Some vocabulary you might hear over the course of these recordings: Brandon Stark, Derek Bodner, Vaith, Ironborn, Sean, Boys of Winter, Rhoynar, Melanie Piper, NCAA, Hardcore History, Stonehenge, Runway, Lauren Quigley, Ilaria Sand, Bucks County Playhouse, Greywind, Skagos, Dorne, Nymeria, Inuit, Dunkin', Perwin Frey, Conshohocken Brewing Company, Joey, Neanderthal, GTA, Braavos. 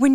When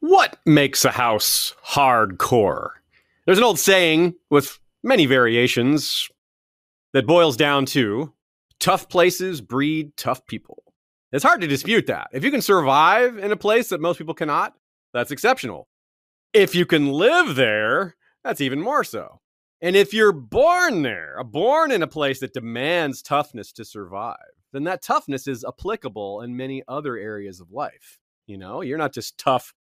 What makes a house hardcore? There's an old saying with many variations that boils down to tough places breed tough people. It's hard to dispute that. If you can survive in a place that most people cannot, that's exceptional. If you can live there, that's even more so. And if you're born there, born in a place that demands toughness to survive, then that toughness is applicable in many other areas of life. You know, you're not just tough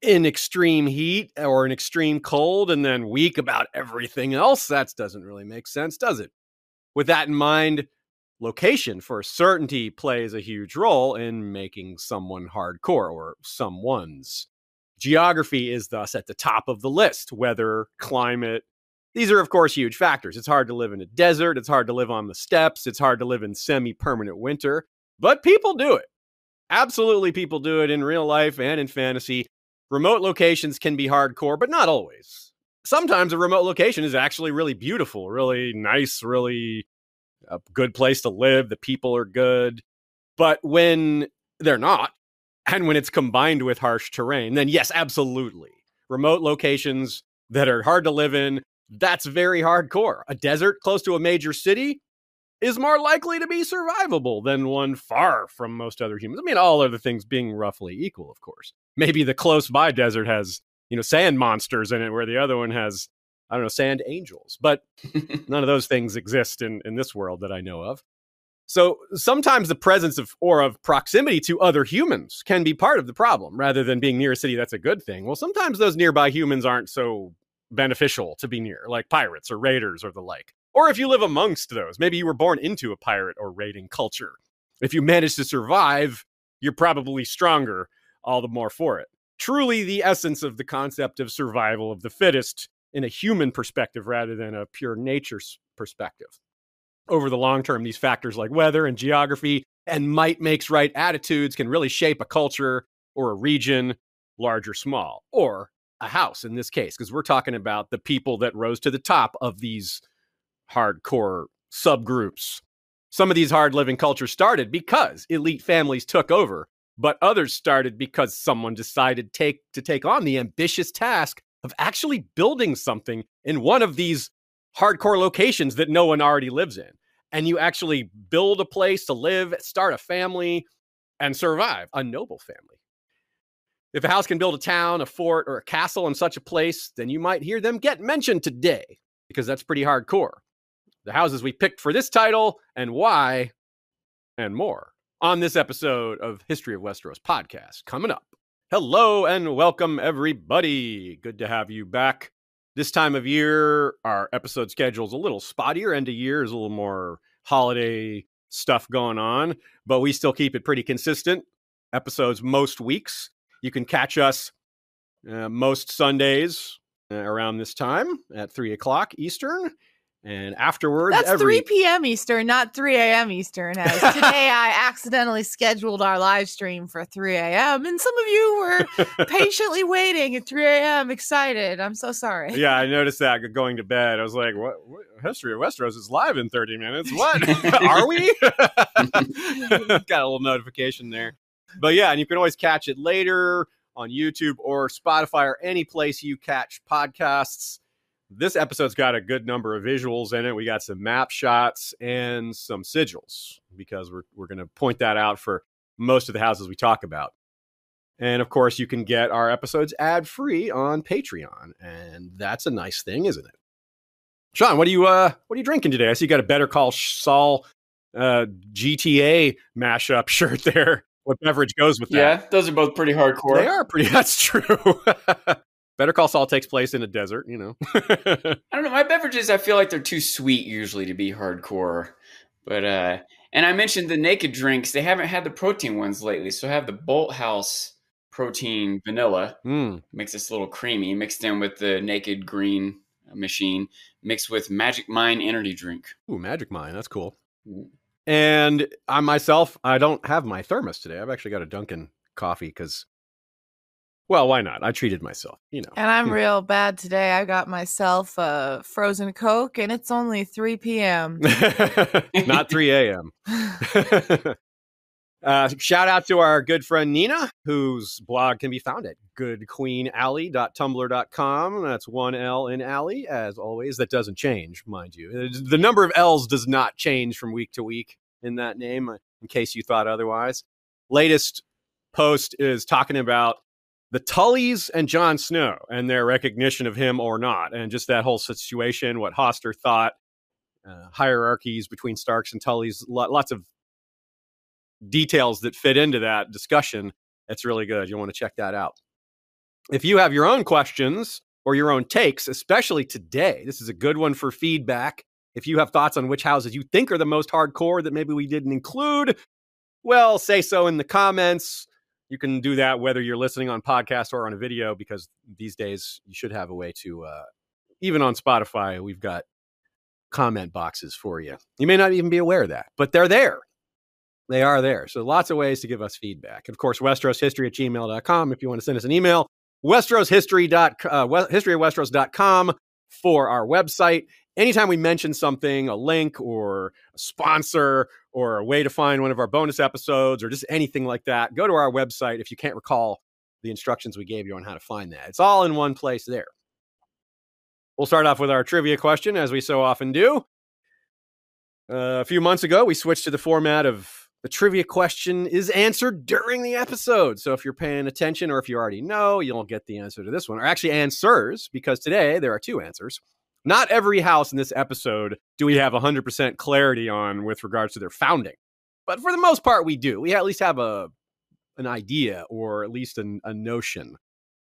in extreme heat or an extreme cold and then weak about everything else. That doesn't really make sense, does it? With that in mind, location for certainty plays a huge role in making someone hardcore or someone's. Geography is thus at the top of the list. Weather, climate, these are of course huge factors. It's hard to live in a desert. It's hard to live on the steppes. It's hard to live in semi-permanent winter, but people do it. Absolutely, people do it in real life and in fantasy. Remote locations can be hardcore, but not always. Sometimes a remote location is actually really beautiful, really nice, really a good place to live. The people are good. But when they're not, and when it's combined with harsh terrain, then yes, absolutely. Remote locations that are hard to live in, that's very hardcore. A desert close to a major city is more likely to be survivable than one far from most other humans. I mean, all other things being roughly equal, of course. Maybe the close by desert has, you know, sand monsters in it, where the other one has, I don't know, sand angels. But none of those things exist in this world that I know of. So sometimes the presence of or of proximity to other humans can be part of the problem. Rather than being near a city, that's a good thing. Well, sometimes those nearby humans aren't so beneficial to be near, like pirates or raiders or the like. Or if you live amongst those, maybe you were born into a pirate or raiding culture. If you manage to survive, you're probably stronger, all the more for it. Truly the essence of the concept of survival of the fittest in a human perspective rather than a pure nature's perspective. Over the long term, these factors like weather and geography and might makes right attitudes can really shape a culture or a region, large or small, or a house in this case, because we're talking about the people that rose to the top of these hardcore subgroups. Some of these hard living cultures started because elite families took over, but others started because someone decided to take on the ambitious task of actually building something in one of these hardcore locations that no one already lives in. And you actually build a place to live, start a family, and survive, a noble family. If a house can build a town, a fort, or a castle in such a place, then you might hear them get mentioned today, because that's pretty hardcore. The houses we picked for this title and why and more on this episode of History of Westeros podcast coming up. Hello and welcome, everybody. Good to have you back. This time of year, our episode schedule is a little spottier. End of year is a little more holiday stuff going on, but we still keep it pretty consistent. Episodes most weeks. You can catch us most Sundays around this time at 3 o'clock Eastern. And afterwards, that's 3 p.m. Eastern, not 3 a.m. Eastern. As today, I accidentally scheduled our live stream for 3 a.m. And some of you were patiently waiting at 3 a.m. excited. I'm so sorry. Yeah, I noticed that going to bed. I was like, what? History of Westeros is live in 30 minutes. What? Are we? Got a little notification there. But yeah, and you can always catch it later on YouTube or Spotify or any place you catch podcasts. This episode's got a good number of visuals in it. We got some map shots and some sigils, because we're going to point that out for most of the houses we talk about. And of course, you can get our episodes ad-free on Patreon, and that's a nice thing, isn't it? Sean, what are you drinking today? I see you got a Better Call Saul GTA mashup shirt there. What beverage goes with that? Yeah, those are both pretty hardcore. They are pretty. That's true. Better Call Saul takes place in a desert, you know. I don't know. My beverages, I feel like they're too sweet usually to be hardcore. But, and I mentioned the Naked drinks. They haven't had the protein ones lately. So I have the Bolt House protein vanilla, makes this a little creamy, mixed in with the Naked green machine, mixed with Magic Mind energy drink. Ooh, Magic Mind. That's cool. Ooh. And I myself, I don't have my thermos today. I've actually got a Dunkin' coffee because, well, why not? I treated myself, you know. And I'm real bad today. I got myself a frozen Coke, and it's only 3 p.m. Not 3 a.m. Shout out to our good friend Nina, whose blog can be found at goodqueenally.tumblr.com. That's one L in alley, as always. That doesn't change, mind you. The number of L's does not change from week to week in that name, in case you thought otherwise. Latest post is talking about the Tullys and Jon Snow and their recognition of him or not, and just that whole situation, what Hoster thought, hierarchies between Starks and Tullys, lots of details that fit into that discussion. That's really good. You'll want to check that out. If you have your own questions or your own takes, especially today, this is a good one for feedback. If you have thoughts on which houses you think are the most hardcore that maybe we didn't include, well, say so in the comments. You can do that whether you're listening on podcast or on a video, because these days you should have a way to, even on Spotify, we've got comment boxes for you. You may not even be aware of that, but they're there. They are there. So lots of ways to give us feedback. Of course, westeroshistory@gmail.com if you want to send us an email. Historyofwesteros.com for our website. Anytime we mention something, a link or a sponsor or a way to find one of our bonus episodes or just anything like that, go to our website if you can't recall the instructions we gave you on how to find that. It's all in one place there. We'll start off with our trivia question, as we so often do. A few months ago, we switched to the format of the trivia question is answered during the episode. So if you're paying attention or if you already know, you'll get the answer to this one, or actually answers, because today there are two answers. Not every house in this episode do we have 100% clarity on with regards to their founding. But for the most part, we do. We at least have an idea or at least a notion.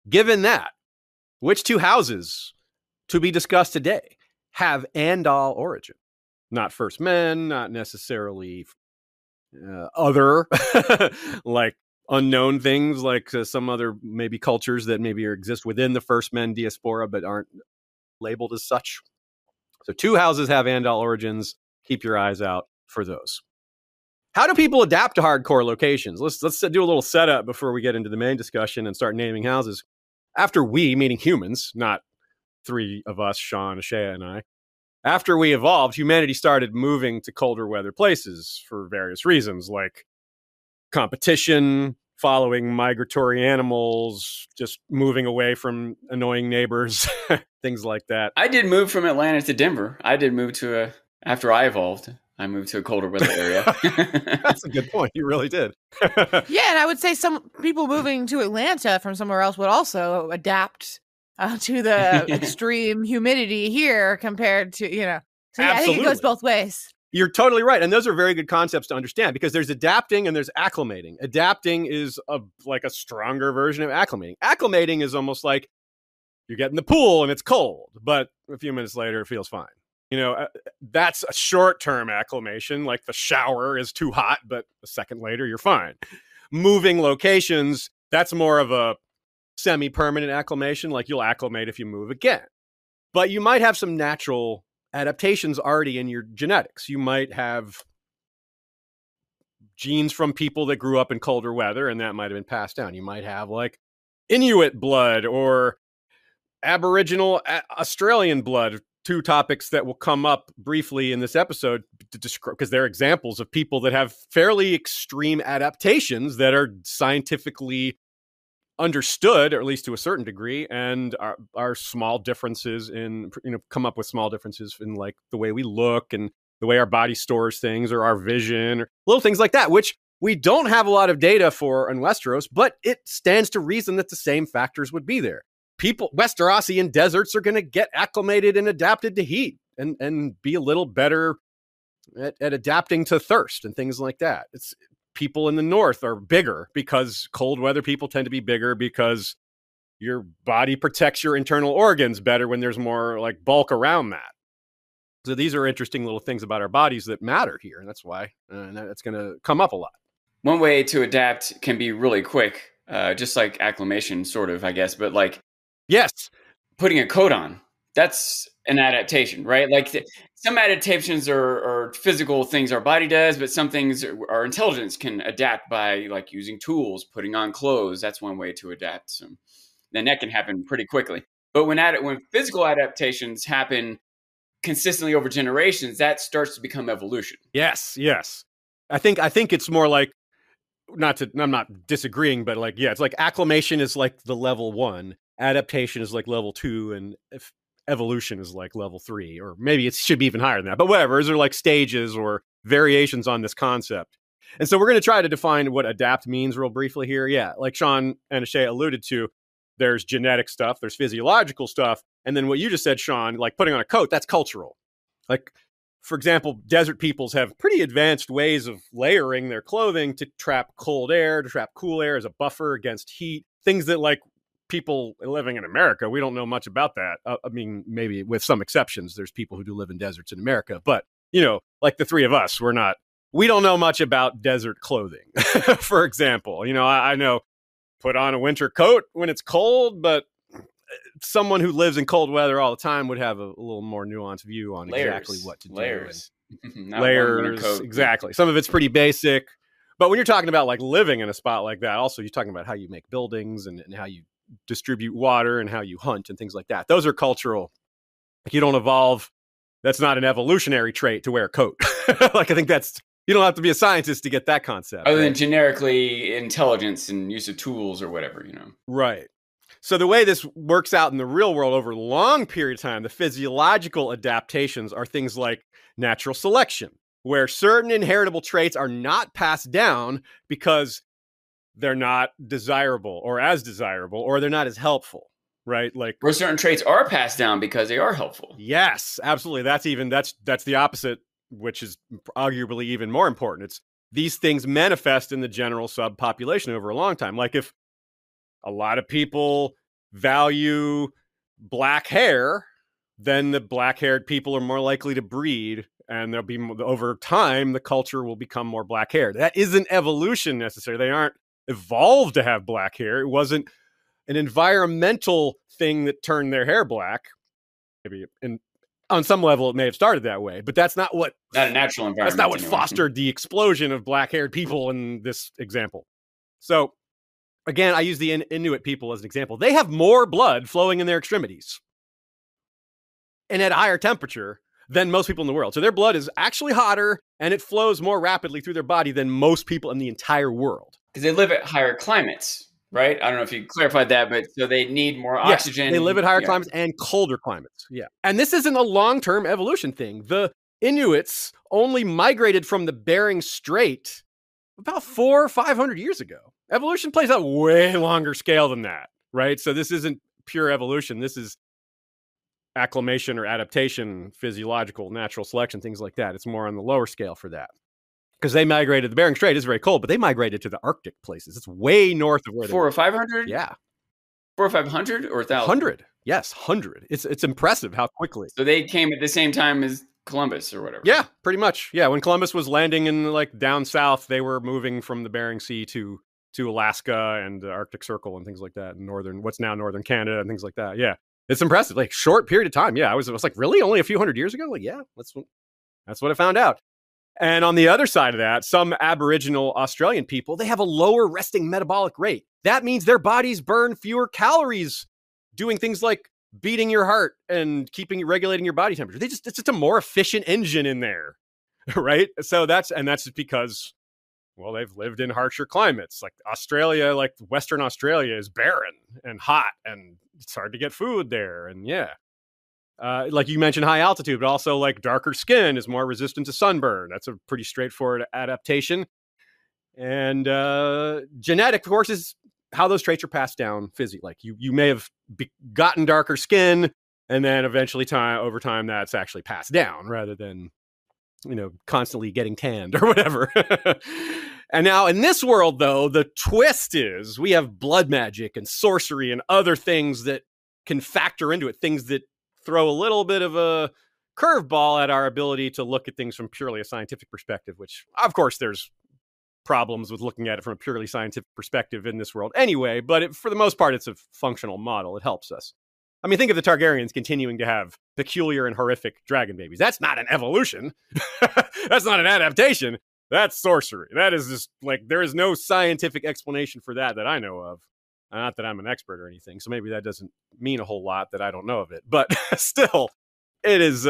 Given that, which two houses to be discussed today have Andal origin? Not First Men, not necessarily other, like unknown things, like some other maybe cultures that maybe exist within the First Men diaspora, but aren't labeled as such. So two houses have Andal origins. Keep your eyes out for those. How do people adapt to hardcore locations? Let's do a little setup before we get into the main discussion and start naming houses. After we, meaning humans, not three of us, Sean, Ashea, and I, after we evolved, humanity started moving to colder weather places for various reasons, like competition, following migratory animals, just moving away from annoying neighbors, things like that. I did move from Atlanta to Denver. I did move to after I evolved, I moved to a colder weather area. That's a good point. You really did. Yeah, and I would say some people moving to Atlanta from somewhere else would also adapt to the extreme humidity here compared to, you know. So yeah, I think it goes both ways. You're totally right. And those are very good concepts to understand, because there's adapting and there's acclimating. Adapting is like a stronger version of acclimating. Acclimating is almost like you get in the pool and it's cold, but a few minutes later it feels fine. You know, that's a short-term acclimation, like the shower is too hot, but a second later you're fine. Moving locations, that's more of a semi-permanent acclimation, like you'll acclimate if you move again. But you might have some natural adaptations already in your genetics. You might have genes from people that grew up in colder weather, and that might have been passed down. You might have like Inuit blood or Aboriginal Australian blood, two topics that will come up briefly in this episode to describe, because they're examples of people that have fairly extreme adaptations that are scientifically understood, or at least to a certain degree, and our small differences in, you know, come up with small differences in like the way we look and the way our body stores things or our vision or little things like that, which we don't have a lot of data for in Westeros, but it stands to reason that the same factors would be there. People, Westerosian deserts are going to get acclimated and adapted to heat and be a little better at adapting to thirst and things like that. It's people in the north are bigger because cold weather people tend to be bigger because your body protects your internal organs better when there's more like bulk around that. So these are interesting little things about our bodies that matter here. And that's why, and that's going to come up a lot. One way to adapt can be really quick just like acclimation, sort of, I guess. But like, yes, putting a coat on, that's an adaptation, right? Like some adaptations are physical things our body does, but some things our intelligence can adapt by like using tools, putting on clothes. That's one way to adapt. So then that can happen pretty quickly. But when physical adaptations happen consistently over generations, that starts to become evolution. Yes, yes. I think it's more like, I'm not disagreeing, but like, yeah, it's like acclimation is like the level 1, adaptation is like level 2, and evolution is like level 3, or maybe it should be even higher than that, but whatever. Those are like stages or variations on this concept. And so we're going to try to define what adapt means real briefly here. Yeah, like Sean and Ashay alluded to, there's genetic stuff, there's physiological stuff. And then what you just said, Sean, like putting on a coat, that's cultural. Like, for example, desert peoples have pretty advanced ways of layering their clothing to trap cold air, to trap cool air as a buffer against heat, things that like people living in America, we don't know much about that. I mean, maybe with some exceptions, there's people who do live in deserts in America, but you know, like the three of us, we don't know much about desert clothing, for example. You know, I know put on a winter coat when it's cold, but someone who lives in cold weather all the time would have a little more nuanced view on layers, exactly what to do. Layers, exactly. Some of it's pretty basic, but when you're talking about like living in a spot like that, also you're talking about how you make buildings and how you distribute water and how you hunt and things like that. Those are cultural. Like, you don't evolve. That's not an evolutionary trait to wear a coat. Like, I think that's, you don't have to be a scientist to get that concept. Other than generically intelligence and use of tools or whatever, you know. Right. So the way this works out in the real world over a long period of time, the physiological adaptations are things like natural selection, where certain inheritable traits are not passed down because they're not desirable, or they're not as helpful, right? Like, where certain traits are passed down because they are helpful. Yes, absolutely. That's the opposite, which is arguably even more important. It's these things manifest in the general subpopulation over a long time. Like, if a lot of people value black hair, then the black-haired people are more likely to breed, and there'll be, over time, the culture will become more black haired. That isn't evolution necessarily. They aren't evolved to have black hair. It wasn't an environmental thing that turned their hair black. Maybe, and on some level, it may have started that way, but that's not what, not a natural environment. That's not what fostered the explosion of black haired people in this example. So again, I use the Inuit people as an example. They have more blood flowing in their extremities and at higher temperature than most people in the world. So their blood is actually hotter and it flows more rapidly through their body than most people in the entire world. Because they live at higher climates, right? I don't know if you clarified that, but so they need more oxygen. Yes, they live at higher climates and colder climates. Yeah. And this isn't a long-term evolution thing. The Inuits only migrated from the Bering Strait about 400 or 500 years ago. Evolution plays out way longer scale than that, right? So this isn't pure evolution. This is acclimation or adaptation, physiological, natural selection, things like that. It's more on the lower scale for that. Because they migrated, the Bering Strait is very cold, but they migrated to the Arctic places. It's way north of where they 400 or 500? Yeah. 400 or 500 or 1,000? 100. Yes, 100. It's impressive how quickly. So they came at the same time as Columbus or whatever. Yeah, pretty much. Yeah, when Columbus was landing in like down south, they were moving from the Bering Sea to Alaska and the Arctic Circle and things like that, and what's now northern Canada and things like that. Yeah. It's impressive, like short period of time. Yeah, I was like, really? Only a few hundred years ago? Like, yeah, that's what I found out. And on the other side of that, some Aboriginal Australian people, they have a lower resting metabolic rate. That means their bodies burn fewer calories doing things like beating your heart and regulating your body temperature. It's just a more efficient engine in there, right? So that's because, well, they've lived in harsher climates. Like Australia, like Western Australia is barren and hot, and it's hard to get food there. And yeah, like you mentioned, high altitude, but also like darker skin is more resistant to sunburn. That's a pretty straightforward adaptation. And genetic, of course, is how those traits are passed down physically. Like you may have gotten darker skin, and then eventually over time, that's actually passed down rather than, you know, constantly getting tanned or whatever. And now in this world, though, the twist is we have blood magic and sorcery and other things that can factor into it, things that throw a little bit of a curveball at our ability to look at things from purely a scientific perspective, which, of course, there's problems with looking at it from a purely scientific perspective in this world anyway, but for the most part, it's a functional model. It helps us. I mean, think of the Targaryens continuing to have peculiar and horrific dragon babies. That's not an evolution. That's not an adaptation. That's sorcery. That is just like, there is no scientific explanation for that I know of. Not that I'm an expert or anything, so maybe that doesn't mean a whole lot that I don't know of it. But still, it is...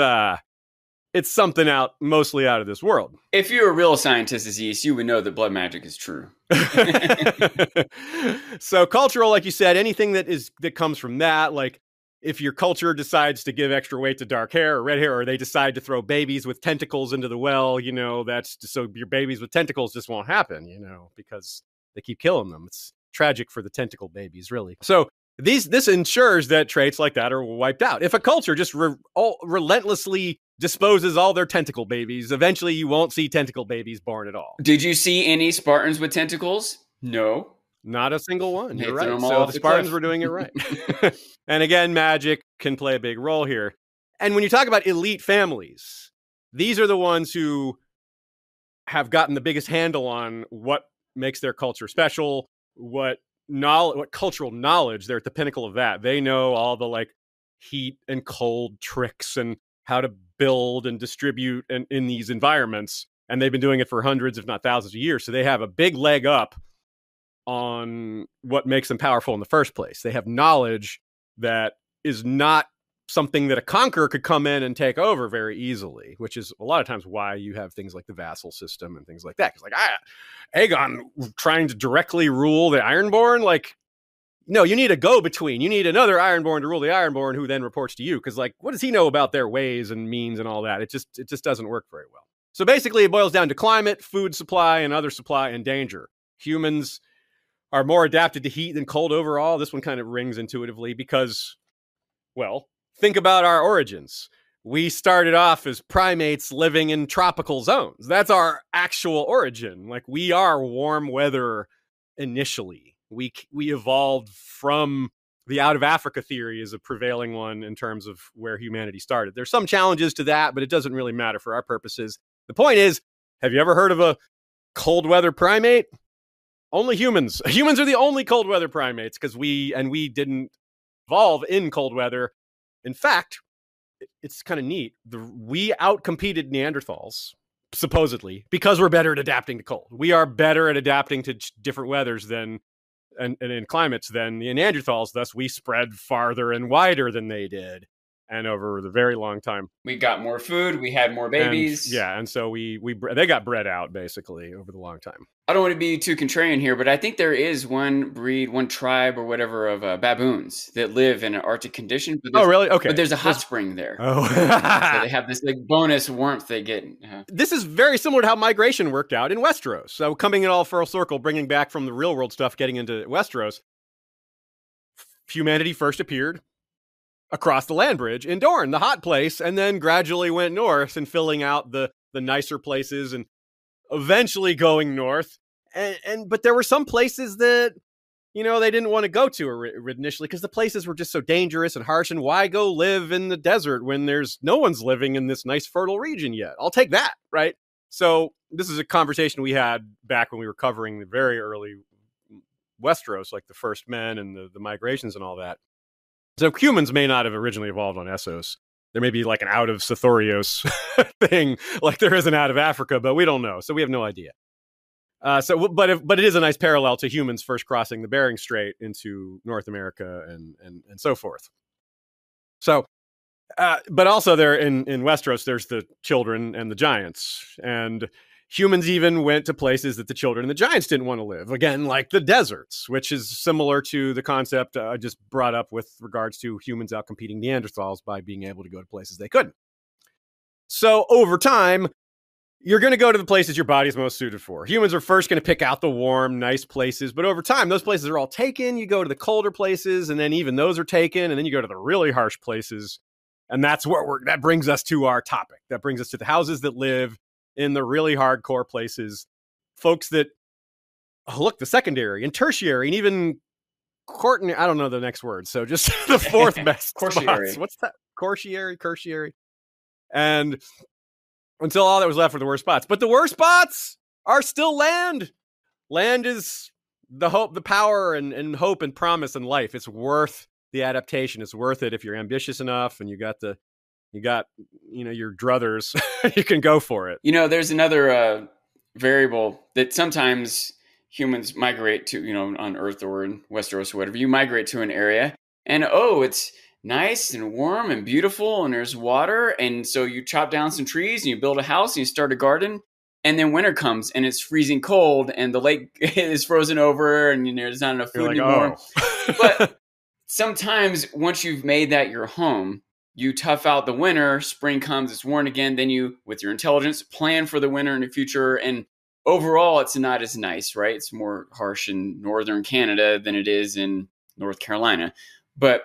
It's something mostly out of this world. If you're a real scientist, Aziz, you would know that blood magic is true. So cultural, like you said, anything that comes from that, like if your culture decides to give extra weight to dark hair or red hair, or they decide to throw babies with tentacles into the well, you know, that's just, so your babies with tentacles just won't happen, you know, because they keep killing them. It's tragic for the tentacle babies, really. So this ensures that traits like that are wiped out. If a culture just relentlessly disposes all their tentacle babies, eventually you won't see tentacle babies born at all. Did you see any Spartans with tentacles? No. Not a single one. You're right. So the Spartans were doing it right. And again, magic can play a big role here. And when you talk about elite families, these are the ones who have gotten the biggest handle on what makes their culture special, what cultural knowledge. They're at the pinnacle of that. They know all the like heat and cold tricks and how to build and distribute and in these environments. And they've been doing it for hundreds, if not thousands of years. So they have a big leg up on what makes them powerful in the first place. They have knowledge that is not something that a conqueror could come in and take over very easily, which is a lot of times why you have things like the vassal system and things like that. Because like, Aegon trying to directly rule the Ironborn, like, no, you need a go-between. You need another Ironborn to rule the Ironborn, who then reports to you. Because, like, what does he know about their ways and means and all that? It just doesn't work very well. So basically, it boils down to climate, food supply, and other supply and danger. Humans are more adapted to heat than cold overall. This one kind of rings intuitively because, well, think about our origins. We started off as primates living in tropical zones. That's our actual origin. Like, we are warm weather initially. We evolved from the out of Africa theory is a prevailing one in terms of where humanity started. There's some challenges to that, but it doesn't really matter for our purposes. The point is, have you ever heard of a cold weather primate? Only humans. Humans are the only cold weather primates because we didn't evolve in cold weather. In fact, it's kind of neat. We outcompeted Neanderthals, supposedly, because we're better at adapting to cold. We are better at adapting to different weathers than and in climates than the Neanderthals. Thus, we spread farther and wider than they did. And over the very long time, we got more food. We had more babies. And so they got bred out basically over the long time. I don't want to be too contrarian here, but I think there is one tribe or whatever of baboons that live in an Arctic condition. But oh, really? Okay. But there's a hot spring there. Oh. So they have this like bonus warmth they get. This is very similar to how migration worked out in Westeros. So coming in all full circle, bringing back from the real world stuff, getting into Westeros, humanity first appeared across the land bridge in Dorne, the hot place, and then gradually went north and filling out the nicer places and eventually going north. But there were some places that, you know, they didn't want to go to initially because the places were just so dangerous and harsh. And why go live in the desert when there's no one's living in this nice fertile region yet? I'll take that, right? So this is a conversation we had back when we were covering the very early Westeros, like the first men and the migrations and all that. So humans may not have originally evolved on Essos. There may be like an out of Sothorios thing, like there is an out of Africa, but we don't know. So we have no idea. But it is a nice parallel to humans first crossing the Bering Strait into North America and so forth. So, but also there in Westeros, there's the children and the giants, and humans even went to places that the children and the giants didn't want to live. Again, like the deserts, which is similar to the concept I just brought up with regards to humans outcompeting Neanderthals by being able to go to places they couldn't. So over time, you're going to go to the places your body's most suited for. Humans are first going to pick out the warm, nice places. But over time, those places are all taken. You go to the colder places, and then even those are taken. And then you go to the really harsh places. And that's what that brings us to our topic. That brings us to the houses that live in the really hardcore places, folks that, the secondary and tertiary and even quaternary, I don't know the next word, so just the fourth best Quaternary. Spots. What's that? Quaternary, tertiary. And until all that was left were the worst spots. But the worst spots are still land. land is the hope, the power and hope and promise in life. It's worth the adaptation. It's worth it. If you're ambitious enough and you got your druthers, you can go for it. You know, there's another variable that sometimes humans migrate to, on Earth or in Westeros or whatever. You migrate to an area and, oh, it's nice and warm and beautiful and there's water. And so you chop down some trees and you build a house and you start a garden. And then winter comes and it's freezing cold and the lake is frozen over and there's not enough food anymore. Oh. But sometimes once you've made that your home, you tough out the winter, spring comes, it's warm again. Then you, with your intelligence, plan for the winter in the future. And overall, it's not as nice, right? It's more harsh in northern Canada than it is in North Carolina. But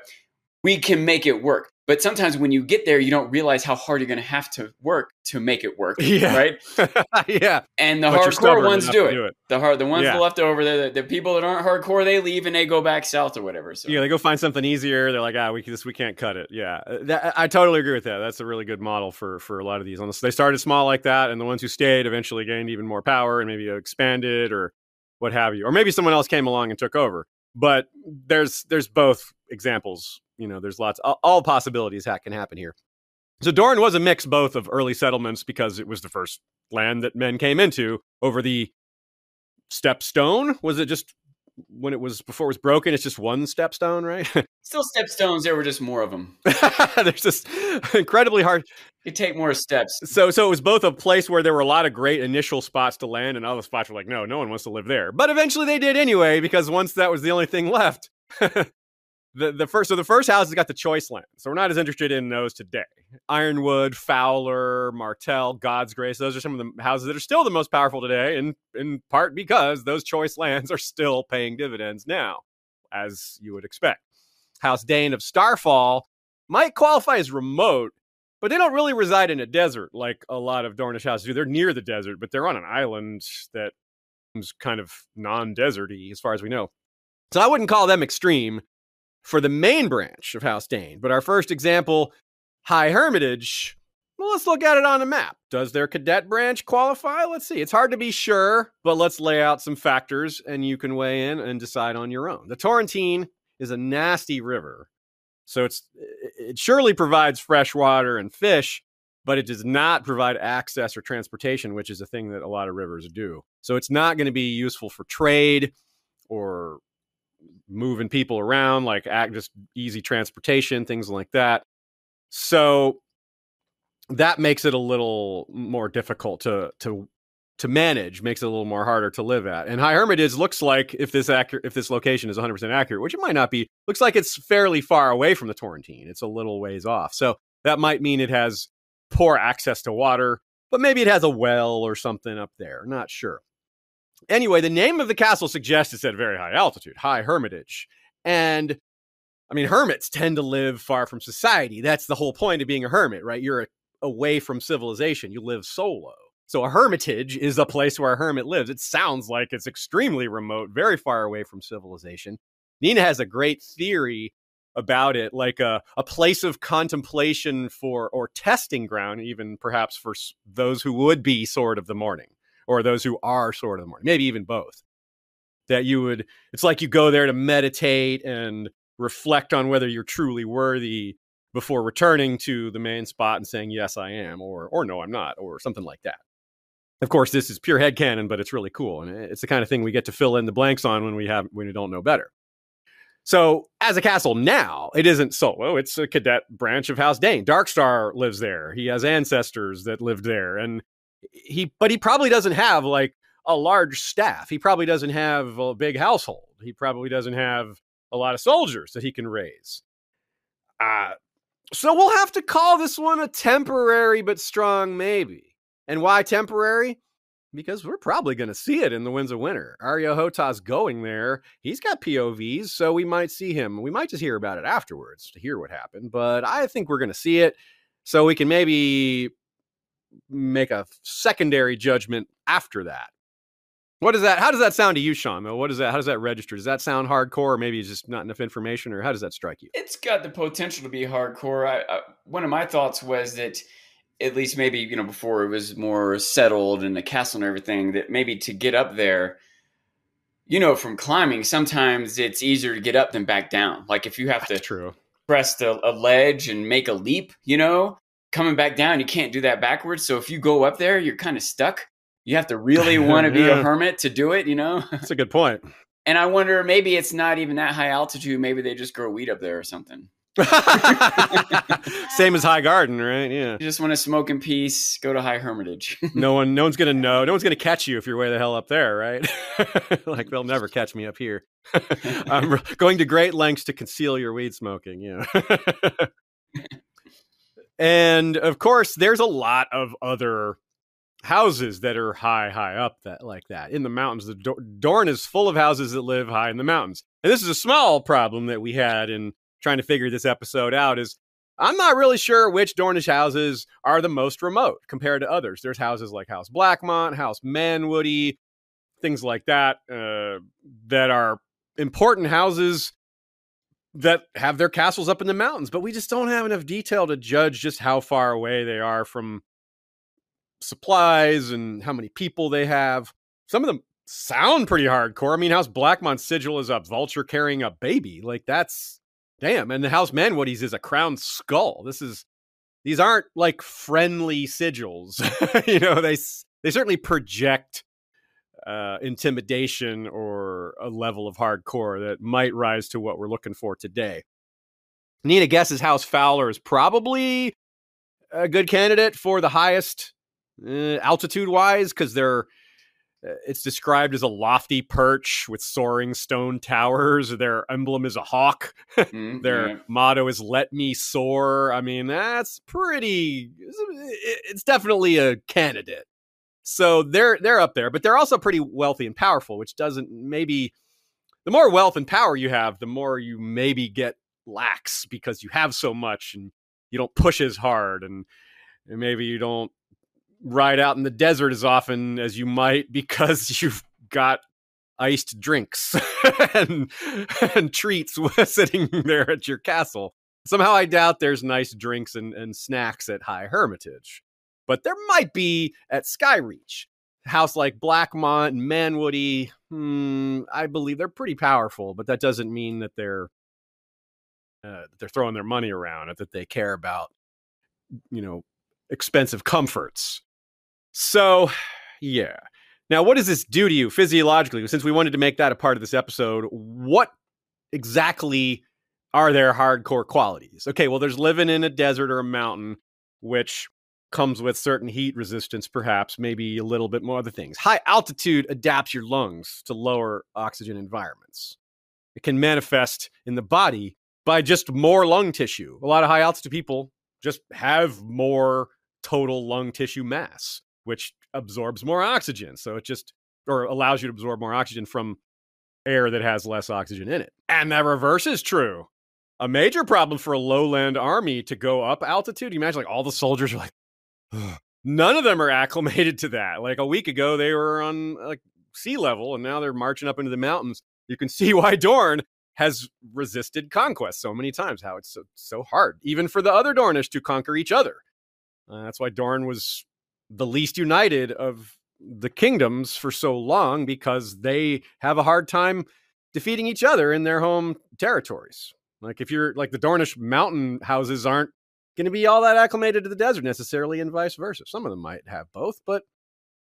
we can make it work. But sometimes when you get there, you don't realize how hard you're going to have to work to make it work, right? Yeah. And the hardcore ones do it. The ones left over, the people that aren't hardcore, they leave and they go back south or whatever. So. Yeah, they go find something easier. They're like, we can't cut it. Yeah, I totally agree with that. That's a really good model for a lot of these. Unless they started small like that, and the ones who stayed eventually gained even more power and maybe expanded or what have you. Or maybe someone else came along and took over. But there's both examples. There's lots, all possibilities that can happen here. So Doran was a mix both of early settlements because it was the first land that men came into over the stepstone. Was it just when it was, before it was broken, it's just one stepstone, right? Still stepstones. There were just more of them. There's just incredibly hard. You take more steps. So it was both a place where there were a lot of great initial spots to land and other spots were like, no one wants to live there. But eventually they did anyway, because once that was the only thing left, The first houses got the choice land, so we're not as interested in those today. Ironwood, Fowler, Martell, God's Grace, those are some of the houses that are still the most powerful today, in part because those choice lands are still paying dividends now, as you would expect. House Dane of Starfall might qualify as remote, but they don't really reside in a desert like a lot of Dornish houses do. They're near the desert, but they're on an island that is kind of non-deserty as far as we know. So I wouldn't call them extreme for the main branch of House Dane. But our first example, High Hermitage, well, let's look at it on a map. Does their cadet branch qualify? Let's see. It's hard to be sure, but let's lay out some factors and you can weigh in and decide on your own. The Torrentine is a nasty river, so it surely provides fresh water and fish, but it does not provide access or transportation, which is a thing that a lot of rivers do. So it's not going to be useful for trade or moving people around, like just easy transportation, things like that. So that makes it a little more difficult to manage, makes it a little more harder to live at. And High Hermitage looks like, if this location is 100% accurate, which it might not be, looks like it's fairly far away from the Torrentine. It's a little ways off. So that might mean it has poor access to water, but maybe it has a well or something up there. Not sure. Anyway, the name of the castle suggests it's at very high altitude, High Hermitage. And, hermits tend to live far from society. That's the whole point of being a hermit, right? You're away from civilization. You live solo. So a hermitage is a place where a hermit lives. It sounds like it's extremely remote, very far away from civilization. Nina has a great theory about it, like a place of contemplation or testing ground, even perhaps for those who would be Sword of the Morning, or those who are Sword of the Morning, maybe even both, that it's like you go there to meditate and reflect on whether you're truly worthy before returning to the main spot and saying, yes, I am, or no, I'm not, or something like that. Of course, this is pure headcanon, but it's really cool. And it's the kind of thing we get to fill in the blanks on when we don't know better. So as a castle now, it isn't solo. It's a cadet branch of House Dane. Darkstar lives there. He has ancestors that lived there. And he probably doesn't have like a large staff. He probably doesn't have a big household. He probably doesn't have a lot of soldiers that he can raise. So we'll have to call this one a temporary but strong maybe. And why temporary? Because we're probably going to see it in the Winds of Winter. Ariohota's going there. He's got POVs, so we might see him. We might just hear about it afterwards to hear what happened. But I think we're going to see it, so we can maybe make a secondary judgment after that. How does that sound to you, Sean? How does that register? Does that sound hardcore, or maybe it's just not enough information, or how does that strike you? It's got the potential to be hardcore. One of my thoughts was that, at least maybe, before it was more settled and the castle and everything, that maybe to get up there, you know, from climbing, sometimes it's easier to get up than back down. Like if you have to press a ledge and make a leap, you know, coming back down, you can't do that backwards. So if you go up there, you're kind of stuck. You have to really want to be a hermit to do it, you know? That's a good point. And I wonder, maybe it's not even that high altitude. Maybe they just grow weed up there or something. Same as High Garden, right? Yeah. You just want to smoke in peace, go to High Hermitage. no one's gonna know. No one's gonna catch you if you're way the hell up there, right? Like they'll never catch me up here. I'm going to great lengths to conceal your weed smoking, yeah. And of course, there's a lot of other houses that are high up that like that in the mountains. The Dorne is full of houses that live high in the mountains. And this is a small problem that we had in trying to figure this episode out is I'm not really sure which Dornish houses are the most remote compared to others. There's houses like House Blackmont, House Manwoody, things like that, that are important houses that have their castles up in the mountains, but we just don't have enough detail to judge just how far away they are from supplies and how many people they have. Some of them sound pretty hardcore. I mean, House Blackmont's sigil is a vulture carrying a baby. Like that's, damn, and the House Manwoody's is a crowned skull. These aren't like friendly sigils. You know, they certainly project intimidation or a level of hardcore that might rise to what we're looking for today. Nina guesses House Fowler is probably a good candidate for the highest altitude-wise, because it's described as a lofty perch with soaring stone towers. Their emblem is a hawk. Mm-hmm. Their motto is "Let me soar." I mean, that's pretty. It's definitely a candidate. So they're up there, but they're also pretty wealthy and powerful, which doesn't maybe. The more wealth and power you have, the more you maybe get lax because you have so much and you don't push as hard, and maybe you don't ride out in the desert as often as you might because you've got iced drinks and treats sitting there at your castle. Somehow I doubt there's nice drinks and snacks at High Hermitage, but there might be at Skyreach. House like Blackmont and Manwoody, I believe they're pretty powerful, but that doesn't mean that they're throwing their money around or that they care about, you know, expensive comforts. So, yeah. Now, what does this do to you physiologically? Since we wanted to make that a part of this episode, what exactly are their hardcore qualities? Okay, well, there's living in a desert or a mountain, which comes with certain heat resistance, perhaps, maybe a little bit more other things. High altitude adapts your lungs to lower oxygen environments. It can manifest in the body by just more lung tissue. A lot of high altitude people just have more total lung tissue mass, which absorbs more oxygen. So it just, or allows you to absorb more oxygen from air that has less oxygen in it. And that reverse is true. A major problem for a lowland army to go up altitude. You imagine like all the soldiers are like, ugh. None of them are acclimated to that. Like a week ago, they were on like sea level and now they're marching up into the mountains. You can see why Dorne has resisted conquest so many times, how it's so hard, even for the other Dornish to conquer each other. That's why Dorne was the least united of the kingdoms for so long, because they have a hard time defeating each other in their home territories. Like if you're like the Dornish mountain houses aren't going to be all that acclimated to the desert necessarily, and vice versa. Some of them might have both, but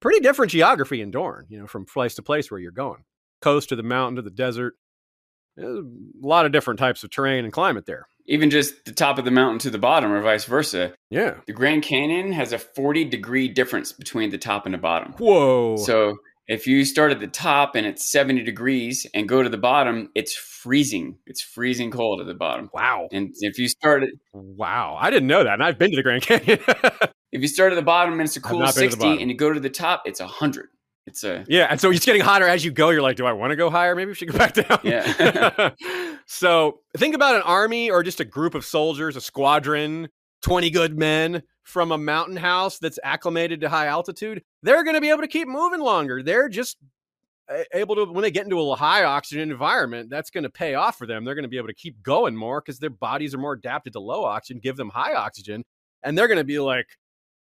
pretty different geography in Dorne, you know, from place to place where you're going. Coast to the mountain to the desert. A lot of different types of terrain and climate there. Even just the top of the mountain to the bottom or vice versa. Yeah. The Grand Canyon has a 40-degree difference between the top and the bottom. Whoa. So if you start at the top and it's 70 degrees and go to the bottom, it's freezing. It's freezing cold at the bottom. Wow. And if you start at... Wow. I didn't know that. And I've been to the Grand Canyon. If you start at the bottom and it's a cool 60 and you go to the top, it's 100. Yeah, and so it's getting hotter as you go. You're like, do I want to go higher? Maybe we should go back down. Yeah. So think about an army or just a group of soldiers, a squadron, 20 good men from a mountain house that's acclimated to high altitude. They're going to be able to keep moving longer. They're just able to, when they get into a high oxygen environment, that's going to pay off for them. They're going to be able to keep going more because their bodies are more adapted to low oxygen, give them high oxygen, and they're going to be like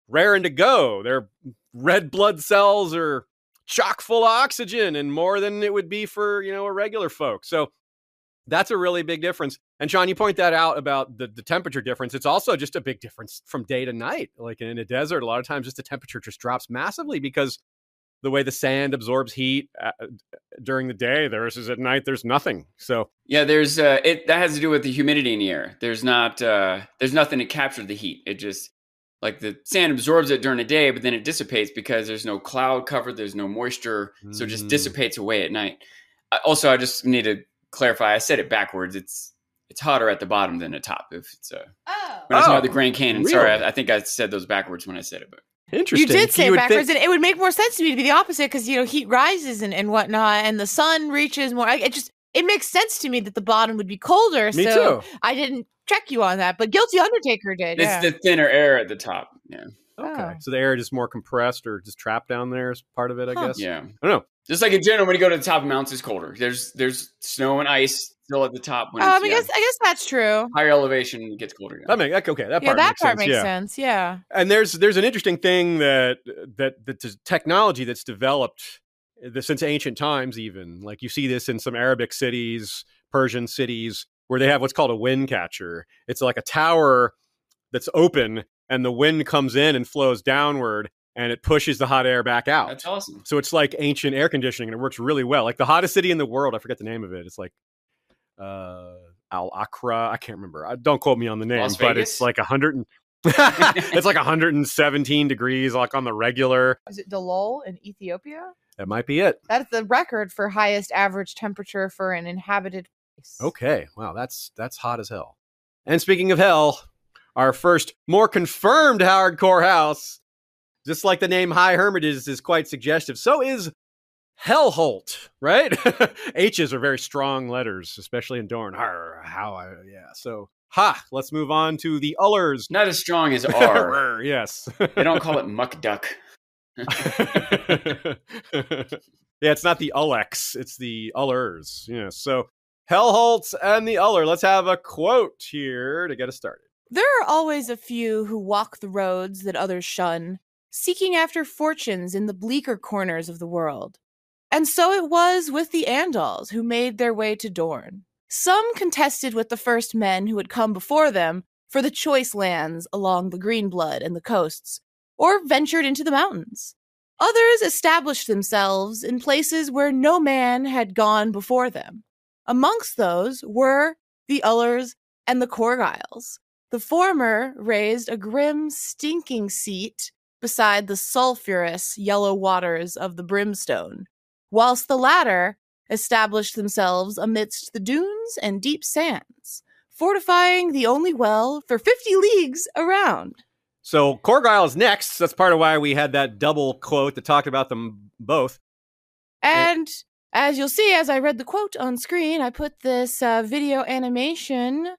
raring to go. Their red blood cells are chock full of oxygen and more than it would be for, you know, a regular folk. So that's a really big difference. And Sean, you point that out about the temperature difference. It's also just a big difference from day to night. Like in a desert, a lot of times just the temperature just drops massively because the way the sand absorbs heat during the day, there's is at night, there's nothing. So yeah, there's it that has to do with the humidity in the air. There's not there's nothing to capture the heat. It just like the sand absorbs it during the day, but then it dissipates because there's no cloud cover. There's no moisture. So it just dissipates away at night. Also, I just need to clarify. I said it backwards. It's hotter at the bottom than the top. If it's when I was about the Grand Canyon. Really? Sorry, I think I said those backwards when I said it, but. Interesting. You did say it backwards, and it would make more sense to me to be the opposite because, you know, heat rises and whatnot, and the sun reaches more. It makes sense to me that the bottom would be colder. Me so too. I didn't check you on that, but Guilty Undertaker did. It's the thinner air at the top. Yeah. Okay. So the air is more compressed or just trapped down there as part of it, I guess. Yeah. I don't know. Just like in general, when you go to the top of mountains, it's colder. There's snow and ice still at the top. When it's, I guess that's true. Higher elevation gets colder. Yeah. That part makes sense. Yeah. And there's an interesting thing that the technology that's developed since ancient times, even like you see this in some Arabic cities, Persian cities, where they have what's called a wind catcher. It's like a tower that's open, and the wind comes in and flows downward, and it pushes the hot air back out. That's awesome. So it's like ancient air conditioning, and it works really well. Like the hottest city in the world, I forget the name of it. It's like Al Akra. I can't remember. Don't quote me on the name, but it's like 100. It's like 117 degrees, like on the regular. Is it Dalol in Ethiopia? That might be it. That's the record for highest average temperature for an inhabited place. Okay, wow, that's hot as hell. And speaking of hell, our first more confirmed hardcore house, just like the name High Hermitage is quite suggestive, so is Hellholt, right? H's are very strong letters, especially in Dorne. So, let's move on to the Ullers. Not as strong as R. Yes. They don't call it muck duck. It's not the Ulleks, it's the Ullers. Yeah, so Hellholts and the Uller. Let's have a quote here to get us started. There are always a few who walk the roads that others shun, seeking after fortunes in the bleaker corners of the world. And so it was with the Andals who made their way to Dorne. Some contested with the first men who had come before them for the choice lands along the Greenblood and the coasts, or ventured into the mountains. Others established themselves in places where no man had gone before them. Amongst those were the Ullers and the Corgiles. The former raised a grim, stinking seat beside the sulphurous yellow waters of the brimstone, whilst the latter established themselves amidst the dunes and deep sands, fortifying the only well for 50 leagues around. So Corgyle is next. That's part of why we had that double quote that talked about them both. And as you'll see, as I read the quote on screen, I put this video animation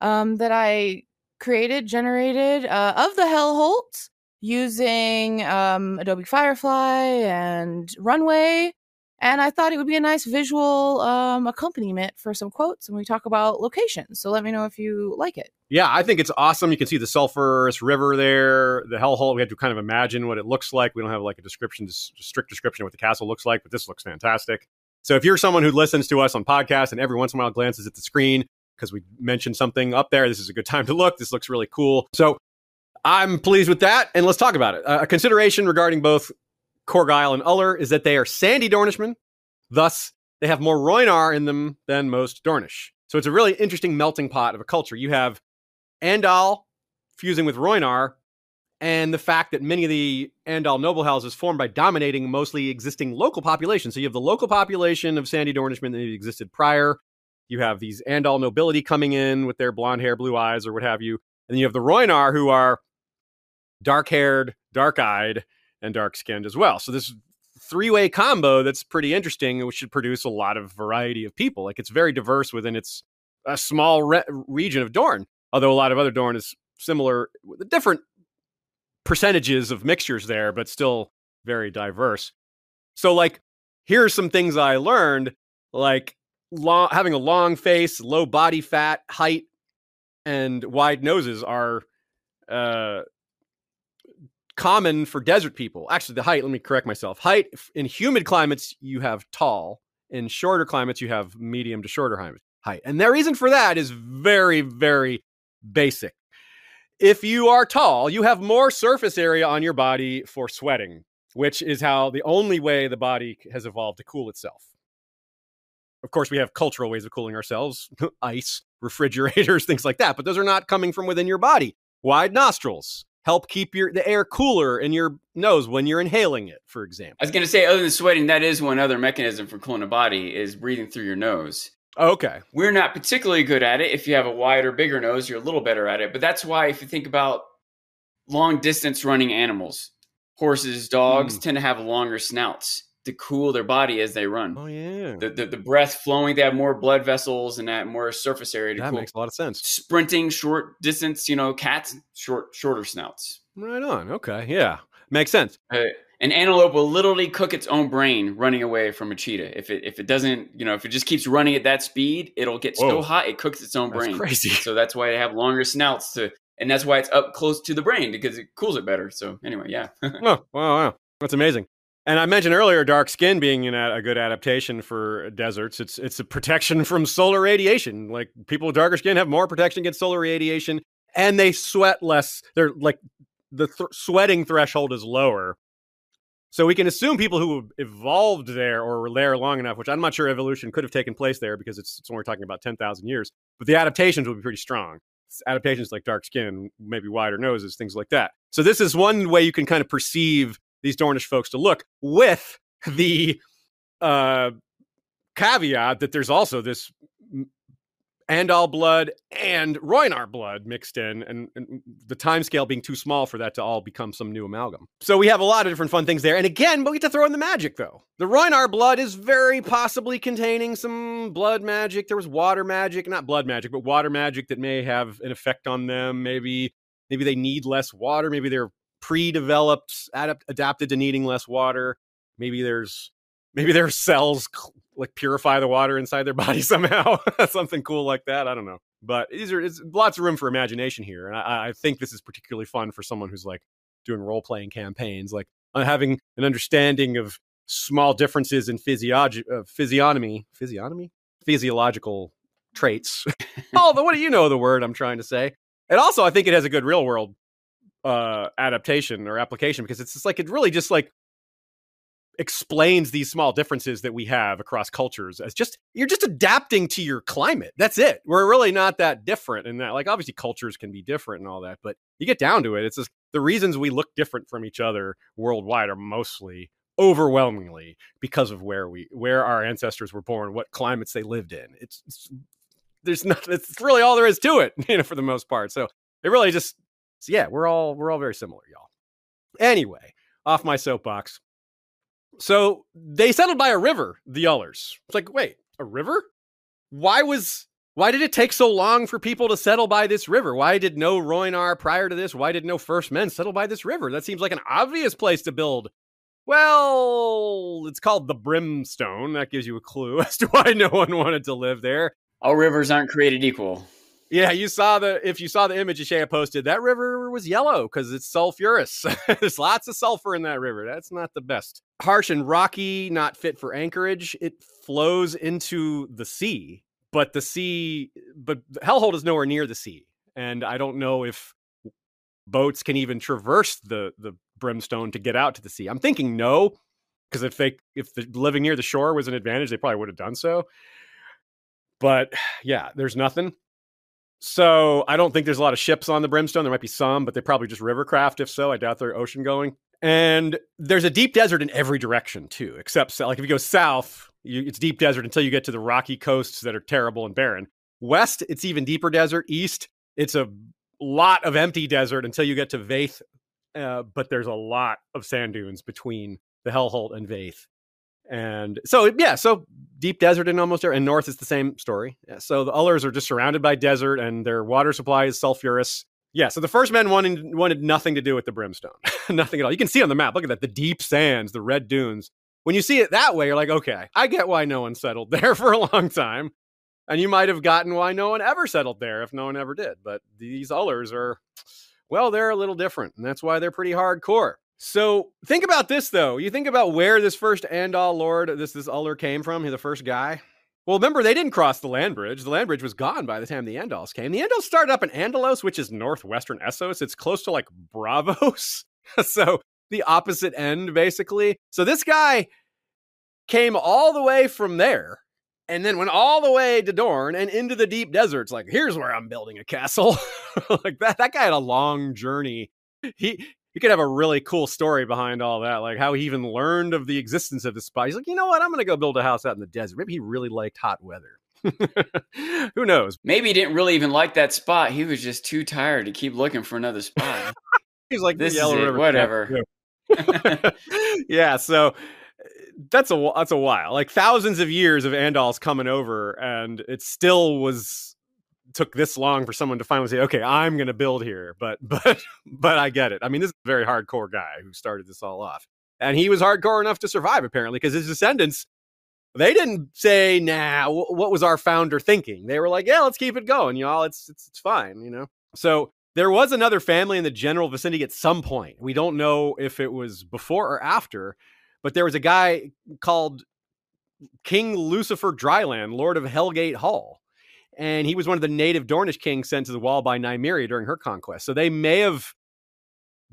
that I generated of the Hellholt, using Adobe Firefly and Runway, and I thought it would be a nice visual accompaniment for some quotes when we talk about locations. So let me know if you like it. Yeah, I think it's awesome. You can see the sulfurous river there, the Hellhole. We had to kind of imagine what it looks like. We don't have like a strict description of what the castle looks like, but this looks fantastic. So if you're someone who listens to us on podcasts and every once in a while glances at the screen because we mentioned something up there, this is a good time to look. This looks really cool. So I'm pleased with that, and let's talk about it. A consideration regarding both Corgyle and Uller is that they are sandy Dornishmen. Thus, they have more Rhoynar in them than most Dornish. So it's a really interesting melting pot of a culture. You have Andal fusing with Rhoynar, and the fact that many of the Andal noble houses formed by dominating mostly existing local populations. So you have the local population of sandy Dornishmen that existed prior. You have these Andal nobility coming in with their blonde hair, blue eyes, or what have you. And then you have the Rhoynar, who are dark-haired, dark-eyed, and dark-skinned as well. So this three-way combo that's pretty interesting, which should produce a lot of variety of people. Like, it's very diverse within its a small region of Dorne, although a lot of other Dorne is similar, with different percentages of mixtures there, but still very diverse. So, like, here are some things I learned, like having a long face, low body fat, height, and wide noses are common for desert people. Actually, the height, let me correct myself. Height in humid climates, you have tall. In shorter climates, you have medium to shorter height. And their reason for that is very, very basic. If you are tall, you have more surface area on your body for sweating, which is how the only way the body has evolved to cool itself. Of course, we have cultural ways of cooling ourselves, ice, refrigerators, things like that. But those are not coming from within your body. Wide nostrils help keep the air cooler in your nose when you're inhaling it, for example. I was going to say, other than sweating, that is one other mechanism for cooling a body is breathing through your nose. Okay. We're not particularly good at it. If you have a wider, bigger nose, you're a little better at it. But that's why if you think about long distance running animals, horses, dogs tend to have longer snouts to cool their body as they run. Oh, yeah. The breath flowing, they have more blood vessels and that more surface area to cool. That makes a lot of sense. Sprinting short distance, cats, shorter snouts. Right on. Okay. Yeah. Makes sense. An antelope will literally cook its own brain running away from a cheetah. If it doesn't, if it just keeps running at that speed, it'll get so hot, it cooks its own brain. Crazy. So that's why they have longer snouts and that's why it's up close to the brain because it cools it better. So anyway, yeah. Wow. That's amazing. And I mentioned earlier, dark skin being a good adaptation for deserts. It's a protection from solar radiation. Like people with darker skin have more protection against solar radiation and they sweat less. They're like the sweating threshold is lower. So we can assume people who evolved there or were there long enough, which I'm not sure evolution could have taken place there because it's when we're talking about 10,000 years, but the adaptations will be pretty strong. It's adaptations like dark skin, maybe wider noses, things like that. So this is one way you can kind of perceive these Dornish folks to look with the caveat that there's also this Andal blood and Rhoynar blood mixed in, and the time scale being too small for that to all become some new amalgam. So we have a lot of different fun things there. And again, we get to throw in the magic, though. The Rhoynar blood is very possibly containing some blood magic. There was water magic, not blood magic, but water magic that may have an effect on them. Maybe they need less water. Maybe they're pre-developed, adapted to needing less water. Maybe their cells like purify the water inside their body somehow. Something cool like that. I don't know. But it's lots of room for imagination here. And I think this is particularly fun for someone who's like doing role-playing campaigns, like having an understanding of small differences in physiological traits. What do you know the word I'm trying to say? And also, I think it has a good real-world adaptation or application because it's just like, it really just like, explains these small differences that we have across cultures as just you're just adapting to your climate. That's it. We're really not that different in that. Like obviously cultures can be different and all that, but you get down to it. It's just the reasons we look different from each other worldwide are mostly overwhelmingly because of where our ancestors were born, what climates they lived in. It's really all there is to it, for the most part. So it really just we're all very similar, y'all. Anyway, off my soapbox. So they settled by a river, the Ullers. It's like, wait, a river? Why did it take so long for people to settle by this river? Why did no Rhoynar prior to this? Why did no first men settle by this river? That seems like an obvious place to build. Well, it's called the Brimstone. That gives you a clue as to why no one wanted to live there. All rivers aren't created equal. Yeah, if you saw the image Ishaya posted, that river was yellow because it's sulfurous. There's lots of sulfur in that river. That's not the best. Harsh and rocky, not fit for anchorage. It flows into the sea, but Hellhold is nowhere near the sea. And I don't know if boats can even traverse the Brimstone to get out to the sea. I'm thinking no, because if the living near the shore was an advantage, they probably would have done so. But yeah, there's nothing. So I don't think there's a lot of ships on the Brimstone. There might be some, but they're probably just rivercraft. If so, I doubt they're ocean going. And there's a deep desert in every direction too, except like if you go south, it's deep desert until you get to the rocky coasts that are terrible and barren. West, it's even deeper desert. East, it's a lot of empty desert until you get to Vaith. But there's a lot of sand dunes between the Hellholt and Vaith. And so deep desert in almost there. And north is the same story. Yeah, so the Ullers are just surrounded by desert and their water supply is sulfurous. Yeah, so the first men wanted nothing to do with the Brimstone. Nothing at all. You can see on the map, look at that, the deep sands, the red dunes. When you see it that way, you're like, okay, I get why no one settled there for a long time. And you might have gotten why no one ever settled there if no one ever did. But these Ullers are well, they're a little different, and that's why they're pretty hardcore. So think about this, though. You think about where this first Andal Lord, this Uller came from, the first guy. Well, remember, they didn't cross the land bridge. The land bridge was gone by the time the Andals came. The Andals started up in Andalos, which is northwestern Essos. It's close to, like, Braavos. So the opposite end, basically. So this guy came all the way from there and then went all the way to Dorne and into the deep deserts. Like, here's where I'm building a castle. Like, that guy had a long journey. You could have a really cool story behind all that, like how he even learned of the existence of this spot. He's like, you know what? I'm going to go build a house out in the desert. Maybe he really liked hot weather. Who knows? Maybe he didn't really even like that spot. He was just too tired to keep looking for another spot. He's like, this is it, whatever. Yeah, so that's a while. Like thousands of years of Andals coming over, and it still took this long for someone to finally say, okay, I'm going to build here, but I get it. I mean, this is a very hardcore guy who started this all off, and he was hardcore enough to survive, apparently, because his descendants, they didn't say, nah, what was our founder thinking? They were like, yeah, let's keep it going, y'all. It's fine, So there was another family in the general vicinity at some point. We don't know if it was before or after, but there was a guy called King Lucifer Dryland, Lord of Hellgate Hall. And he was one of the native Dornish kings sent to the wall by Nymeria during her conquest. So they may have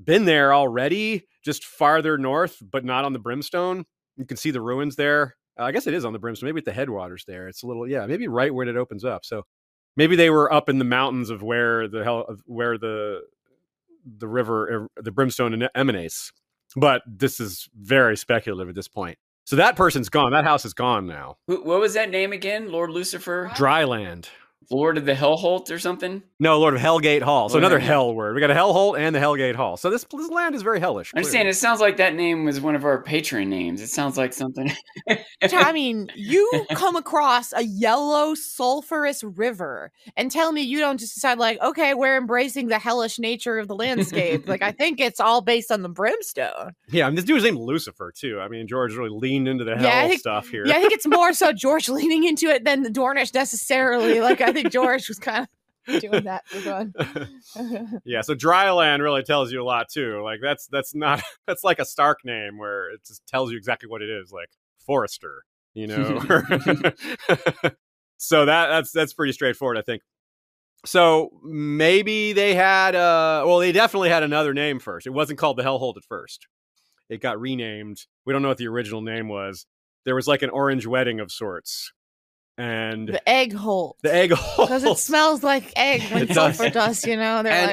been there already, just farther north, but not on the Brimstone. You can see the ruins there. I guess it is on the Brimstone. Maybe at the headwaters there. It's a little, maybe right when it opens up. So maybe they were up in the mountains of where the river, the Brimstone emanates. But this is very speculative at this point. So that person's gone. That house is gone now. What was that name again? Lord Lucifer? Dryland. Lord of the Hellholt or something? No, Lord of Hellgate Hall. So another hell word. We got a Hellholt and the Hellgate Hall. So this land is very hellish. I'm saying it sounds like that name was one of our Patreon names. It sounds like something. I mean, you come across a yellow sulfurous river and tell me you don't just decide like, okay, we're embracing the hellish nature of the landscape. Like, I think it's all based on the brimstone. Yeah, I mean, this dude's named Lucifer too. I mean, George really leaned into the hell stuff here. Yeah, I think it's more so George leaning into it than the Dornish necessarily. Like, I think George was kind of doing that. Yeah, so Dryland really tells you a lot too. Like that's like a Stark name where it just tells you exactly what it is, like Forester, So that's pretty straightforward, I think. So maybe they had they definitely had another name first. It wasn't called the Hellhold at first. It got renamed. We don't know what the original name was. There was like an orange wedding of sorts. And the egg hole, because it smells like egg when sulfur does, they're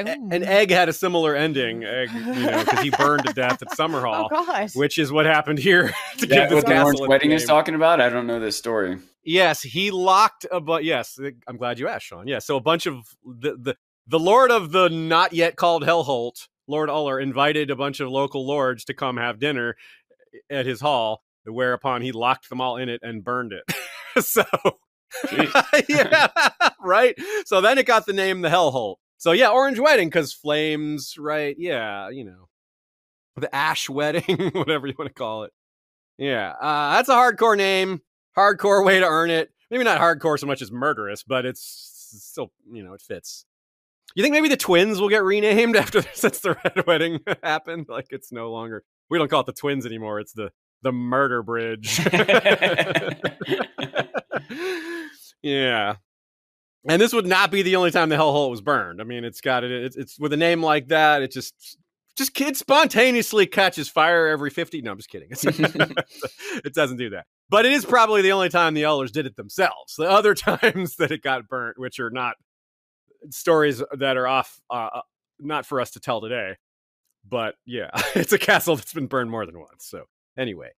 an egg had a similar ending, because he burned to death at Summerhall, which is what happened here. To give this what the Orange Wedding is talking about. I don't know this story. Yes, he locked a bunch. Yes, I'm glad you asked, Sean. Yeah, so a bunch of the Lord of the not yet called Hellholt, Lord Uller, invited a bunch of local lords to come have dinner at his hall, whereupon he locked them all in it and burned it. So, yeah, right. So then it got the name the Hellholt. So yeah, Orange Wedding, because flames, right? Yeah, the Ash Wedding, whatever you want to call it. Yeah, that's a hardcore name, hardcore way to earn it. Maybe not hardcore so much as murderous, but it's still, it fits. You think maybe the twins will get renamed since the Red Wedding happened? Like it's no longer, we don't call it the twins anymore. It's the Murder Bridge. Yeah. And this would not be the only time the Hellhole was burned. I mean, it's with a name like that, it just it spontaneously catches fire every 50. No, I'm just kidding. It doesn't do that. But it is probably the only time the Elders did it themselves. The other times that it got burnt, which are not stories that are off, not for us to tell today. But yeah, it's a castle that's been burned more than once. So anyway,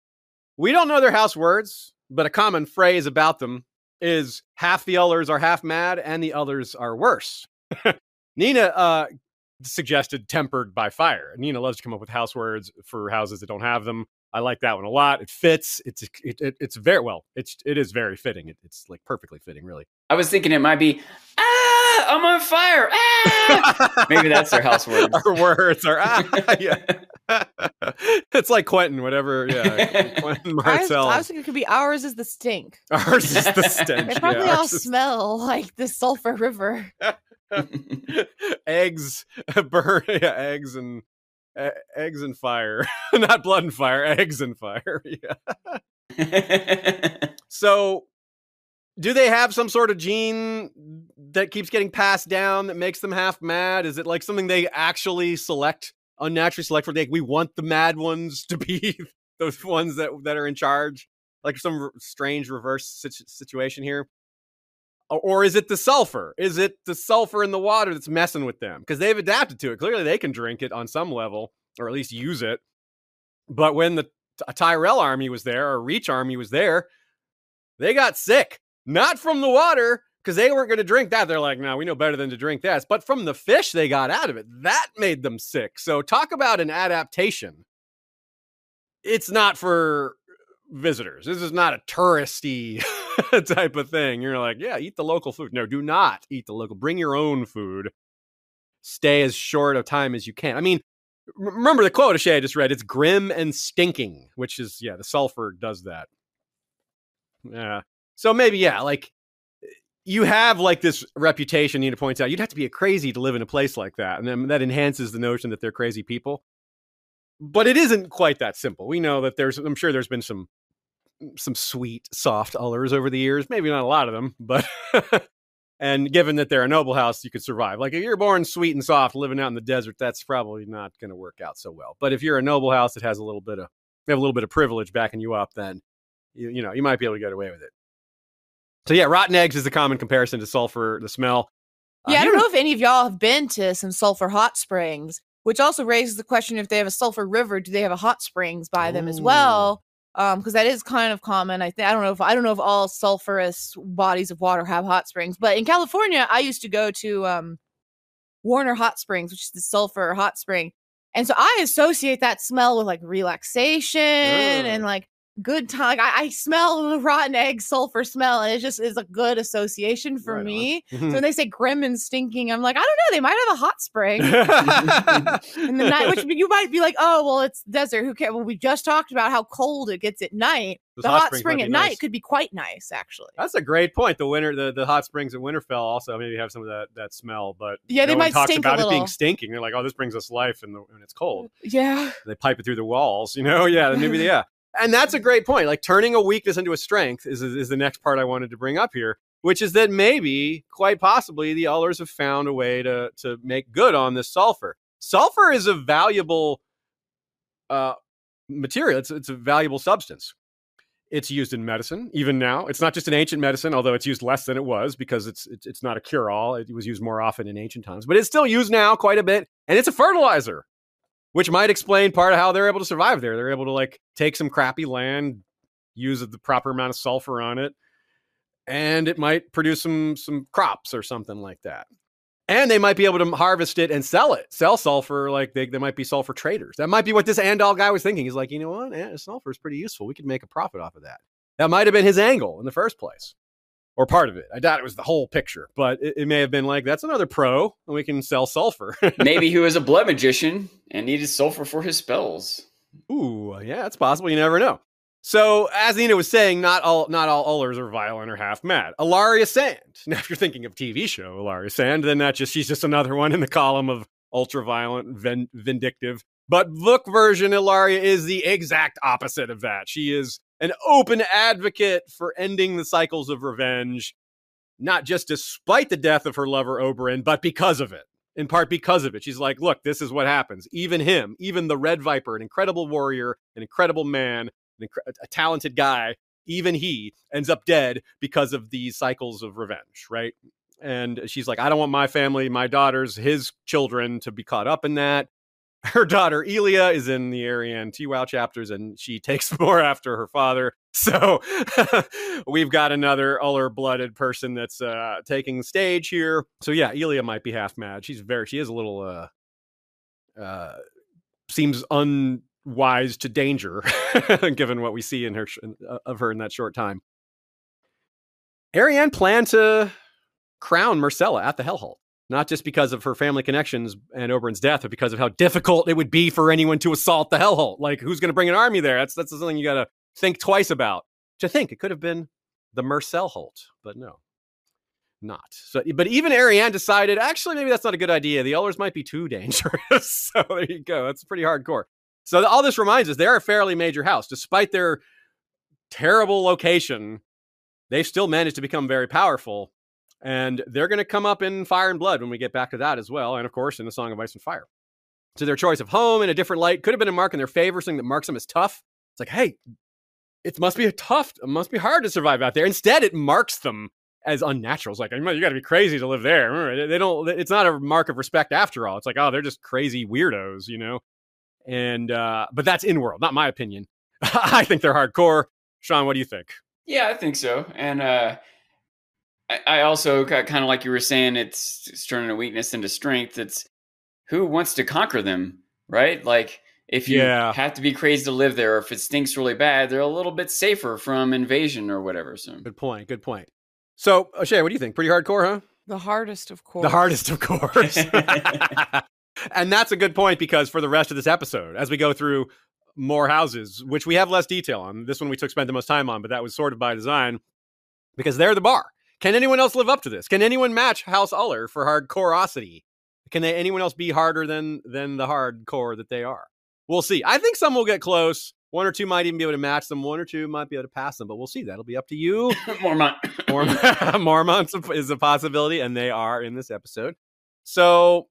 we don't know their house words, but a common phrase about them is half the Ullers are half mad and the others are worse. Nina suggested tempered by fire. Nina loves to come up with house words for houses that don't have them. I like that one a lot. It fits. It's very well. It is very fitting. It's like perfectly fitting, really. I was thinking it might be I'm on fire. Ah! Maybe that's their house words. Our words are yeah. It's like Quentin, whatever. Yeah, Quentin Martell. I was thinking it could be ours is the stink. Ours is the stench. They probably all smell like the sulfur river. Eggs, burn, yeah, eggs and fire. Not blood and fire, eggs and fire. Yeah. So, do they have some sort of gene that keeps getting passed down that makes them half mad? Is it like something they actually select, unnaturally select for? Like, we want the mad ones to be those ones that are in charge, like some strange reverse situation here. Or is it the sulfur? Is it the sulfur in the water that's messing with them? Because they've adapted to it. Clearly, they can drink it on some level, or at least use it. But when the Tyrell army was there, or Reach army was there, they got sick. Not from the water, because they weren't going to drink that. They're like, no, we know better than to drink that. But from the fish they got out of it, that made them sick. So talk about an adaptation. It's not for visitors. This is not a touristy type of thing. You're like, yeah, eat the local food. No, do not eat the local. Bring your own food. Stay as short of time as you can. I mean, remember the quote O'Shea I just read? It's grim and stinking, which is, yeah, the sulfur does that. Yeah. So maybe, yeah, like you have like this reputation, Nina points out, you'd have to be a crazy to live in a place like that. And then that enhances the notion that they're crazy people. But it isn't quite that simple. We know that I'm sure there's been some sweet, soft ullers over the years. Maybe not a lot of them, but, and given that they're a noble house, you could survive. Like if you're born sweet and soft living out in the desert, that's probably not going to work out so well. But if you're a noble house that has a little bit of privilege backing you up, then, you know, you might be able to get away with it. So yeah, rotten eggs is the common comparison to sulfur, the smell. Yeah, I don't know if any of y'all have been to some sulfur hot springs, which also raises the question if they have a sulfur river, do they have a hot springs by them as well? Because that is kind of common. I don't know if all sulfurous bodies of water have hot springs, but in California, I used to go to Warner Hot Springs, which is the sulfur hot spring, and so I associate that smell with like relaxation and like good time. I smell the rotten egg sulfur smell, and it just is a good association for me. So when they say grim and stinking, I'm like, I don't know, they might have a hot spring in the night, which you might be like, oh, well, it's desert. Who cares? Well, we just talked about how cold it gets at night. The hot spring at night could be quite nice, actually. That's a great point. The hot springs at Winterfell also maybe have some of that smell, but yeah, they might stink about a little. It being stinking. They're like, oh, this brings us life, and when it's cold, yeah, they pipe it through the walls, you know? Yeah, maybe yeah. And that's a great point. Like turning a weakness into a strength is the next part I wanted to bring up here, which is that maybe, quite possibly, the Ullers have found a way to make good on this sulfur. Sulfur is a valuable material. It's a valuable substance. It's used in medicine even now. It's not just in ancient medicine, although it's used less than it was because it's not a cure-all. It was used more often in ancient times, but it's still used now quite a bit, and it's a fertilizer, which might explain part of how they're able to survive there. They're able to like take some crappy land, use the proper amount of sulfur on it, and it might produce some crops or something like that. And they might be able to harvest it and sell it. Sell sulfur, like they might be sulfur traders. That might be what this Andal guy was thinking. He's like, you know what? Sulfur is pretty useful. We could make a profit off of that. That might have been his angle in the first place, or part of it. I doubt it was the whole picture, but it may have been like, that's another pro, and we can sell sulfur. Maybe he was a blood magician and needed sulfur for his spells. Ooh, yeah, it's possible. You never know. So, as Nina was saying, not all Ullers are violent or half mad. Ilaria Sand. Now, if you're thinking of TV show Ilaria Sand, then she's just another one in the column of ultra-violent, vindictive. But book version Ilaria is the exact opposite of that. She is an open advocate for ending the cycles of revenge, not just despite the death of her lover Oberyn, but because of it, in part because of it. She's like, look, this is what happens. Even him, even the Red Viper, an incredible warrior, an incredible man, a talented guy, even he ends up dead because of these cycles of revenge, right? And she's like, I don't want my family, my daughters, his children to be caught up in that. Her daughter, Elia, is in the Arianne Teewow chapters, and she takes more after her father. So we've got another Uller-blooded person that's taking the stage here. So yeah, Elia might be half mad. She is a little, seems unwise to danger, given what we see in her of her in that short time. Arianne planned to crown Myrcella at the Hellhold, not just because of her family connections and Oberyn's death, but because of how difficult it would be for anyone to assault the Hellhold. Like, who's going to bring an army there? That's something you got to think twice about. To think it could have been the Myrcellhold, but no. not. So, but even Arianne decided, actually, maybe that's not a good idea. The Ullers might be too dangerous. So there you go. That's pretty hardcore. So all this reminds us, they're a fairly major house. Despite their terrible location, they still managed to become very powerful. And they're going to come up in Fire and Blood when we get back to that as well. And of course, in the Song of Ice and Fire. So their choice of home in a different light could have been a mark in their favor, something that marks them as tough. It's like, hey, it must be hard to survive out there. Instead, it marks them as unnatural. It's like, you got to be crazy to live there. It's not a mark of respect after all. It's like, oh, they're just crazy weirdos, you know? And, but that's in-world, not my opinion. I think they're hardcore. Sean, what do you think? Yeah, I think so. And, I also kind of, like you were saying, it's turning a weakness into strength. It's who wants to conquer them, right? Like if you have to be crazy to live there, or if it stinks really bad, they're a little bit safer from invasion or whatever. So Good point. So O'Shea, what do you think? Pretty hardcore, huh? The hardest, of course. And that's a good point, because for the rest of this episode, as we go through more houses, which we have less detail on, this one we spent the most time on, but that was sort of by design, because they're the bar. Can anyone else live up to this? Can anyone match House Uller for hardcoreosity? Can anyone else be harder than the hardcore that they are? We'll see. I think some will get close. One or two might even be able to match them. One or two might be able to pass them, but we'll see. That'll be up to you. Mormons is a possibility, and they are in this episode. So,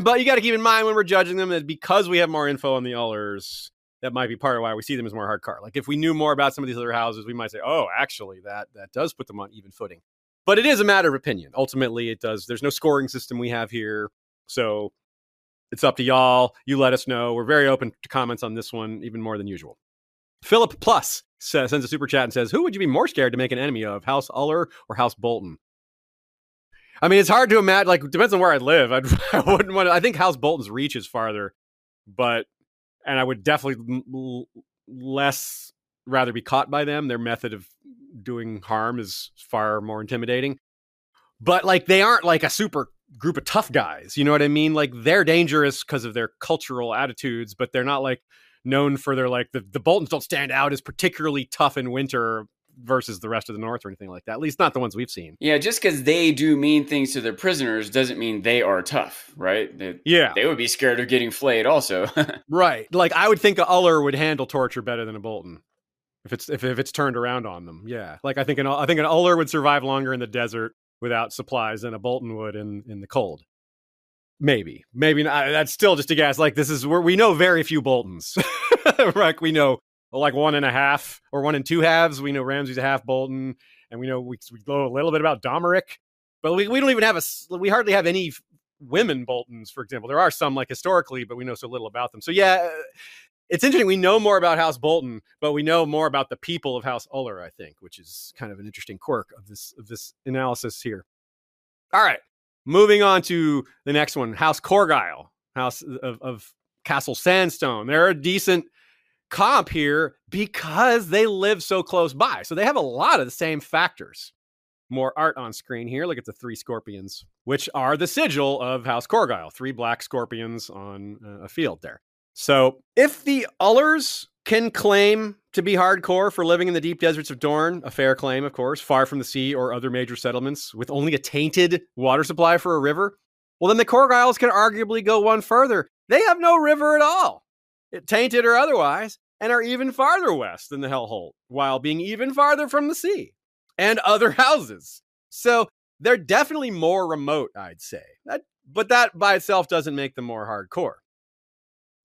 but you got to keep in mind when we're judging them that because we have more info on the Ullers, that might be part of why we see them as more hardcore. Like if we knew more about some of these other houses, we might say, oh, actually that does put them on even footing, but it is a matter of opinion. Ultimately it does. There's no scoring system we have here. So it's up to y'all. You let us know. We're very open to comments on this one, even more than usual. Philip Plus sends a super chat and says, who would you be more scared to make an enemy of, House Uller or House Bolton? I mean, it's hard to imagine, like depends on where I live. I wouldn't want to, I think House Bolton's reach is farther, but and I would definitely rather be caught by them. Their method of doing harm is far more intimidating. But like they aren't like a super group of tough guys. You know what I mean? Like they're dangerous because of their cultural attitudes, but they're not like known for their like the Boltons don't stand out as particularly tough in winter versus the rest of the North or anything like that. At least not the ones we've seen. Yeah, just because they do mean things to their prisoners doesn't mean they are tough, right? They would be scared of getting flayed also. Right. Like I would think a Uller would handle torture better than a Bolton if it's turned around on them. Yeah. Like I think an Uller would survive longer in the desert without supplies than a Bolton would in the cold. Maybe not. That's still just a guess. Like this is where we know very few Boltons. Like we know like one and a half or one and two halves. We know Ramsay's a half Bolton, and we know we know a little bit about Domeric, but we don't even have we hardly have any women Boltons, for example. There are some like historically, but we know so little about them. So yeah, it's interesting. We know more about House Bolton, but we know more about the people of House Uller, I think, which is kind of an interesting quirk of this analysis here. All right, moving on to the next one, House Corgyle, House of Castle Sandstone. They're a decent comp here because they live so close by. So they have a lot of the same factors. More art on screen here. Look at the three scorpions, which are the sigil of House Corgyle. Three black scorpions on a field there. So if the Ullers can claim to be hardcore for living in the deep deserts of Dorne, a fair claim, of course, far from the sea or other major settlements with only a tainted water supply for a river, well, then the Corgyles can arguably go one further. They have no river at all, tainted or otherwise, and are even farther west than the Hellholt, while being even farther from the sea and other houses. So they're definitely more remote, I'd say. But that by itself doesn't make them more hardcore.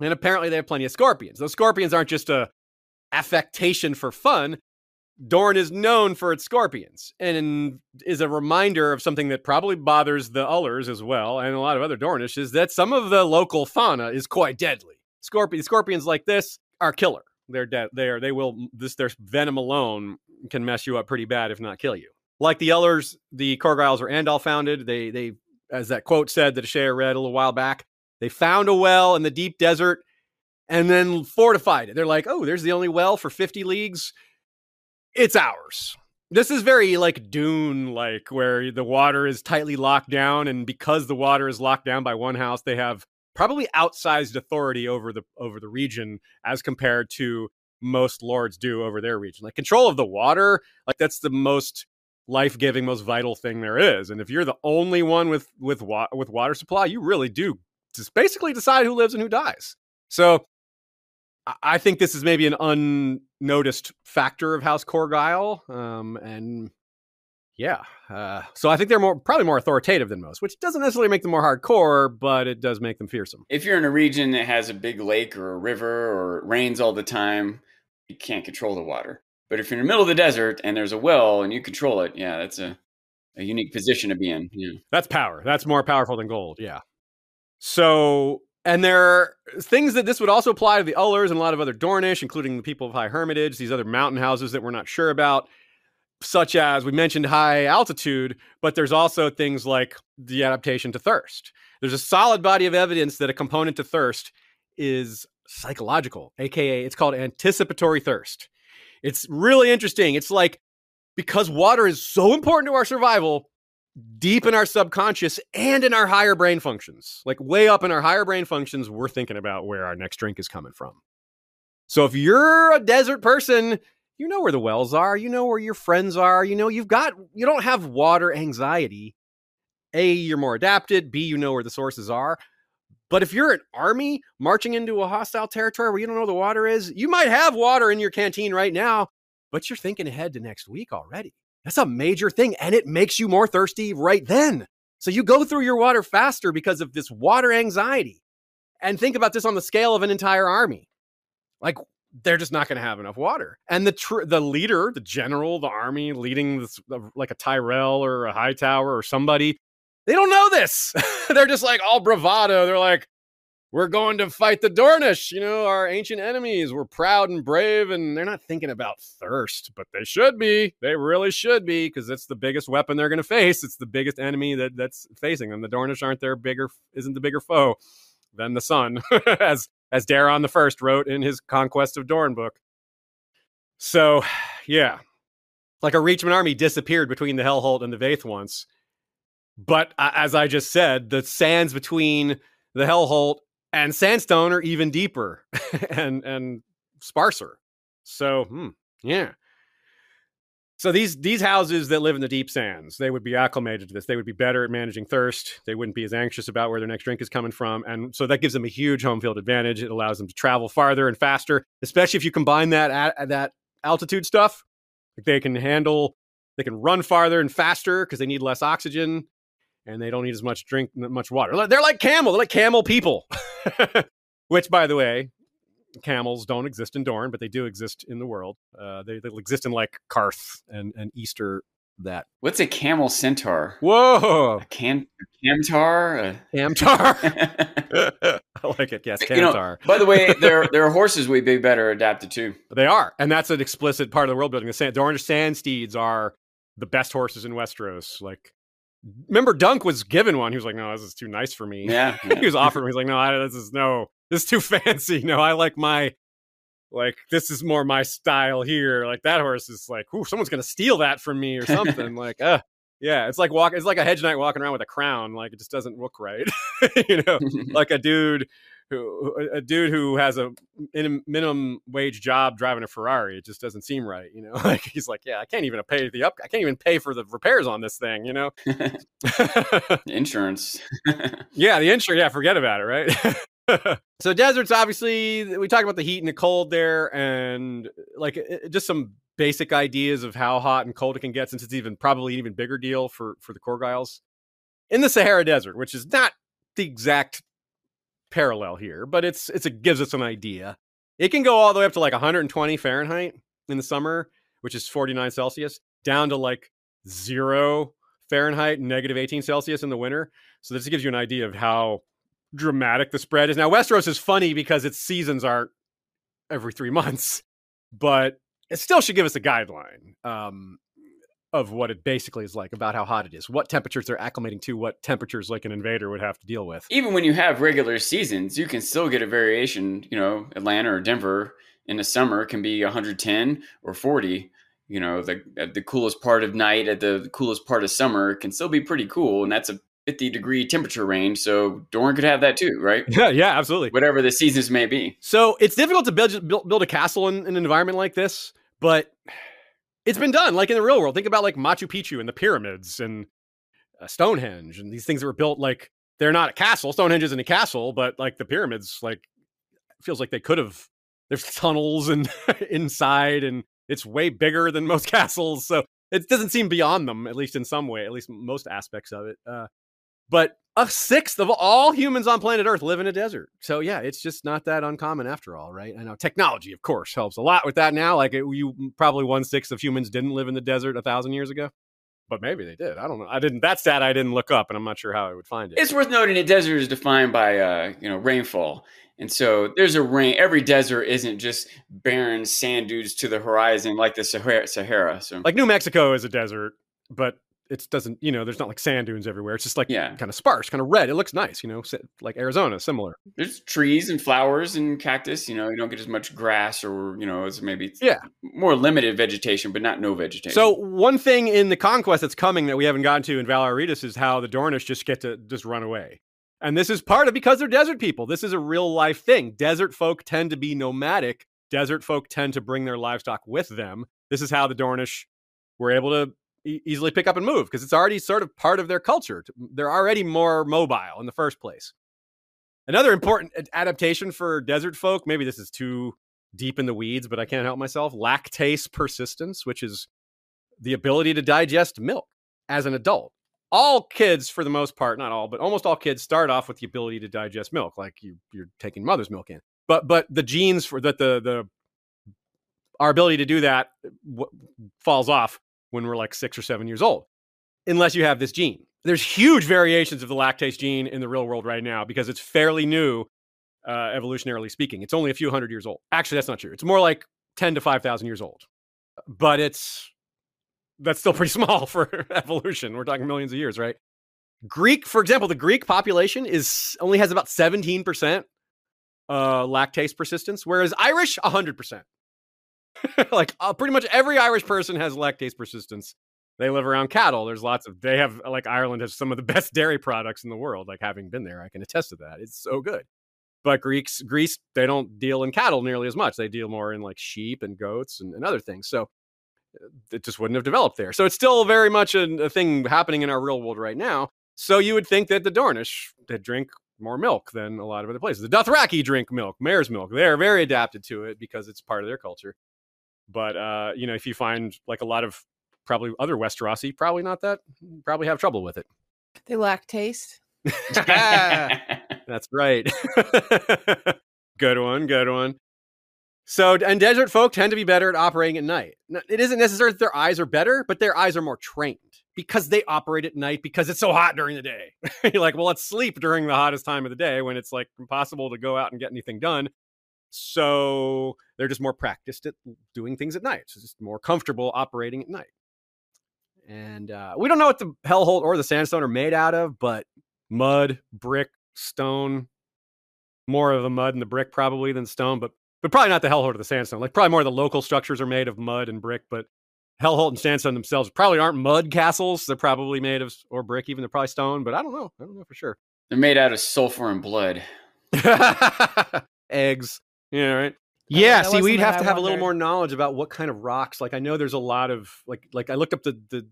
And apparently they have plenty of scorpions. Those scorpions aren't just a affectation for fun. Dorne is known for its scorpions and is a reminder of something that probably bothers the Ullers as well, and a lot of other Dornish, is that some of the local fauna is quite deadly. Scorpions like this are killer. They're dead. Their venom alone can mess you up pretty bad, if not kill you. Like the Ullers, the Corgyles were Andal founded. They, as that quote said that Ashea read a little while back, they found a well in the deep desert and then fortified it. They're like, oh, there's the only well for 50 leagues. It's ours. This is very like Dune, like where the water is tightly locked down. And because the water is locked down by one house, they have probably outsized authority over the region as compared to most lords do over their region. Like control of the water, like that's the most life-giving, most vital thing there is. And if you're the only one with water supply, you really do just basically decide who lives and who dies. So I think this is maybe an unnoticed factor of House Corgyle. So I think they're probably more authoritative than most, which doesn't necessarily make them more hardcore, but it does make them fearsome. If you're in a region that has a big lake or a river or it rains all the time, you can't control the water. But if you're in the middle of the desert and there's a well and you control it, yeah, that's a unique position to be in. Yeah. That's power. That's more powerful than gold. Yeah. So, and there are things that this would also apply to the Ullers and a lot of other Dornish, including the people of High Hermitage, these other mountain houses that we're not sure about, such as we mentioned high altitude, but there's also things like the adaptation to thirst. There's a solid body of evidence that a component to thirst is psychological, aka it's called anticipatory thirst. It's really interesting. It's like, because water is so important to our survival, deep in our subconscious and in our higher brain functions, like way up in our higher brain functions, we're thinking about where our next drink is coming from. So if you're a desert person, you know where the wells are, you know where your friends are, you know, you don't have water anxiety. A, you're more adapted. B, you know where the sources are. But if you're an army marching into a hostile territory where you don't know where the water is, you might have water in your canteen right now, but you're thinking ahead to next week already. That's a major thing, and it makes you more thirsty right then. So you go through your water faster because of this water anxiety. And think about this on the scale of an entire army. Like, they're just not going to have enough water. And the leader, the general, the army leading this, like a Tyrell or a Hightower or somebody, they don't know this. They're just like all bravado. They're like, we're going to fight the Dornish, you know, our ancient enemies. We're proud and brave, and they're not thinking about thirst, but they should be. They really should be, because it's the biggest weapon they're going to face. It's the biggest enemy that's facing them. The Dornish isn't the bigger foe than the sun, as Daron the First wrote in his Conquest of Dorne book. So, yeah, like a Reachman army disappeared between the Hellholt and the Vaith once. But as I just said, the sands between the Hellholt and Sandstone are even deeper and sparser. So, yeah. So these houses that live in the deep sands, they would be acclimated to this. They would be better at managing thirst. They wouldn't be as anxious about where their next drink is coming from. And so that gives them a huge home field advantage. It allows them to travel farther and faster, especially if you combine that altitude stuff. Like they can run farther and faster because they need less oxygen. And they don't need as much water. They're like camel. They're like camel people. Which, by the way, camels don't exist in Dorne, but they do exist in the world. They'll exist in like Karth and Easter. That. What's a camel centaur? Whoa! Camtar? I like it. Yes, camtar. You know, by the way, there are horses we'd be better adapted to. They are, and that's an explicit part of the world building. The Dornish sand steeds are the best horses in Westeros. Like. Remember, Dunk was given one. He was like, no, this is too nice for me. Yeah. He was offered one. He's like, no, this is too fancy. No, I like this is more my style here. Like, that horse is like, ooh, someone's going to steal that from me or something. Yeah, it's like a hedge knight walking around with a crown. Like, it just doesn't look right. You know, like a dude who has a minimum wage job driving a Ferrari. It just doesn't seem right, you know. Like, he's like, yeah, I can't even pay for the repairs on this thing, you know. Insurance. Yeah, the insurance. Yeah, forget about it, right? So deserts, obviously, we talked about the heat and the cold there, and like just some basic ideas of how hot and cold it can get, since it's probably an even bigger deal for the Corgyles in the Sahara Desert, which is not the exact parallel here, but it gives us an idea. It can go all the way up to like 120 Fahrenheit in the summer, which is 49 Celsius, down to like 0 Fahrenheit, -18 Celsius in the winter. So this gives you an idea of how dramatic the spread is. Now, Westeros is funny because its seasons are every 3 months, but it still should give us a guideline of what it basically is like, about how hot it is, what temperatures they're acclimating to, what temperatures like an invader would have to deal with. Even when you have regular seasons, you can still get a variation. You know, Atlanta or Denver in the summer can be 110 or 40. You know, at the coolest part of night, at the coolest part of summer, can still be pretty cool. And that's a 50-degree temperature range. So Dorne could have that too, right? Yeah, absolutely. Whatever the seasons may be. So it's difficult to build a castle in an environment like this, but It's been done, like in the real world. Think about like Machu Picchu and the pyramids and Stonehenge and these things that were built like they're not a castle. Stonehenge isn't a castle, but like the pyramids, like it feels like they could have. There's tunnels and inside, and it's way bigger than most castles. So it doesn't seem beyond them, at least in some way, at least most aspects of it. But 1/6 of all humans on planet Earth live in a desert. So yeah, it's just not that uncommon after all, right? I know technology, of course, helps a lot with that now. Like you probably 1/6 of humans didn't live in the desert 1,000 years ago. But maybe they did. I don't know. I didn't. That stat I didn't look up, and I'm not sure how I would find it. It's worth noting a desert is defined by rainfall, and so there's a rain. Every desert isn't just barren sand dunes to the horizon like the Sahara. So like New Mexico is a desert, but it doesn't. You know, there's not like sand dunes everywhere. It's just like kind of sparse, kind of red. It looks nice. You know, like Arizona, similar. There's trees and flowers and cactus. You know, you don't get as much grass or it's maybe more limited vegetation, but not no vegetation. So one thing in the conquest that's coming that we haven't gotten to in Valeritas is how the Dornish just get to just run away, and this is part of because they're desert people. This is a real life thing. Desert folk tend to be nomadic. Desert folk tend to bring their livestock with them. This is how the Dornish were able to easily pick up and move because it's already sort of part of their culture. They're already more mobile in the first place. Another important adaptation for desert folk, maybe this is too deep in the weeds, but I can't help myself. Lactase persistence, which is the ability to digest milk as an adult. All kids, for the most part, not all, but almost all kids start off with the ability to digest milk, like you're taking mother's milk in. But the genes for that, our ability to do that falls off when we're like 6 or 7 years old, unless you have this gene. There's huge variations of the lactase gene in the real world right now because it's fairly new, evolutionarily speaking. It's only a few hundred years old. Actually, that's not true. It's more like 10 to 5,000 years old, but that's still pretty small for evolution. We're talking millions of years, right? Greek, for example, the Greek population only has about 17% lactase persistence, whereas Irish, 100%. Like pretty much every Irish person has lactase persistence. They live around cattle. Ireland has some of the best dairy products in the world. Like having been there, I can attest to that. It's so good. But Greece, they don't deal in cattle nearly as much. They deal more in like sheep and goats and other things. So it just wouldn't have developed there. So it's still very much a thing happening in our real world right now. So you would think that the Dornish that drink more milk than a lot of other places. The Dothraki drink milk, mare's milk. They're very adapted to it because it's part of their culture. But, if you find like a lot of probably other Westerosi, probably not that, probably have trouble with it. They lack taste. That's right. Good one. So, and desert folk tend to be better at operating at night. Now, it isn't necessarily that their eyes are better, but their eyes are more trained because they operate at night because it's so hot during the day. You're like, well, let's sleep during the hottest time of the day when it's like impossible to go out and get anything done. So they're just more practiced at doing things at night. So just more comfortable operating at night. And we don't know what the hellhole or the sandstone are made out of, but mud, brick, stone, more of the mud and the brick probably than stone, but probably not the hellhole or the sandstone. Like probably more of the local structures are made of mud and brick, but hellhole and sandstone themselves probably aren't mud castles. They're probably made of, or brick, even they're probably stone, but I don't know. I don't know for sure. They're made out of sulfur and blood. Eggs. Yeah, right. Yeah, see, we'd have to have a little more knowledge about what kind of rocks. Like, I know there's a lot of like I looked up the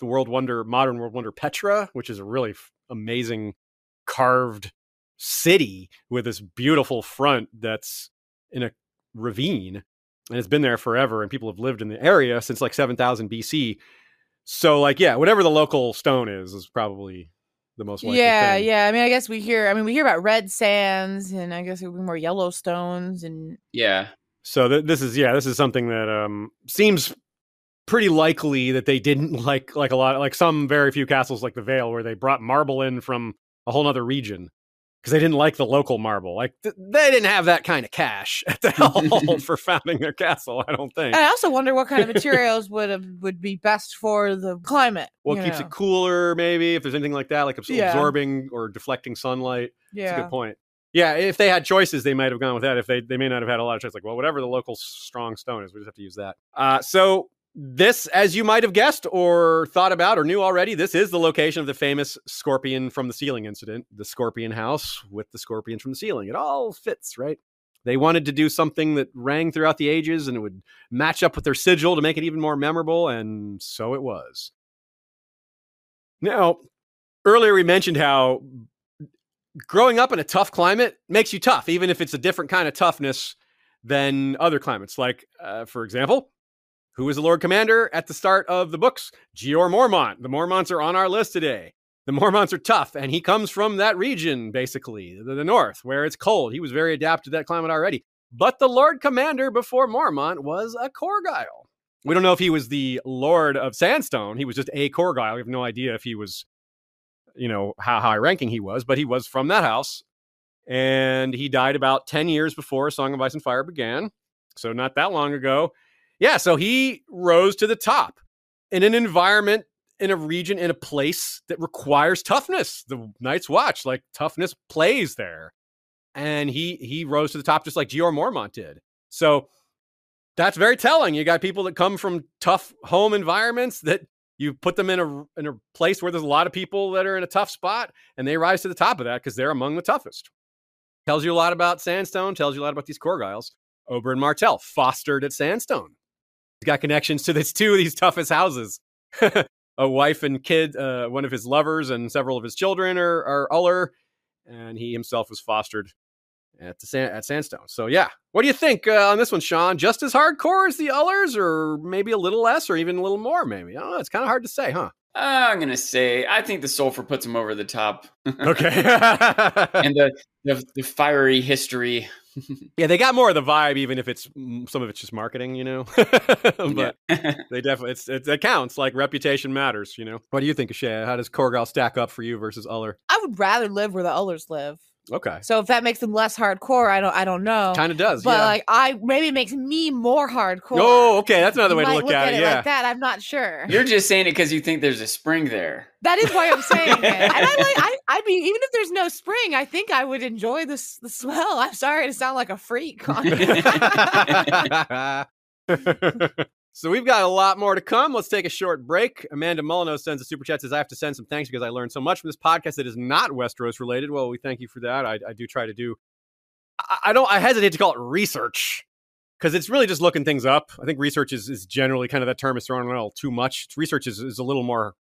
modern world wonder Petra, which is a really amazing carved city with this beautiful front that's in a ravine, and it's been there forever, and people have lived in the area since like 7,000 BC. So, like, yeah, whatever the local stone is probably the most likely thing. I mean, I guess we hear about red sands, and I guess it would be more yellow stones, and so this is something that seems pretty likely that they didn't like a lot, like some very few castles like the Vale where they brought marble in from a whole other region because they didn't like the local marble. Like they didn't have that kind of cash at the hellhole for founding their castle, I don't think. And I also wonder what kind of materials would be best for the climate. Well, it keeps it cooler, maybe, if there's anything like that, like absorbing or deflecting sunlight. Yeah. That's a good point. Yeah, if they had choices, they might have gone with that. If they may not have had a lot of choice. Like, well, whatever the local strong stone is, we just have to use that. So this, as you might have guessed or thought about or knew already, this is the location of the famous scorpion from the ceiling incident, the scorpion house with the scorpions from the ceiling. It all fits, right? They wanted to do something that rang throughout the ages and it would match up with their sigil to make it even more memorable, and so it was. Now, earlier we mentioned how growing up in a tough climate makes you tough, even if it's a different kind of toughness than other climates. Like, for example, who was the Lord Commander at the start of the books? Gior Mormont. The Mormonts are on our list today. The Mormonts are tough, and he comes from that region, basically, the north, where it's cold. He was very adapted to that climate already. But the Lord Commander before Mormont was a Corgyle. We don't know if he was the Lord of Sandstone. He was just a Corgyle. We have no idea if he was, you know, how high-ranking he was, but he was from that house. And he died about 10 years before Song of Ice and Fire began, so not that long ago. Yeah, so he rose to the top in an environment, in a region, in a place that requires toughness. The Night's Watch, like, toughness plays there. And he rose to the top just like Gior Mormont did. So that's very telling. You got people that come from tough home environments that you put them in a place where there's a lot of people that are in a tough spot, and they rise to the top of that because they're among the toughest. Tells you a lot about Sandstone, tells you a lot about these Corgyles. Oberyn Martell, fostered at Sandstone. He's got connections to these two of these toughest houses. A wife and kid, one of his lovers and several of his children are Uller, and he himself was fostered at Sandstone. So yeah, what do you think on this one, Sean? Just as hardcore as the Ullers, or maybe a little less, or even a little more? Maybe I don't know. It's kind of hard to say, huh? I'm gonna say I think the sulfur puts him over the top. Okay, and the fiery history. Yeah, they got more of the vibe, even if it's some of it's just marketing, you know. But they definitely it counts. Like, reputation matters, you know. What do you think, Ashea? How does Corgal stack up for you versus Uller? I would rather live where the Ullers live. Okay. So if that makes them less hardcore, I don't know. Kind of does, but yeah. Like, I maybe it makes me more hardcore. Oh, okay, that's another way to look at it. Yeah, like that. I'm not sure. You're just saying it because you think there's a spring there. That is why I'm saying it. And I mean, even if there's no spring, I think I would enjoy the smell. I'm sorry to sound like a freak on it. So we've got a lot more to come. Let's take a short break. Amanda Molino sends a super chat, says, I have to send some thanks because I learned so much from this podcast that is not Westeros related. Well, we thank you for that. I do try to do. I hesitate to call it research because it's really just looking things up. I think research is generally kind of, that term is thrown around too much. Research is a little more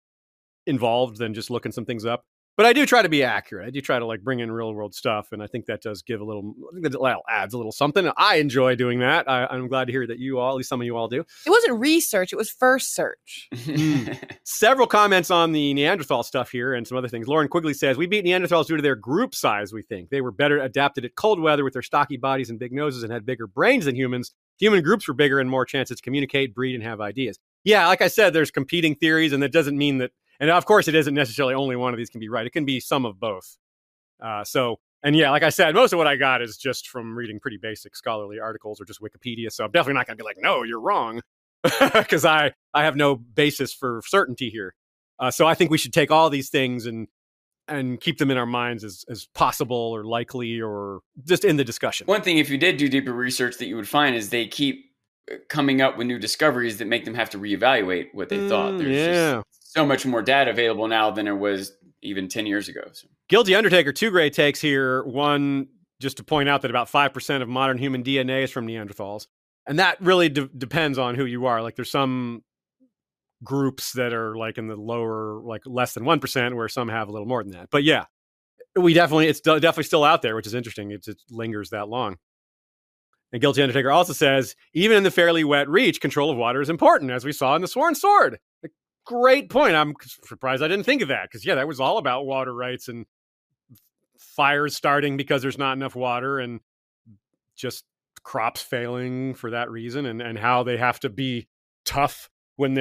involved than just looking some things up. But I do try to be accurate. I do try to like bring in real world stuff. And I think that does give a little, I think that adds a little something. I enjoy doing that. I'm glad to hear that you all, at least some of you all do. It wasn't research. It was first search. Several comments on the Neanderthal stuff here and some other things. Lauren Quigley says, we beat Neanderthals due to their group size, we think. They were better adapted at cold weather with their stocky bodies and big noses and had bigger brains than humans. Human groups were bigger and more chances to communicate, breed, and have ideas. Yeah, like I said, there's competing theories, and that doesn't mean that. And of course, it isn't necessarily only one of these can be right. It can be some of both. And yeah, like I said, most of what I got is just from reading pretty basic scholarly articles or just Wikipedia. So I'm definitely not going to be like, no, you're wrong, because I have no basis for certainty here. So I think we should take all these things and keep them in our minds as possible or likely or just in the discussion. One thing, if you did do deeper research, that you would find is they keep coming up with new discoveries that make them have to reevaluate what they thought. So much more data available now than it was even 10 years ago. So. Guilty Undertaker, two great takes here. One, just to point out that about 5% of modern human DNA is from Neanderthals. And that really depends on who you are. Like, there's some groups that are like in the lower, like less than 1%, where some have a little more than that. But yeah, it's definitely still out there, which is interesting. It lingers that long. And Guilty Undertaker also says, even in the fairly wet reach, control of water is important, as we saw in the Sworn Sword. Great point. I'm surprised I didn't think of that, because yeah, that was all about water rights and fires starting because there's not enough water and just crops failing for that reason, and how they have to be tough when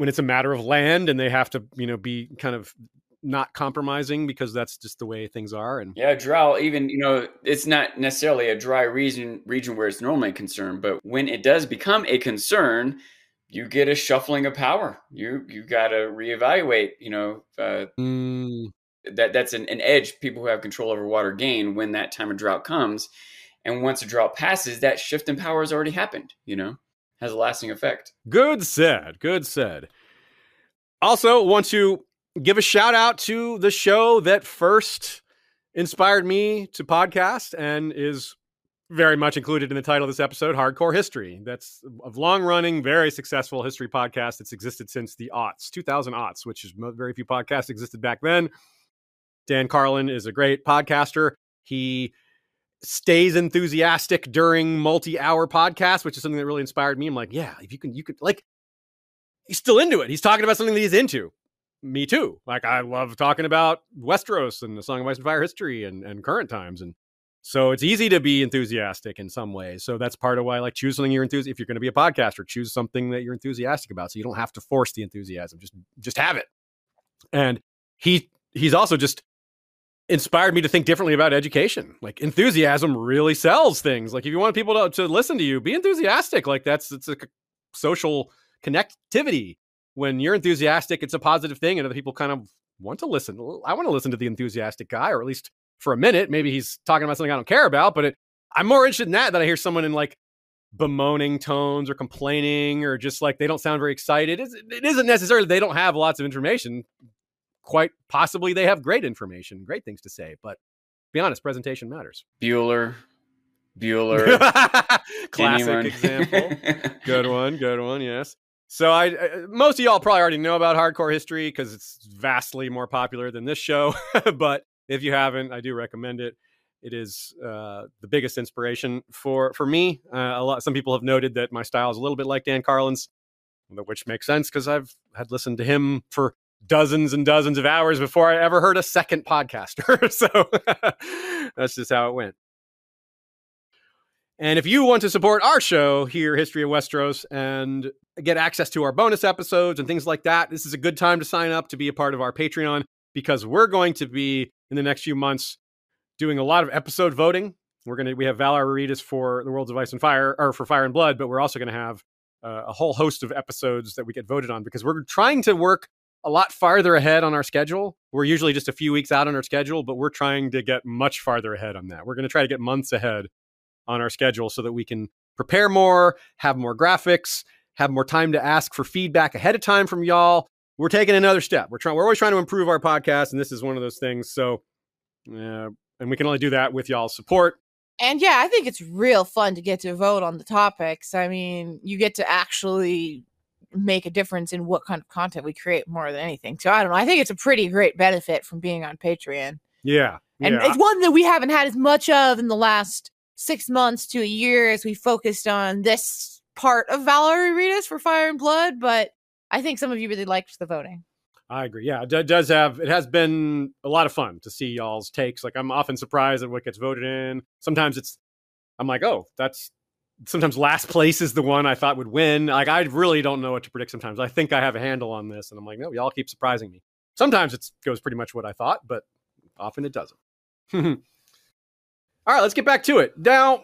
it's a matter of land, and they have to, you know, be kind of not compromising because that's just the way things are. And yeah, drought, even, you know, it's not necessarily a dry region where it's normally concerned, but when it does become a concern, you get a shuffling of power. You got to reevaluate, you know, that's an edge people who have control over water gain when that time of drought comes. And once a drought passes, that shift in power has already happened, you know, has a lasting effect. Good said. Also want to give a shout out to the show that first inspired me to podcast and is very much included in the title of this episode, Hardcore History. That's a long-running, very successful history podcast that's existed since the aughts, 2000 aughts, which is very few podcasts existed back then. Dan Carlin is a great podcaster. He stays enthusiastic during multi-hour podcasts, which is something that really inspired me. I'm like, yeah, if you could like, he's still into it. He's talking about something that he's into. Me too. Like, I love talking about Westeros and the Song of Ice and Fire history and current times. And so it's easy to be enthusiastic in some ways. So that's part of why, like, choose something you're enthusiastic. If you're going to be a podcaster, choose something that you're enthusiastic about. So you don't have to force the enthusiasm. Just have it. And he's also just inspired me to think differently about education. Like, enthusiasm really sells things. Like, if you want people to listen to you, be enthusiastic. Like, it's a social connectivity. When you're enthusiastic, it's a positive thing, and other people kind of want to listen. I want to listen to the enthusiastic guy, or at least for a minute. Maybe he's talking about something I don't care about, but I'm more interested in that than I hear someone in like bemoaning tones or complaining or just like they don't sound very excited. It isn't necessarily they don't have lots of information. Quite possibly they have great information, great things to say, but be honest, presentation matters. Bueller. Classic example. Good one, yes. So most of y'all probably already know about Hardcore History because it's vastly more popular than this show, but if you haven't, I do recommend it. It is the biggest inspiration for me. Some people have noted that my style is a little bit like Dan Carlin's, which makes sense because I've had listened to him for dozens and dozens of hours before I ever heard a second podcaster. So that's just how it went. And if you want to support our show here, History of Westeros, and get access to our bonus episodes and things like that, this is a good time to sign up to be a part of our Patreon, because we're going to be, in the next few months, doing a lot of episode voting. We have Valar Reedus for The Worlds of Ice and Fire, or for Fire and Blood, but we're also going to have a whole host of episodes that we get voted on, because we're trying to work a lot farther ahead on our schedule. We're usually just a few weeks out on our schedule, but we're trying to get much farther ahead on that. We're going to try to get months ahead on our schedule so that we can prepare more, have more graphics, have more time to ask for feedback ahead of time from y'all. We're taking another step. We're always trying to improve our podcast, and this is one of those things. So, and we can only do that with y'all's support. And yeah, I think it's real fun to get to vote on the topics. I mean, you get to actually make a difference in what kind of content we create more than anything. So I don't know. I think it's a pretty great benefit from being on Patreon. Yeah. And it's one that we haven't had as much of in the last 6 months to a year, as we focused on this part of Valar Reedus for Fire and Blood, but I think some of you really liked the voting. I agree. Yeah, it has been a lot of fun to see y'all's takes. Like, I'm often surprised at what gets voted in. Sometimes I'm like, oh, sometimes last place is the one I thought would win. Like, I really don't know what to predict sometimes. I think I have a handle on this, and I'm like, no, y'all keep surprising me. Sometimes it goes pretty much what I thought, but often it doesn't. All right, let's get back to it. Now,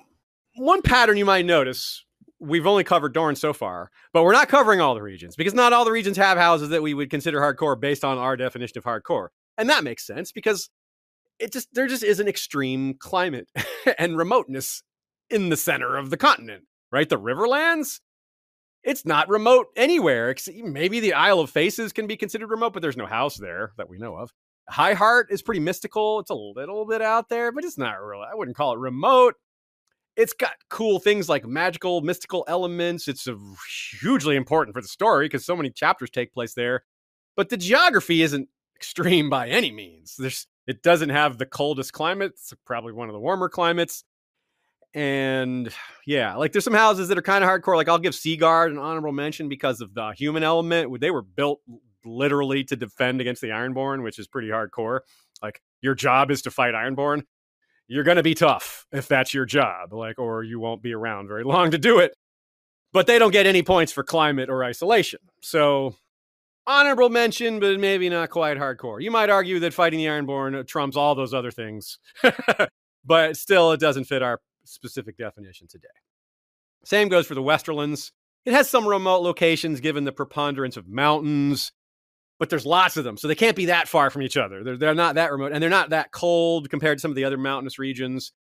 one pattern you might notice, we've only covered Dorne so far, but we're not covering all the regions, because not all the regions have houses that we would consider hardcore based on our definition of hardcore. And that makes sense, because there just is an extreme climate and remoteness in the center of the continent, right? The Riverlands, it's not remote anywhere. Maybe the Isle of Faces can be considered remote, but there's no house there that we know of. High Heart is pretty mystical. It's a little bit out there, but it's not real. I wouldn't call it remote. It's got cool things like magical, mystical elements. It's hugely important for the story because so many chapters take place there. But the geography isn't extreme by any means. It doesn't have the coldest climate. It's probably one of the warmer climates. And yeah, like, there's some houses that are kind of hardcore. Like, I'll give Seaguard an honorable mention because of the human element. They were built literally to defend against the Ironborn, which is pretty hardcore. Like, your job is to fight Ironborn. You're going to be tough if that's your job, like, or you won't be around very long to do it. But they don't get any points for climate or isolation. So, honorable mention, but maybe not quite hardcore. You might argue that fighting the Ironborn trumps all those other things, but still, it doesn't fit our specific definition today. Same goes for the Westerlands. It has some remote locations given the preponderance of mountains, but there's lots of them, so they can't be that far from each other. They're not that remote, and they're not that cold compared to some of the other mountainous regions.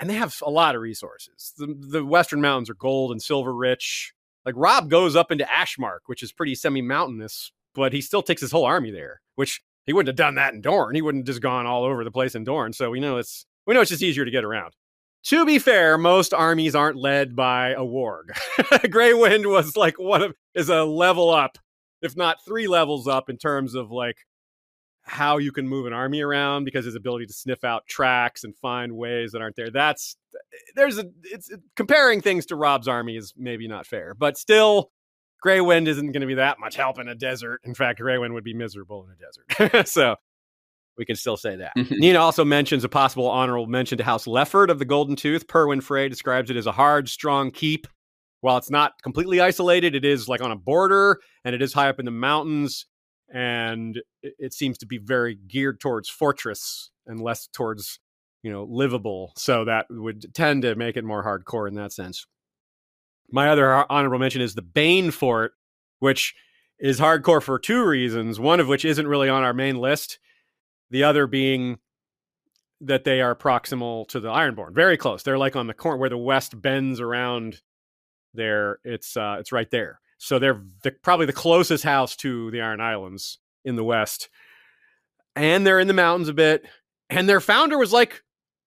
And they have a lot of resources. The Western mountains are gold and silver rich. Like, Robb goes up into Ashmark, which is pretty semi-mountainous, but he still takes his whole army there, which he wouldn't have done that in Dorne. He wouldn't have just gone all over the place in Dorne. So we know it's just easier to get around. To be fair, most armies aren't led by a warg. Grey Wind was like is a level up, if not three levels up in terms of like how you can move an army around because his ability to sniff out tracks and find ways that aren't there. Comparing things to Rob's army is maybe not fair, but still Grey Wind isn't going to be that much help in a desert. In fact, Grey Wind would be miserable in a desert. So we can still say that. Nina also mentions a possible honorable mention to House Lefford of the Golden Tooth. Perwin Frey describes it as a hard, strong keep. While it's not completely isolated, it is like on a border, and it is high up in the mountains, and it seems to be very geared towards fortress and less towards, livable. So that would tend to make it more hardcore in that sense. My other honorable mention is the Bane Fort, which is hardcore for two reasons, one of which isn't really on our main list. The other being that they are proximal to the Ironborn, very close. They're like on the corner where the West bends around there. It's right there. So they're probably the closest house to the Iron Islands in the West. And they're in the mountains a bit. And their founder was like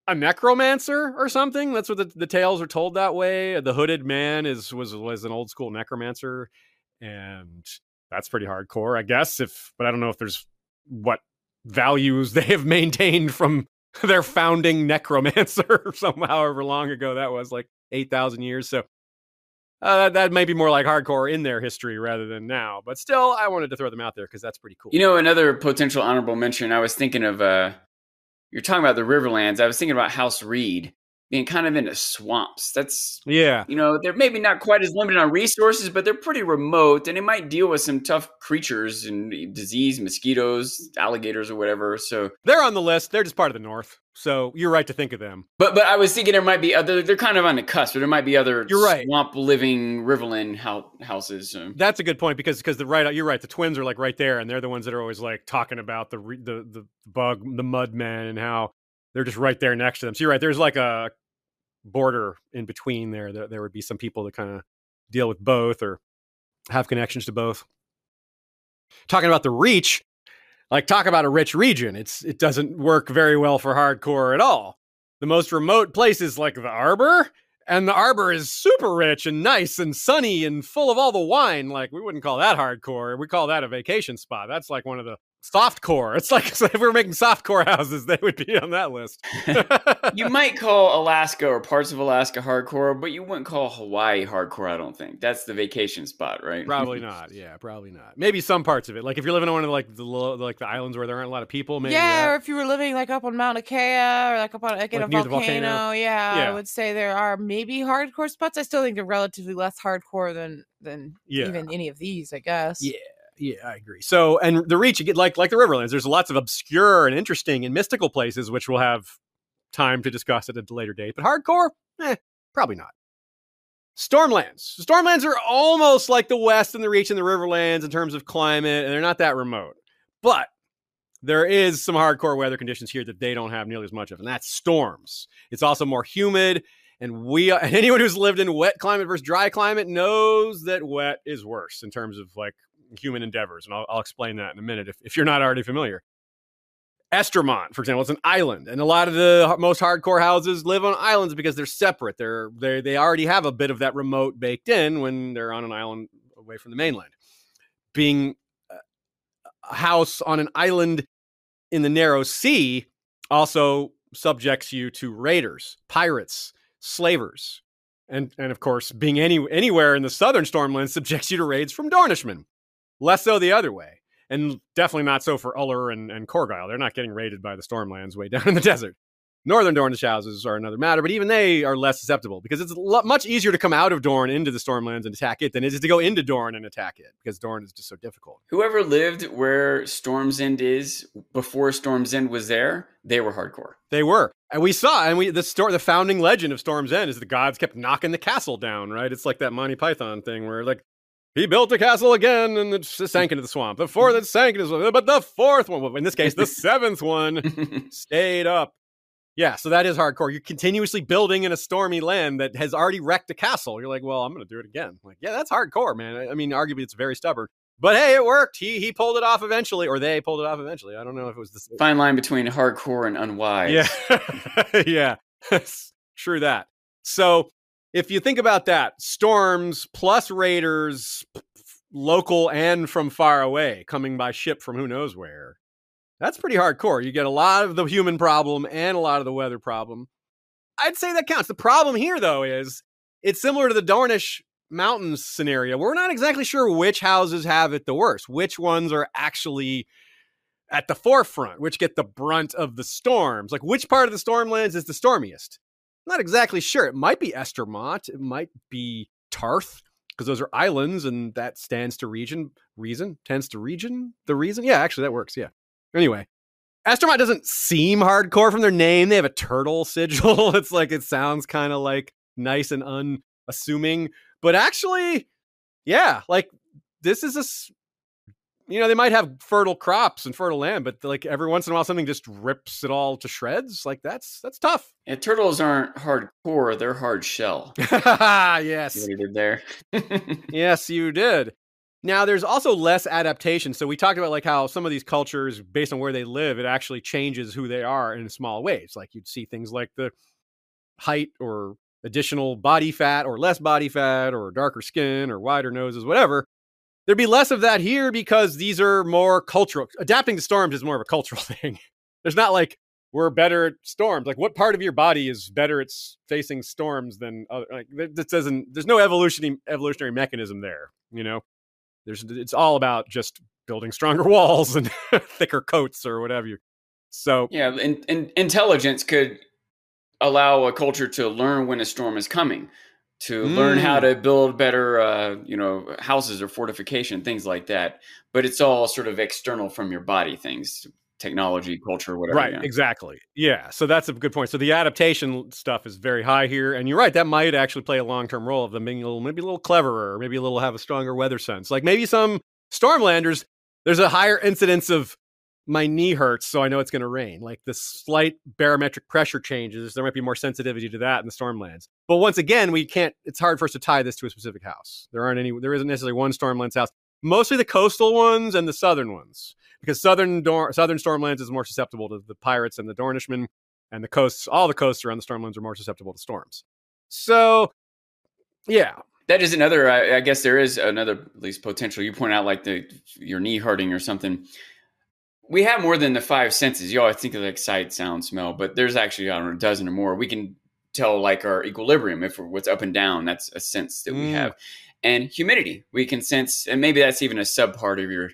a necromancer or something. That's what the tales are told that way. The hooded man was an old school necromancer. And that's pretty hardcore, I guess. But I don't know if there's what values they have maintained from their founding necromancer somehow, however long ago that was, like 8,000 years. So that may be more like hardcore in their history rather than now. But still, I wanted to throw them out there because that's pretty cool. Another potential honorable mention, I was thinking of, you're talking about the Riverlands. I was thinking about House Reed being kind of into swamps. That's, yeah. They're maybe not quite as limited on resources, but they're pretty remote, and they might deal with some tough creatures and disease, mosquitoes, alligators, or whatever. So they're on the list. They're just part of the North. So you're right to think of them. But I was thinking there might be other, they're kind of on the cusp, or there might be other swamp-living Riverland houses. So. That's a good point because you're right. The twins are like right there, and they're the ones that are always like talking about the bug, the mud men, and how they're just right there next to them. So you're right. There's like a border in between there. There would be some people that kind of deal with both or have connections to both. Talking about the reach, like talk about a rich region. It doesn't work very well for hardcore at all. The most remote place is like the Arbor, and the Arbor is super rich and nice and sunny and full of all the wine. Like we wouldn't call that hardcore. We call that a vacation spot. That's like one of the softcore. It's like if we were making softcore houses, they would be on that list. You might call Alaska or parts of Alaska hardcore, but you wouldn't call Hawaii hardcore, I don't think. That's the vacation spot, right? Probably not. Yeah, probably not. Maybe some parts of it. Like if you're living on one of the islands where there aren't a lot of people, maybe. Yeah, or if you were living like up on Mount Achaia or like up on a volcano. Yeah, I would say there are maybe hardcore spots. I still think they're relatively less hardcore than even any of these, I guess. Yeah. Yeah, I agree. So, and the reach, like the Riverlands, there's lots of obscure and interesting and mystical places, which we'll have time to discuss at a later date. But hardcore? Probably not. Stormlands. Stormlands are almost like the West and the Reach and the Riverlands in terms of climate, and they're not that remote. But there is some hardcore weather conditions here that they don't have nearly as much of, and that's storms. It's also more humid, and anyone who's lived in wet climate versus dry climate knows that wet is worse in terms of like human endeavors, and I'll explain that in a minute if you're not already familiar. Estremont, for example, it's an island, and a lot of the most hardcore houses live on islands because they're separate. They already have a bit of that remote baked in when they're on an island away from the mainland. Being a house on an island in the narrow sea also subjects you to raiders, pirates, slavers, and of course, being anywhere in the southern Stormlands subjects you to raids from Dornishmen. Less so the other way, and definitely not so for Uller and Corgyle. They're not getting raided by the Stormlands way down in the desert. Northern Dornish houses are another matter, but even they are less susceptible because it's much easier to come out of Dorne into the Stormlands and attack it than it is to go into Dorne and attack it, because Dorne is just so difficult. Whoever lived where Storm's End is before Storm's End was there, they were hardcore. They were. And we saw, the founding legend of Storm's End is the gods kept knocking the castle down, right? It's like that Monty Python thing where like, he built a castle again, and it sank into the swamp. The fourth that sank into the swamp, but the fourth one, in this case, the seventh one, stayed up. Yeah, so that is hardcore. You're continuously building in a stormy land that has already wrecked a castle. You're like, well, I'm going to do it again. Like, yeah, that's hardcore, man. Arguably, it's very stubborn. But hey, it worked. He pulled it off eventually, or they pulled it off eventually. I don't know if it was the same. Fine line between hardcore and unwise. Yeah. Yeah. True that. So if you think about that, storms plus raiders, local and from far away, coming by ship from who knows where, that's pretty hardcore. You get a lot of the human problem and a lot of the weather problem. I'd say that counts. The problem here, though, is it's similar to the Dornish Mountains scenario. We're not exactly sure which houses have it the worst, which ones are actually at the forefront, which get the brunt of the storms. Like, which part of the Stormlands is the stormiest? Not exactly sure. It might be Estermont. It might be Tarth, because those are islands, and that stands to region. Reason? Tends to region? The reason? Yeah, actually, that works. Yeah. Anyway, Estermont doesn't seem hardcore from their name. They have a turtle sigil. It's like, it sounds kind of like nice and unassuming. But actually, yeah, like, this is you know, they might have fertile crops and fertile land, but like every once in a while, something just rips it all to shreds. Like that's tough. And turtles aren't hardcore; they're hard shell. Yes, you did there. Yes, you did. Now, there's also less adaptation. So we talked about like how some of these cultures, based on where they live, it actually changes who they are in small ways. Like you'd see things like the height, or additional body fat, or less body fat, or darker skin, or wider noses, whatever. There'd be less of that here because these are more cultural. Adapting to storms is more of a cultural thing. There's not like, we're better at storms. Like, what part of your body is better at facing storms than other? Like, this doesn't, there's no evolutionary mechanism there. You know, it's all about just building stronger walls and thicker coats or whatever. So yeah. And intelligence could allow a culture to learn when a storm is coming, to learn how to build better, houses or fortification, things like that. But it's all sort of external from your body things, technology, culture, whatever. Right, yeah. Exactly. Yeah, so that's a good point. So the adaptation stuff is very high here. And you're right, that might actually play a long-term role of them being maybe a little cleverer, maybe a little have a stronger weather sense. Like maybe some Stormlanders, there's a higher incidence of my knee hurts, so I know it's going to rain. Like the slight barometric pressure changes, there might be more sensitivity to that in the Stormlands. But once again, it's hard for us to tie this to a specific house. There isn't necessarily one Stormlands house. Mostly the coastal ones and the southern ones, because southern Stormlands is more susceptible to the pirates and the Dornishmen, and the coasts, all the coasts around the Stormlands are more susceptible to storms. So, yeah. That is another, I guess there is another, at least potential. You point out like your knee hurting or something. We have more than the five senses. You always think of like sight, sound, smell, but there's actually, I don't know, a dozen or more. We can tell like our equilibrium, if what's up and down, that's a sense that we have. And humidity, we can sense, and maybe that's even a subpart of your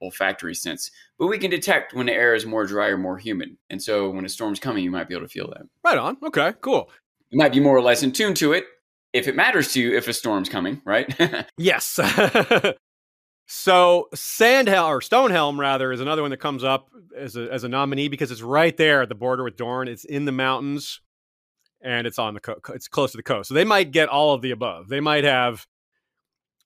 olfactory sense, but we can detect when the air is more dry or more humid. And so when a storm's coming, you might be able to feel that. Right on. Okay, cool. You might be more or less in tune to it, if it matters to you, if a storm's coming, right? Yes. So Sandhelm, or Stonehelm rather, is another one that comes up as a nominee because it's right there at the border with Dorne. It's in the mountains, and it's on the it's close to the coast. So they might get all of the above. They might have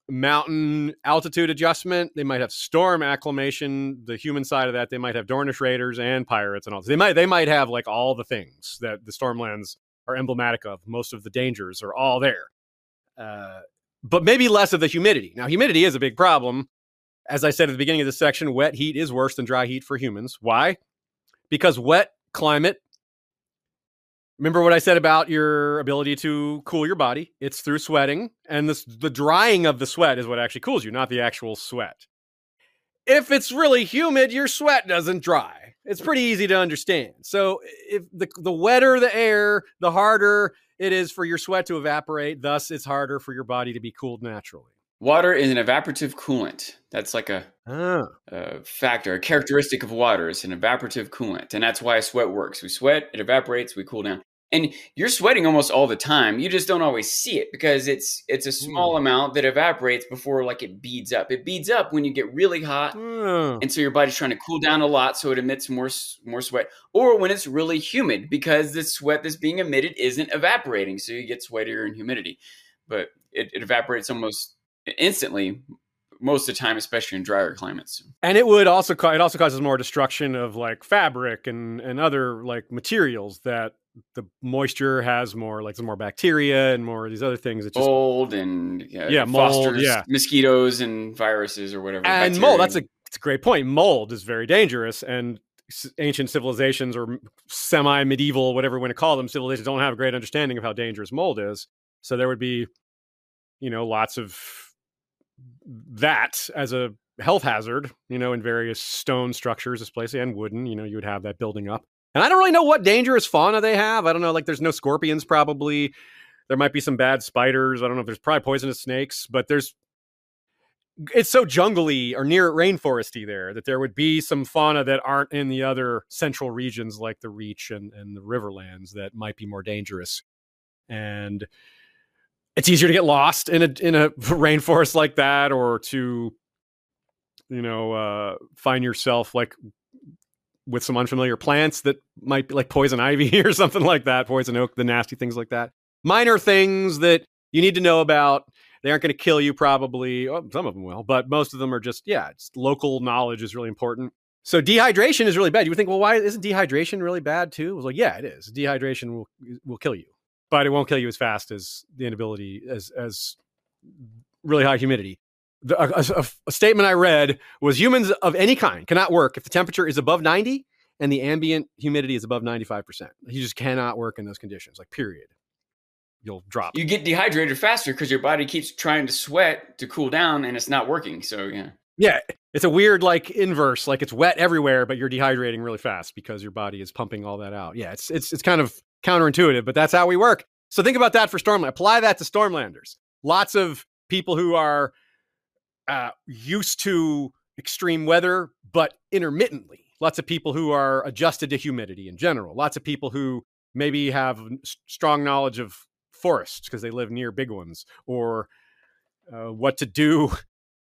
mountain altitude adjustment. They might have storm acclimation. The human side of that. They might have Dornish raiders and pirates and all. They might have like all the things that the Stormlands are emblematic of. Most of the dangers are all there. But maybe less of the humidity. Now, humidity is a big problem. As I said at the beginning of this section, wet heat is worse than dry heat for humans. Why? Because wet climate, remember what I said about your ability to cool your body? It's through sweating, and the drying of the sweat is what actually cools you, not the actual sweat. If it's really humid, your sweat doesn't dry. It's pretty easy to understand. So if the wetter the air, the harder it is for your sweat to evaporate. Thus, it's harder for your body to be cooled naturally. Water is an evaporative coolant. That's like a factor, a characteristic of water. It's an evaporative coolant. And that's why sweat works. We sweat, it evaporates, we cool down. And you're sweating almost all the time. You just don't always see it because it's a small amount that evaporates before like it beads up. It beads up when you get really hot. And so your body's trying to cool down a lot, so it emits more sweat. Or when it's really humid because the sweat that's being emitted isn't evaporating, so you get sweatier and humidity. But it evaporates almost instantly most of the time, especially in drier climates. And it also causes more destruction of like fabric and other like materials that the moisture has more, like some more bacteria and more of these other things. It just mold and mold, mosquitoes and viruses or whatever. And bacteria. Mold, that's a great point. Mold is very dangerous, and ancient civilizations or semi-medieval, whatever we want to call them, civilizations don't have a great understanding of how dangerous mold is. So there would be, you know, lots of that as a health hazard, you know, in various stone structures, this place, and wooden, you know, you would have that building up. And I don't really know what dangerous fauna they have. I don't know, like there's no scorpions probably. There might be some bad spiders. I don't know if there's probably poisonous snakes, but there's, it's so jungly or near rainforesty there that there would be some fauna that aren't in the other central regions like the Reach and the Riverlands that might be more dangerous. And it's easier to get lost in a rainforest like that, or to, you know, find yourself like with some unfamiliar plants that might be like poison ivy or something like that, poison oak, the nasty things like that. Minor things that you need to know about. They aren't going to kill you probably. Oh, some of them will, but most of them are just, yeah, it's local knowledge is really important. So dehydration is really bad. You would think, well, why isn't dehydration really bad too? It was like, yeah, it is. Dehydration will kill you, but it won't kill you as fast as the inability, as really high humidity. A statement I read was, humans of any kind cannot work if the temperature is above 90 and the ambient humidity is above 95%. You just cannot work in those conditions, like period. You'll drop. You get dehydrated faster because your body keeps trying to sweat to cool down and it's not working. So yeah. Yeah. It's a weird like inverse, like it's wet everywhere, but you're dehydrating really fast because your body is pumping all that out. Yeah. It's kind of counterintuitive, but that's how we work. So think about that for Stormland. Apply that to Stormlanders. Lots of people who are used to extreme weather, but intermittently. Lots of people who are adjusted to humidity in general. Lots of people who maybe have strong knowledge of forests because they live near big ones, or what to do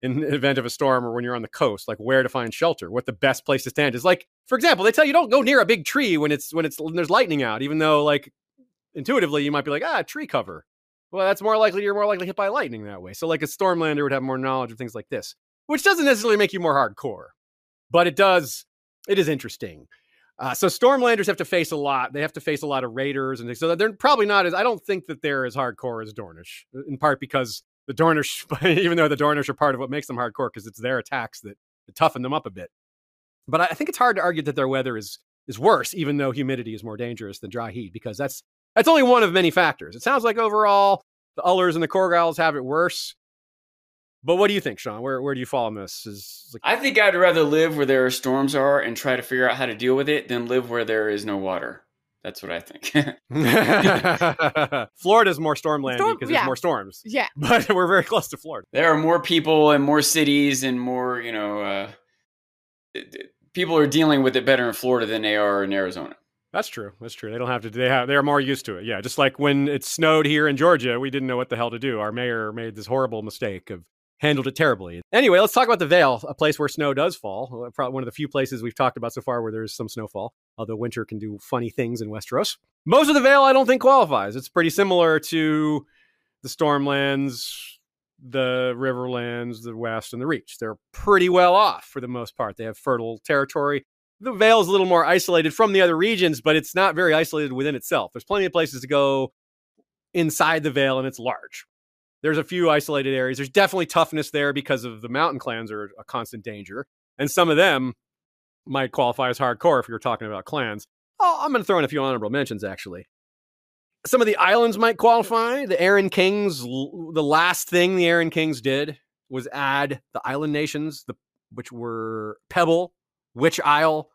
in the event of a storm, or when you're on the coast, like where to find shelter, what the best place to stand is. Like, for example, they tell you don't go near a big tree when there's lightning out, even though like intuitively you might be like, tree cover. Well, that's more likely, you're more likely hit by lightning that way. So like a Stormlander would have more knowledge of things like this, which doesn't necessarily make you more hardcore, but it is interesting. So Stormlanders have to face a lot. They have to face a lot of raiders, and so they're probably not as, I don't think that they're as hardcore as Dornish, in part because the Dornish, even though the Dornish are part of what makes them hardcore, because it's their attacks that toughen them up a bit. But I think it's hard to argue that their weather is worse, even though humidity is more dangerous than dry heat, because that's only one of many factors. It sounds like overall the Ullers and the Korgals have it worse. But what do you think, Sean? Where do you fall on this? I think I'd rather live where there are storms are and try to figure out how to deal with it than live where there is no water. That's what I think. Florida's more stormland because there's more storms. Yeah. But we're very close to Florida. There are more people and more cities and more, you know, people are dealing with it better in Florida than they are in Arizona. That's true. They don't have to. They are more used to it. Yeah. Just like when it snowed here in Georgia, we didn't know what the hell to do. Our mayor made this horrible mistake of handled it terribly. Anyway, let's talk about the Vale, a place where snow does fall. Probably one of the few places we've talked about so far where there's some snowfall, although winter can do funny things in Westeros. Most of the Vale I don't think qualifies. It's pretty similar to the Stormlands, the Riverlands, the West, and the Reach. They're pretty well off for the most part. They have fertile territory. The Vale is a little more isolated from the other regions, but it's not very isolated within itself. There's plenty of places to go inside the Vale, and it's large. There's a few isolated areas. There's definitely toughness there because of the mountain clans are a constant danger. And some of them might qualify as hardcore if you're talking about clans. Oh, I'm going to throw in a few honorable mentions, actually. Some of the islands might qualify. The last thing the Arran Kings did was add the island nations, which were Pebble, Witch Isle,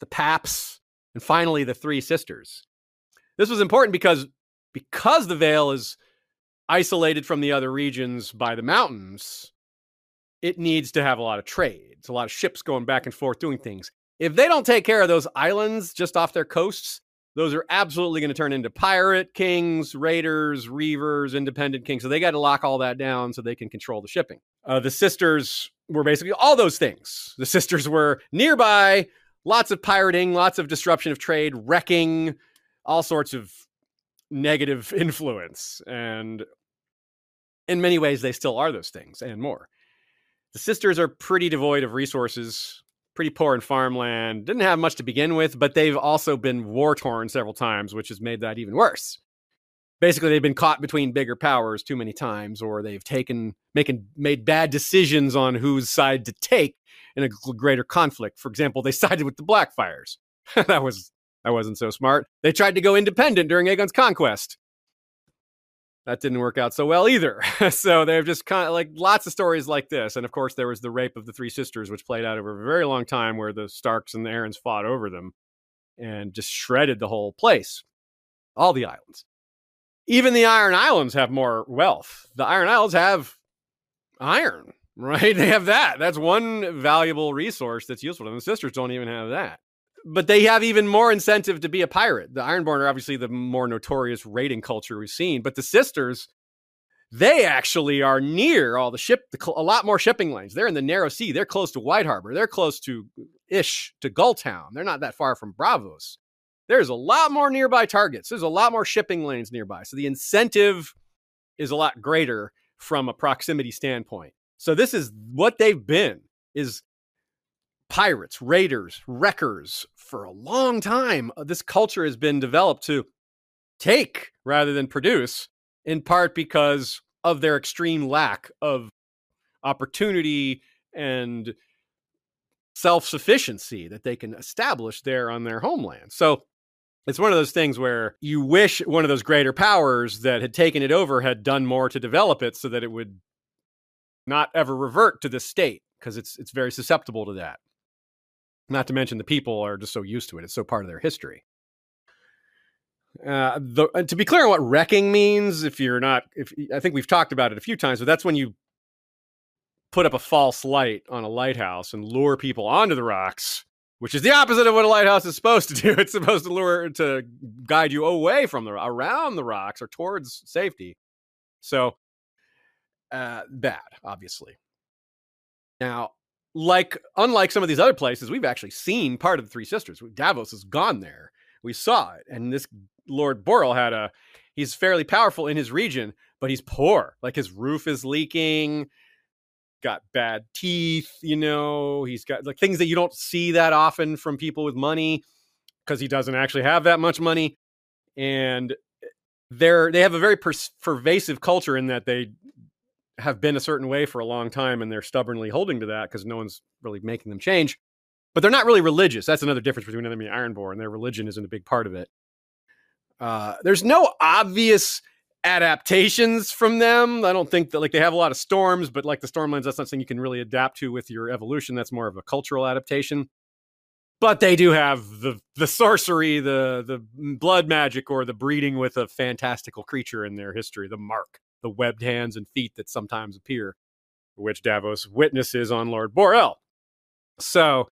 the Paps, and finally the Three Sisters. This was important because the Vale is isolated from the other regions by the mountains, it needs to have a lot of trade. It's a lot of ships going back and forth doing things. If they don't take care of those islands just off their coasts, those are absolutely going to turn into pirate kings, raiders, reavers, independent kings. So they got to lock all that down so they can control the shipping. The sisters were basically all those things. The sisters were nearby, lots of pirating, lots of disruption of trade, wrecking, all sorts of negative influence. And in many ways, they still are those things and more. The sisters are pretty devoid of resources, pretty poor in farmland, didn't have much to begin with, but they've also been war-torn several times, which has made that even worse. Basically, they've been caught between bigger powers too many times, or they've made bad decisions on whose side to take, in a greater conflict. For example, they sided with the Blackfyres. That wasn't so smart. They tried to go independent during Aegon's conquest. That didn't work out so well either. So they've just kind of like lots of stories like this. And of course, there was the rape of the three sisters, which played out over a very long time, where the Starks and the Aarons fought over them and just shredded the whole place. All the islands. Even the Iron Islands have more wealth. The Iron Islands have iron, right? They have that. That's one valuable resource that's useful to them. The sisters don't even have that. But they have even more incentive to be a pirate. The Ironborn are obviously the more notorious raiding culture we've seen. But the sisters, they actually are near all the a lot more shipping lanes. They're in the narrow sea. They're close to White Harbor. They're close to Gulltown. They're not that far from Braavos. There's a lot more nearby targets. There's a lot more shipping lanes nearby. So the incentive is a lot greater from a proximity standpoint. So this is what they've been, is pirates, raiders, wreckers for a long time. This culture has been developed to take rather than produce, in part because of their extreme lack of opportunity and self-sufficiency that they can establish there on their homeland. So it's one of those things where you wish one of those greater powers that had taken it over had done more to develop it so that it would not ever revert to this state, because it's very susceptible to that. Not to mention the people are just so used to it. It's so part of their history. And to be clear on what wrecking means, I think we've talked about it a few times, but that's when you put up a false light on a lighthouse and lure people onto the rocks, which is the opposite of what a lighthouse is supposed to do. It's supposed to guide you away from around the rocks or towards safety. So bad, obviously. Now, unlike some of these other places, we've actually seen part of the Three Sisters. Davos has gone there. We saw it. And this Lord Boreal he's fairly powerful in his region, but he's poor. Like, his roof is leaking, got bad teeth, he's got like things that you don't see that often from people with money, because he doesn't actually have that much money. And they have a very pervasive culture in that they have been a certain way for a long time, and they're stubbornly holding to that because no one's really making them change. But they're not really religious. That's another difference between them and the Ironborn. Their religion isn't a big part of it. There's no obvious adaptations from them. I don't think that, like, they have a lot of storms, but like the stormlands, that's not something you can really adapt to with your evolution. That's more of a cultural adaptation. But they do have the sorcery, the blood magic, or the breeding with a fantastical creature in their history, the mark, the webbed hands and feet that sometimes appear, which Davos witnesses on Lord Boreal. So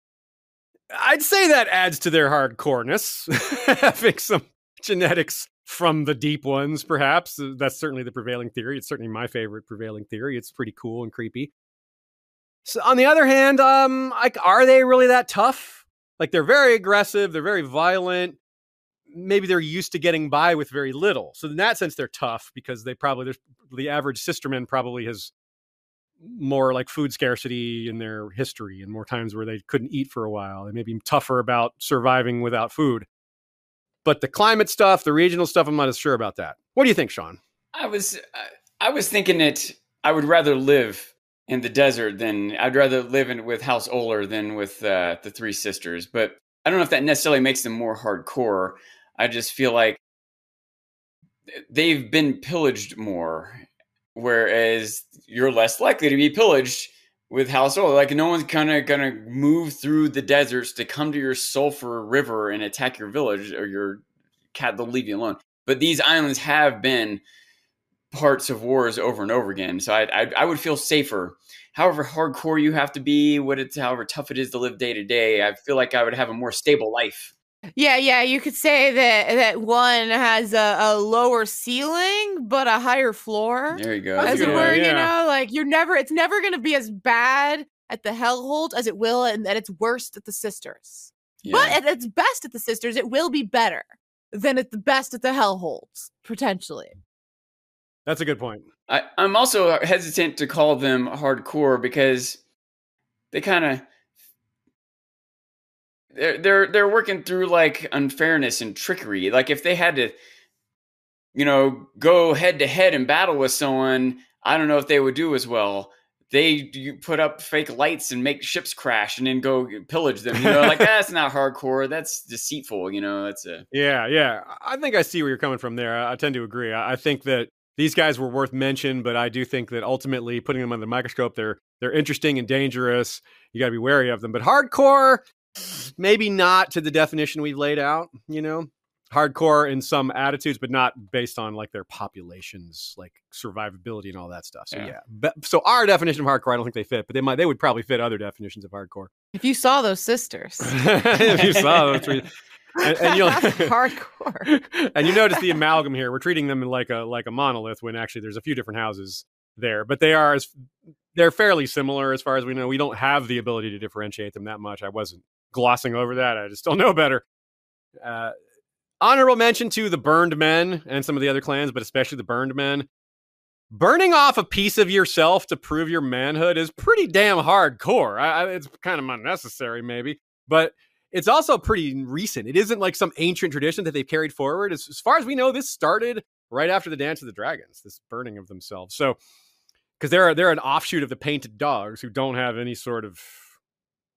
I'd say that adds to their hardcoreness, having some genetics from the deep ones, perhaps. That's certainly the prevailing theory. It's certainly my favorite prevailing theory. It's pretty cool and creepy. So on the other hand, are they really that tough? Like, they're very aggressive. They're very violent. Maybe they're used to getting by with very little. So in that sense, they're tough, because the average sisterman probably has more like food scarcity in their history, and more times where they couldn't eat for a while. They may be tougher about surviving without food. But the climate stuff, the regional stuff, I'm not as sure about that. What do you think, Sean? I was thinking that I would rather live in the desert with House Oler than with the Three Sisters. But I don't know if that necessarily makes them more hardcore. I just feel like they've been pillaged more, whereas you're less likely to be pillaged with House Oler. Like, no one's kind of gonna move through the deserts to come to your sulfur river and attack your village or your cat. They'll leave you alone. But these islands have been parts of wars over and over again. So I would feel safer. However hardcore you have to be, however tough it is to live day to day, I feel like I would have a more stable life. Yeah. You could say that one has a lower ceiling, but a higher floor. There you go. As it were, like, it's never going to be as bad at the Hellhold as it will, and at its worst at the Sisters. Yeah. But at its best at the Sisters, it will be better than at the best at the Hellholds, potentially. That's a good point. I'm also hesitant to call them hardcore, because they kind of... They're working through like unfairness and trickery. Like, if they had to, go head to head and battle with someone, I don't know if they would do as well. they put up fake lights and make ships crash and then go pillage them. You know, like, that's not hardcore. That's deceitful. You know, that's a... Yeah. I think I see where you're coming from there. I tend to agree. I think that these guys were worth mention, but I do think that ultimately putting them under the microscope, they're interesting and dangerous. You got to be wary of them. But hardcore, maybe not to the definition we've laid out, you know? Hardcore in some attitudes, but not based on like their populations, like survivability and all that stuff. So yeah. But, so our definition of hardcore, I don't think they fit, but they would probably fit other definitions of hardcore. If you saw those sisters, if you saw those three, and you'll hardcore, and you notice the amalgam here. We're treating them like a monolith when actually there's a few different houses there, but they're fairly similar as far as we know. We don't have the ability to differentiate them that much. I wasn't glossing over that. I just don't know better. Honorable mention to the Burned Men and some of the other clans, but especially the Burned Men. Burning off a piece of yourself to prove your manhood is pretty damn hardcore. It's kind of unnecessary, maybe, but it's also pretty recent. It isn't like some ancient tradition that they've carried forward. As far as we know, this started right after the Dance of the Dragons, this burning of themselves. So, because they're an offshoot of the Painted Dogs who don't have any sort of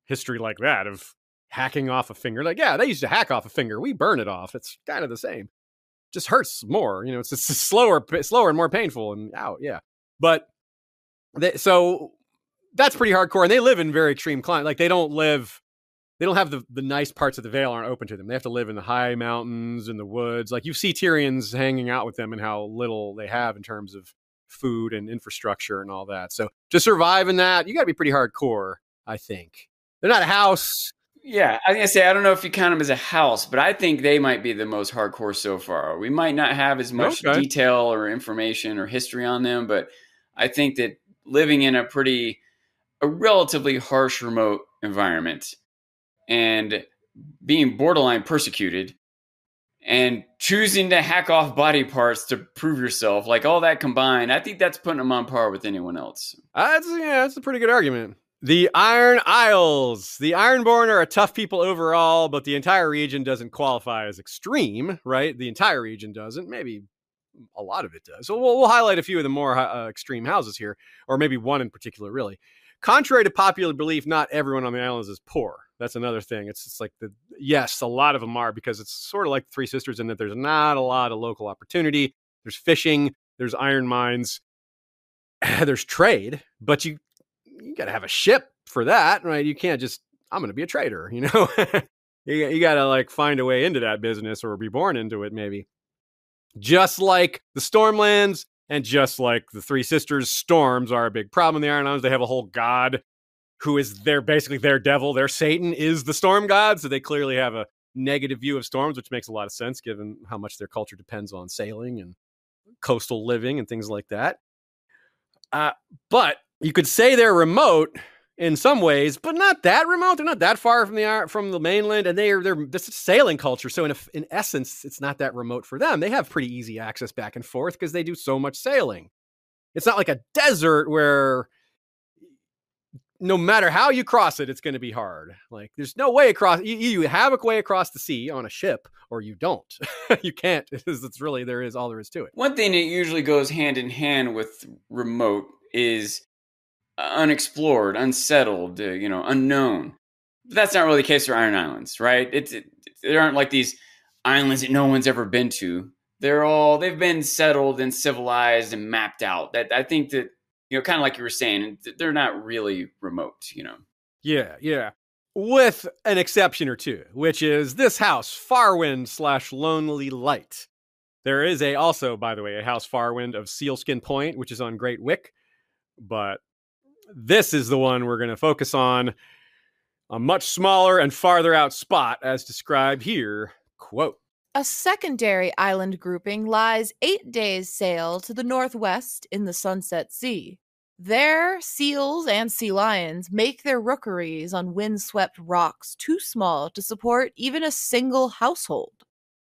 history like that of hacking off a finger. Like, yeah, they used to hack off a finger. We burn it off. It's kind of the same. Just hurts more. You know, it's just slower and more painful and out. Yeah. But so that's pretty hardcore. And they live in very extreme climate. Like they don't have the nice parts of the Vale aren't open to them. They have to live in the high mountains and the woods. Like you see Tyrians hanging out with them and how little they have in terms of food and infrastructure and all that. So to survive in that, you got to be pretty hardcore, I think. They're not a house. Yeah, I was going to say, I don't know if you count them as a house, but I think they might be the most hardcore so far. We might not have as much detail or information or history on them, but I think that living in a relatively harsh, remote environment and being borderline persecuted and choosing to hack off body parts to prove yourself, like all that combined, I think that's putting them on par with anyone else. That's a pretty good argument. The Iron Isles. The Ironborn are a tough people overall, but the entire region doesn't qualify as extreme, right? The entire region doesn't. Maybe a lot of it does. So we'll highlight a few of the more extreme houses here, or maybe one in particular, really. Contrary to popular belief, not everyone on the islands is poor. That's another thing. It's like, yes, a lot of them are, because it's sort of like the Three Sisters in that there's not a lot of local opportunity. There's fishing. There's iron mines. There's trade, but you got to have a ship for that, right? You can't just, I'm going to be a trader, you know? you got to like find a way into that business or be born into it, maybe. Just like the Stormlands and just like the Three Sisters, storms are a big problem in the Iron Islands. They have a whole god who is basically their devil. Their Satan is the storm god. So they clearly have a negative view of storms, which makes a lot of sense given how much their culture depends on sailing and coastal living and things like that. But you could say they're remote in some ways, but not that remote. They're not that far from the mainland, and they're sailing culture. So in essence, it's not that remote for them. They have pretty easy access back and forth because they do so much sailing. It's not like a desert where no matter how you cross it, it's going to be hard. Like there's no way across. You have a way across the sea on a ship, or you don't. You can't. It's really all there is to it. One thing that usually goes hand in hand with remote is unexplored, unsettled, unknown. But that's not really the case for Iron Islands, right? There aren't like these islands that no one's ever been to. They've been settled and civilized and mapped out. That I think that, kind of like you were saying, they're not really remote, Yeah. With an exception or two, which is this house, Farwind / Lonely Light. There is also, by the way, a house Farwind of Sealskin Point, which is on Great Wick, but this is the one we're going to focus on, a much smaller and farther out spot as described here. Quote, "A secondary island grouping lies 8 days' sail to the northwest in the Sunset Sea. There, seals and sea lions make their rookeries on windswept rocks too small to support even a single household.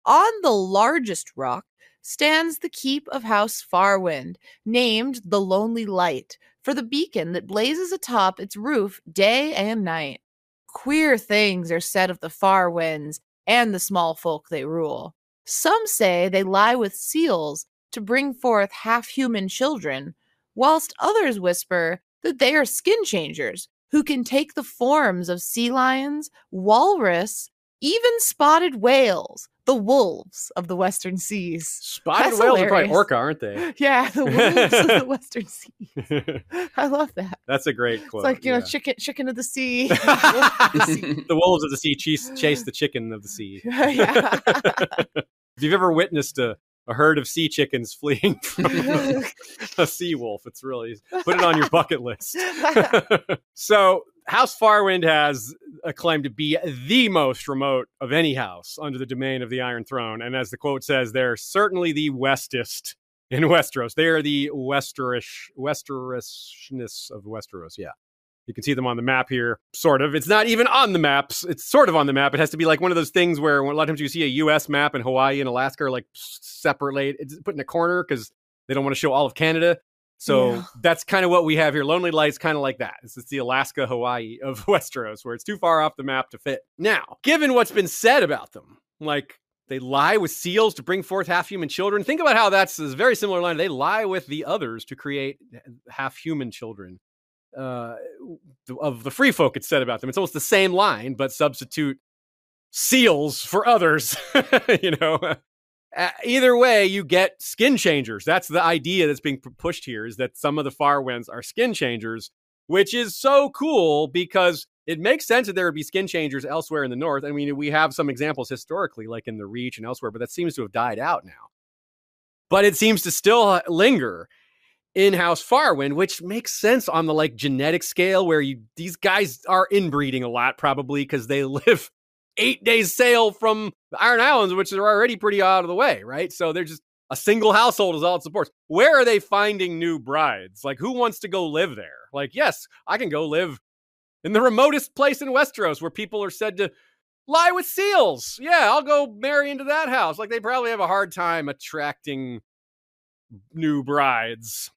On the largest rock stands the keep of House Farwind, named the Lonely Light, for the beacon that blazes atop its roof day and night. Queer things are said of the far winds and the small folk they rule. Some say they lie with seals to bring forth half-human children, whilst others whisper that they are skin changers who can take the forms of sea lions, walrus, even spotted whales, the wolves of the Western Seas. Spotted That's whales hilarious. Are probably orca, aren't they? Yeah, the wolves of the Western Seas. I love that. That's a great quote. It's like, you know, chicken of the sea. The wolves of the sea chase the chicken of the sea. Yeah. If you've ever witnessed a herd of sea chickens fleeing from a sea wolf, it's really, put it on your bucket list. So House Farwind has a claim to be the most remote of any house under the domain of the Iron Throne. And as the quote says, they're certainly the westest in Westeros. They are the Westeroshness of Westeros. Yeah. You can see them on the map here, sort of. It's not even on the maps. It's sort of on the map. It has to be like one of those things where a lot of times you see a U.S. map and Hawaii and Alaska are like separate. It's put in a corner because they don't want to show all of Canada. So that's kind of what we have here. Lonely Light's kind of like that. It's the Alaska, Hawaii of Westeros, where it's too far off the map to fit. Now, given what's been said about them, like they lie with seals to bring forth half-human children. Think about how that's a very similar line. They lie with the others to create half-human children. Of the free folk, it's said about them. It's almost the same line, but substitute seals for others. You know, either way, you get skin changers. That's the idea that's being pushed here, is that some of the Farwinds are skin changers, which is so cool because it makes sense that there would be skin changers elsewhere in the North. I mean, we have some examples historically, like in the Reach and elsewhere, but that seems to have died out now. But it seems to still linger in-house Farwind, which makes sense on the like genetic scale, where these guys are inbreeding a lot, probably because they live 8 days sail from the Iron Islands, which are already pretty out of the way, right? So they're just a single household is all it supports. Where are they finding new brides? Like, who wants to go live there? Like, yes, I can go live in the remotest place in Westeros where people are said to lie with seals. Yeah, I'll go marry into that house. Like, they probably have a hard time attracting new brides,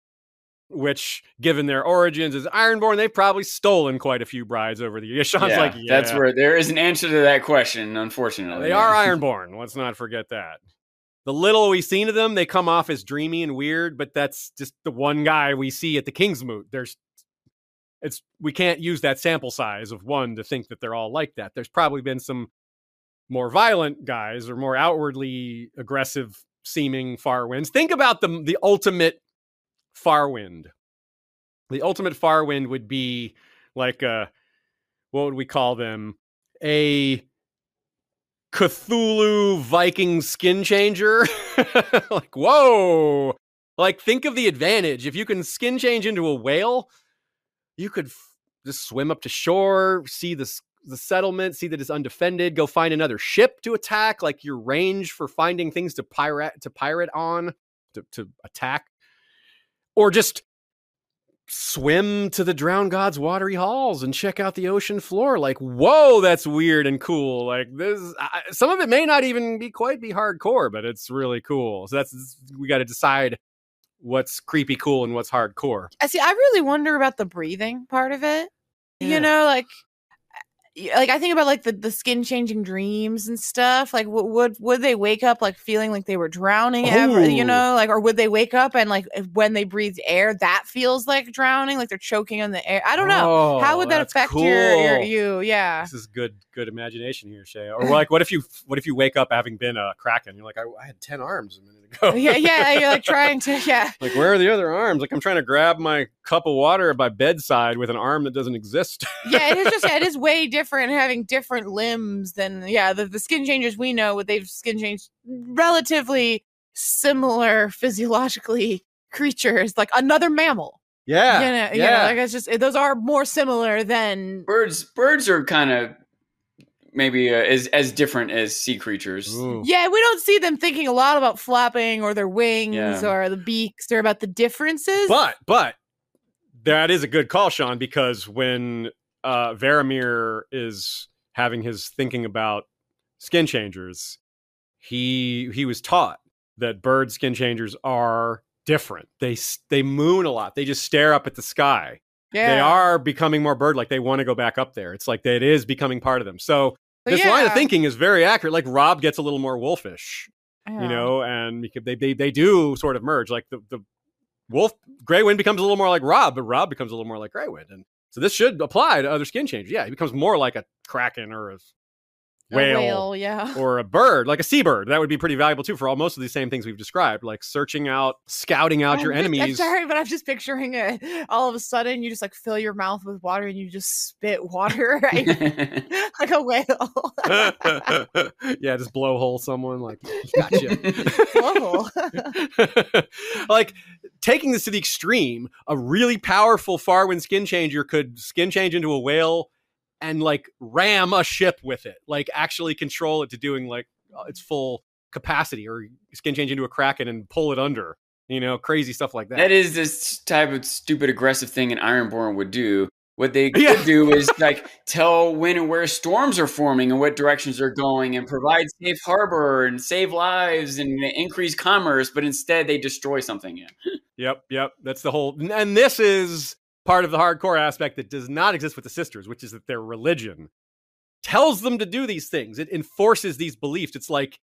which, given their origins as Ironborn, they've probably stolen quite a few brides over the years. Sean's like, yeah. That's where there is an answer to that question, unfortunately. They are Ironborn. Let's not forget that. The little we've seen of them, they come off as dreamy and weird, but that's just the one guy we see at the Kingsmoot. We can't use that sample size of one to think that they're all like that. There's probably been some more violent guys or more outwardly aggressive seeming Farwinds. Think about the ultimate Farwind. The ultimate Farwind would be like what would we call them? A Cthulhu Viking skin changer. Like, whoa! Like, think of the advantage. If you can skin change into a whale, you could just swim up to shore, see the settlement, see that it's undefended, go find another ship to attack. Like, your range for finding things to pirate on to attack. Or just swim to the drowned god's watery halls and check out the ocean floor. Like, whoa, that's weird and cool. Like, this, some of it may not even be hardcore, but it's really cool. So we got to decide what's creepy cool and what's hardcore. I really wonder about the breathing part of it. Yeah. You know, like I think about like the skin changing dreams and stuff. Like, would they wake up like feeling like they were drowning ever, you know, like, or would they wake up and like when they breathe air, that feels like drowning, like they're choking on the air. I don't know. How would that affect you? Yeah. This is good imagination here, Shay. Or like, what if you wake up having been a kraken? You're like, I had 10 arms a minute ago. Yeah. You're like trying to, like, where are the other arms? Like, I'm trying to grab my cup of water at my bedside with an arm that doesn't exist. It is way different. Having different limbs than the skin changers we know, what they've skin changed, relatively similar physiologically creatures, like another mammal. You know, like, it's just those are more similar than birds. Birds are kind of maybe as different as sea creatures. Ooh. Yeah, we don't see them thinking a lot about flapping or their wings or the beaks or about the differences. But that is a good call, Sean, because when Varamir is having his thinking about skin changers, he was taught that bird skin changers are different. They moon a lot. They just stare up at the sky. Yeah. They are becoming more bird-like. They want to go back up there. It's like that is becoming part of them. So this line of thinking is very accurate. Like, Rob gets a little more wolfish, you know, and they do sort of merge. Like the Wolf Greywind becomes a little more like Rob, but Rob becomes a little more like Greywind. And so this should apply to other skin changes. Yeah, he becomes more like a kraken or a whale, yeah, or a bird, like a seabird. That would be pretty valuable too for most of these same things we've described, like searching out, scouting out your enemies. I'm sorry, but I'm just picturing it. All of a sudden, you just like fill your mouth with water and you just spit water, right? Like a whale. Yeah, just blowhole someone. Like, gotcha. Blowhole. Like taking this to the extreme, a really powerful Farwind skin changer could skin change into a whale and like ram a ship with it, like actually control it to doing like its full capacity, or skin change into a kraken and pull it under, you know, crazy stuff like that. That is this type of stupid aggressive thing an Ironborn would do. What they could do is like tell when and where storms are forming and what directions they're going and provide safe harbor and save lives and increase commerce. But instead they destroy something. Yep. That's the whole, and this is part of the hardcore aspect that does not exist with the sisters, which is that their religion tells them to do these things. It enforces these beliefs. It's like,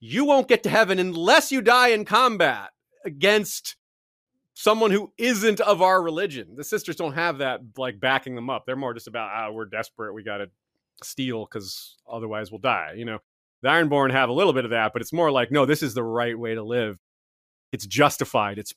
you won't get to heaven unless you die in combat against someone who isn't of our religion. The sisters don't have that, like, backing them up. They're more just about, we're desperate. We got to steal because otherwise we'll die. You know, the Ironborn have a little bit of that, but it's more like, no, this is the right way to live. It's justified. It's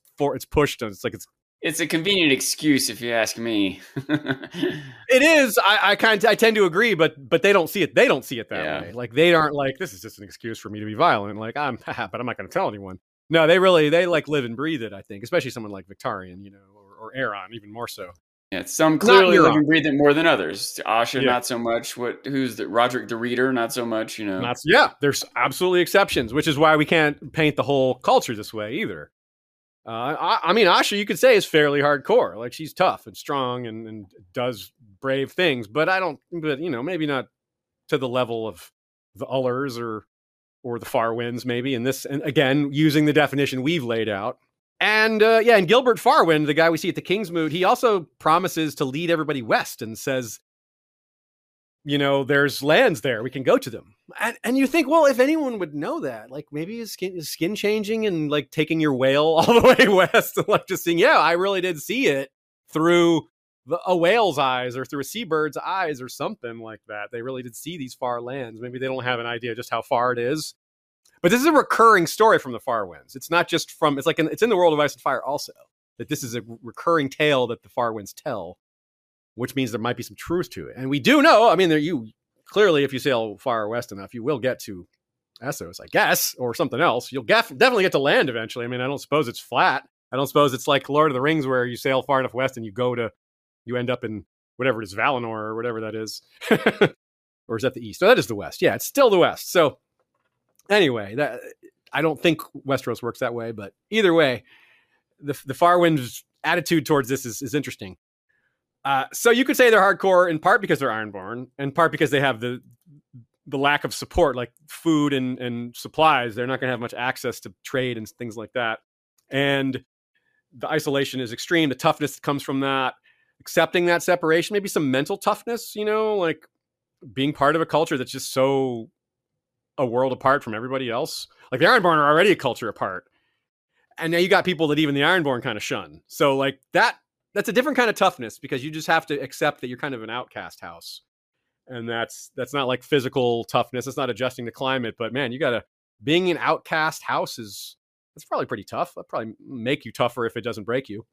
pushed on. It's like, it's a convenient excuse, if you ask me. It is. I tend to agree, but they don't see it. They don't see it that way. Like, they aren't like, this is just an excuse for me to be violent. Like, but I'm not going to tell anyone. No, they like live and breathe it, I think, especially someone like Victarion, you know, or Aeron, even more so. Yeah, some clearly live and breathe it more than others. Asha, not so much. Who's Roderick the Reader? Not so much, you know. There's absolutely exceptions, which is why we can't paint the whole culture this way either. I mean, Asha, you could say, is fairly hardcore. Like, she's tough and strong and does brave things, but you know, maybe not to the level of the Ullers or the Farwinds, maybe. And again, using the definition we've laid out. And Gilbert Farwind, the guy we see at the Kingsmoot, he also promises to lead everybody west and says, you know, there's lands there. We can go to them. And you think, well, if anyone would know that, like, maybe his skin changing and like taking your whale all the way west and like just seeing, I really did see it through a whale's eyes or through a seabird's eyes or something like that. They really did see these far lands. Maybe they don't have an idea just how far it is. But this is a recurring story from the Farwinds. It's not just from, it's like, it's in the world of Ice and Fire also, that this is a recurring tale that the Farwinds tell, which means there might be some truth to it. And we do know, I mean, you clearly, if you sail far west enough, you will get to Essos, I guess, or something else. You'll definitely get to land eventually. I mean, I don't suppose it's flat. I don't suppose it's like Lord of the Rings where you sail far enough west and you end up in whatever it is, Valinor or whatever that is. Or is that the east? No, that is the west. Yeah, it's still the west. So anyway, I don't think Westeros works that way, but either way, the Farwind's attitude towards this is interesting. So you could say they're hardcore in part because they're Ironborn, in part because they have the lack of support, like food and supplies. They're not going to have much access to trade and things like that. And the isolation is extreme. The toughness comes from that, accepting that separation, maybe some mental toughness, you know, like being part of a culture that's just so a world apart from everybody else. Like the Ironborn are already a culture apart. And now you got people that even the Ironborn kind of shun. So like that's a different kind of toughness because you just have to accept that you're kind of an outcast house. And that's not like physical toughness. It's not adjusting to climate, but man, being an outcast house that's probably pretty tough. That'll probably make you tougher if it doesn't break you.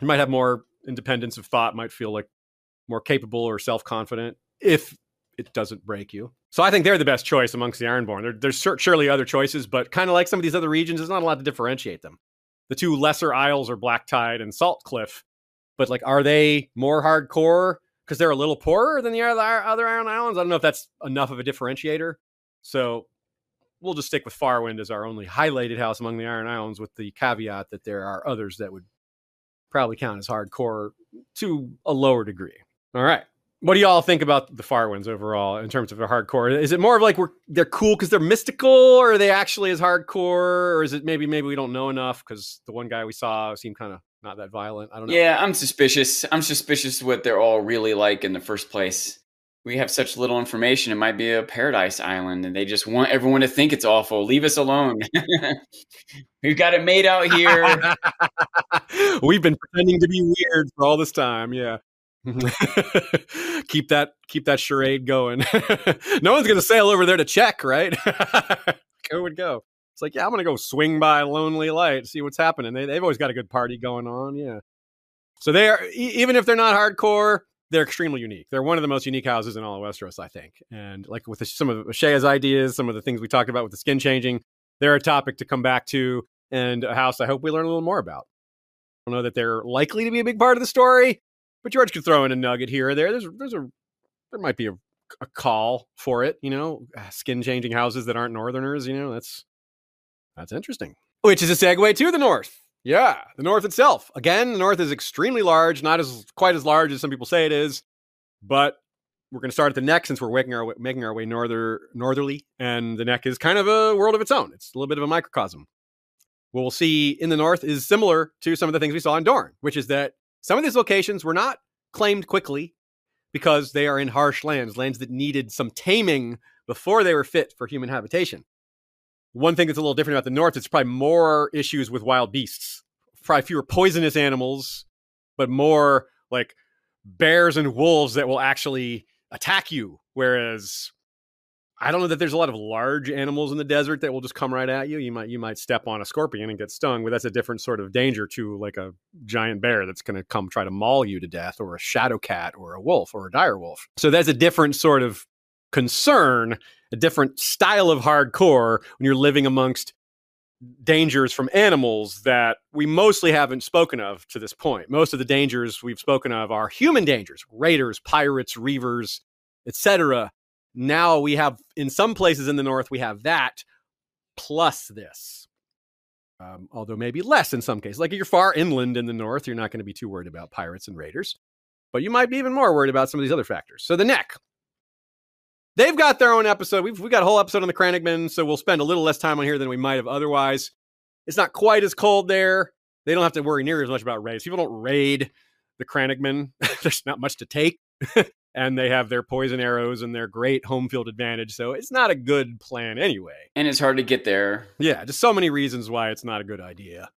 You might have more independence of thought, might feel like more capable or self-confident if it doesn't break you. So I think they're the best choice amongst the Ironborn. There's surely other choices, but kind of like some of these other regions, there's not a lot to differentiate them. The two lesser isles are Blacktide and Saltcliff. But like, are they more hardcore because they're a little poorer than the other Iron Islands? I don't know if that's enough of a differentiator. So we'll just stick with Farwind as our only highlighted house among the Iron Islands, with the caveat that there are others that would probably count as hardcore to a lower degree. All right. What do y'all think about the Farwinds overall in terms of their hardcore? Is it more of like they're cool because they're mystical, or are they actually as hardcore? Or is it maybe we don't know enough because the one guy we saw seemed kind of not that violent? I don't know. Yeah, I'm suspicious what they're all really like in the first place. we have such little information. It might be a paradise island and they just want everyone to think it's awful. Leave us alone. We've got it made out here. We've been pretending to be weird for all this time. Yeah. Keep that charade going. No one's going to sail over there to check, right? Who would go? It's like, yeah, I'm going to go swing by Lonely Light, see what's happening. They've always got a good party going on. Yeah. So they are, even if they're not hardcore, they're extremely unique. They're one of the most unique houses in all of Westeros, I think. And like with some of Shea's ideas, some of the things we talked about with the skin changing, they're a topic to come back to, and a house I hope we learn a little more about. I don't know that they're likely to be a big part of the story, but George could throw in a nugget here or there. There might be a call for it, you know, skin changing houses that aren't Northerners, you know, that's interesting. Which is a segue to the North. Yeah, the North itself. Again, the North is extremely large, not as quite as large as some people say it is, but we're going to start at the neck since we're making our way northerly, and the neck is kind of a world of its own. It's a little bit of a microcosm. What we'll see in the North is similar to some of the things we saw in Dorne, which is that some of these locations were not claimed quickly because they are in harsh lands that needed some taming before they were fit for human habitation. One thing that's a little different about the North, it's probably more issues with wild beasts, probably fewer poisonous animals, but more like bears and wolves that will actually attack you. Whereas I don't know that there's a lot of large animals in the desert that will just come right at you. You might step on a scorpion and get stung, but that's a different sort of danger to like a giant bear that's going to come try to maul you to death, or a shadow cat or a wolf or a dire wolf. So that's a different sort of concern, a different style of hardcore when you're living amongst dangers from animals that we mostly haven't spoken of to this point. Most of the dangers we've spoken of are human dangers, raiders, pirates, reavers, etc. Now we have, in some places in the North, we have that plus this, although maybe less in some cases. Like if you're far inland in the North, you're not going to be too worried about pirates and raiders, but you might be even more worried about some of these other factors. So the neck. They've got their own episode. We've got a whole episode on the Kranigman, so we'll spend a little less time on here than we might have otherwise. It's not quite as cold there. They don't have to worry near as much about raids. People don't raid the Kranigman. There's not much to take. And they have their poison arrows and their great home field advantage, so it's not a good plan anyway. And it's hard to get there. Yeah, just so many reasons why it's not a good idea.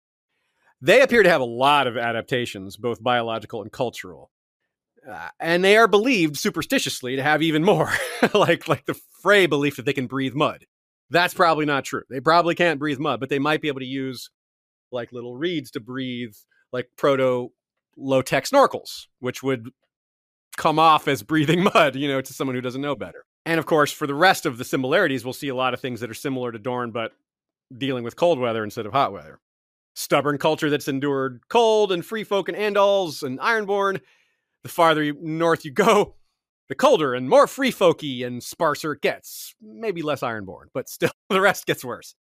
They appear to have a lot of adaptations, both biological and cultural. And they are believed superstitiously to have even more, like the Frey belief that they can breathe mud. That's probably not true. They probably can't breathe mud, but they might be able to use like little reeds to breathe, like proto-low-tech snorkels, which would come off as breathing mud, you know, to someone who doesn't know better. And of course, for the rest of the similarities, we'll see a lot of things that are similar to Dorne, but dealing with cold weather instead of hot weather. Stubborn culture that's endured cold, and free folk and Andals and Ironborn. The farther north you go, the colder and more free folky and sparser it gets. Maybe less Ironborn, but still the rest gets worse.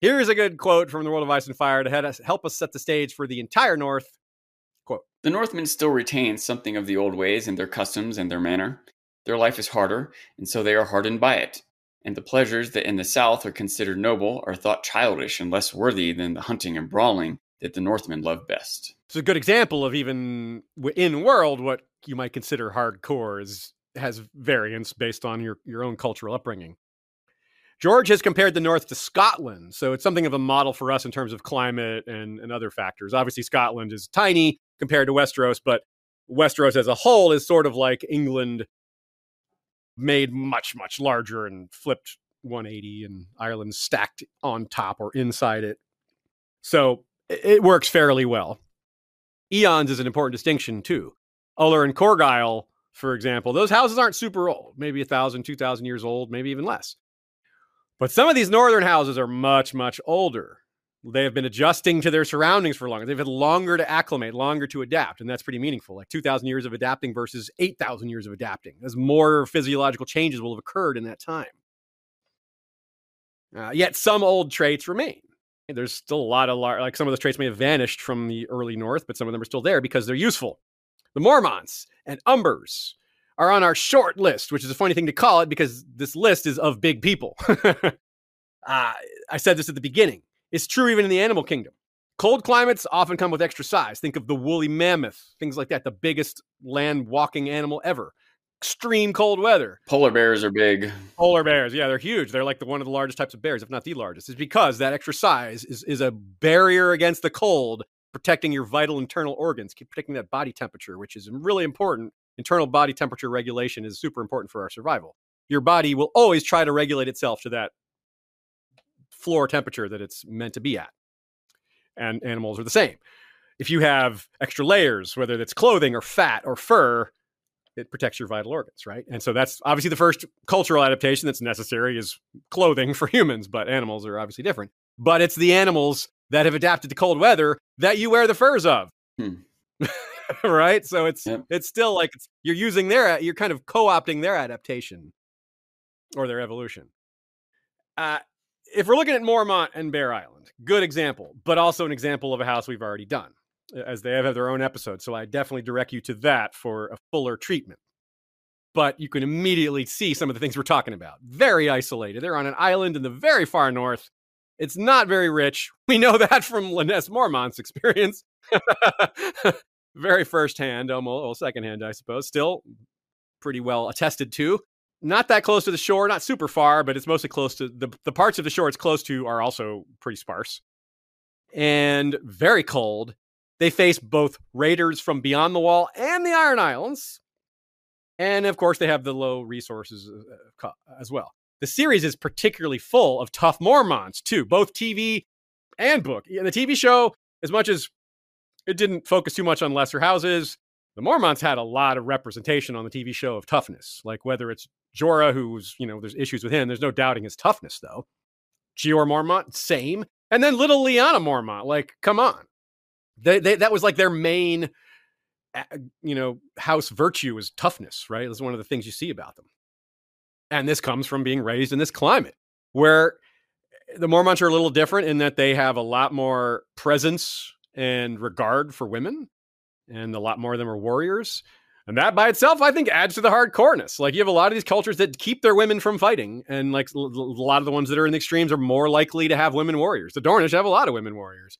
Here's a good quote from The World of Ice and Fire to help us set the stage for the entire North. Quote, "The Northmen still retain something of the old ways and their customs and their manner. Their life is harder, and so they are hardened by it. And the pleasures that in the South are considered noble are thought childish and less worthy than the hunting and brawling that the Northmen love best." It's a good example of even in world, what you might consider hardcore has variance based on your own cultural upbringing. George has compared the North to Scotland. So it's something of a model for us in terms of climate and other factors. Obviously, Scotland is tiny compared to Westeros, but Westeros as a whole is sort of like England made much, much larger and flipped 180, and Ireland stacked on top or inside it. So it works fairly well. Eons is an important distinction, too. Uller and Corgyle, for example, those houses aren't super old, maybe 1,000, 2,000 years old, maybe even less. But some of these northern houses are much, much older. They have been adjusting to their surroundings for longer. They've had longer to acclimate, longer to adapt, and that's pretty meaningful, like 2,000 years of adapting versus 8,000 years of adapting, as more physiological changes will have occurred in that time. Yet some old traits remain. There's still a lot of like some of those traits may have vanished from the early North, but some of them are still there because they're useful. The Mormonts and Umbers are on our short list, which is a funny thing to call it because this list is of big people. I said this at the beginning. It's true even in the animal kingdom. Cold climates often come with extra size. Think of the woolly mammoth, things like that, the biggest land walking animal ever. extreme cold weather. Polar bears are big. Polar bears, yeah, they're huge. They're like one of the largest types of bears, if not the largest. It's because that extra size is a barrier against the cold, protecting your vital internal organs, protecting that body temperature, which is really important. Internal body temperature regulation is super important for our survival. Your body will always try to regulate itself to that floor temperature that it's meant to be at. And animals are the same. If you have extra layers, whether that's clothing or fat or fur, it protects your vital organs, right? And so that's obviously the first cultural adaptation that's necessary is clothing for humans, but animals are obviously different. But it's the animals that have adapted to cold weather that you wear the furs of, right? So it's still like you're using you're kind of co-opting their adaptation or their evolution. If we're looking at Mormont and Bear Island, good example, but also an example of a house we've already done, as they have their own episode. So I definitely direct you to that for a fuller treatment. But you can immediately see some of the things we're talking about. Very isolated. They're on an island in the very far north. It's not very rich. We know that from Lyness Mormont's experience. Very firsthand, almost secondhand, I suppose. Still pretty well attested to. Not that close to the shore, not super far, but it's mostly close to the parts of the shore it's close to are also pretty sparse. And very cold. They face both raiders from beyond the wall and the Iron Islands. And of course, they have the low resources as well. The series is particularly full of tough Mormons, too, both TV and book. In the TV show, as much as it didn't focus too much on lesser houses, the Mormons had a lot of representation on the TV show of toughness, like whether it's Jorah, who's, there's issues with him. There's no doubting his toughness, though. Gior Mormont, same. And then little Lyanna Mormont, like, come on. That was like their main, house virtue is toughness, right? That's one of the things you see about them. And this comes from being raised in this climate where the Mormonts are a little different in that they have a lot more presence and regard for women, and a lot more of them are warriors. And that by itself, I think, adds to the hardcoreness. Like, you have a lot of these cultures that keep their women from fighting. And like a lot of the ones that are in the extremes are more likely to have women warriors. The Dornish have a lot of women warriors.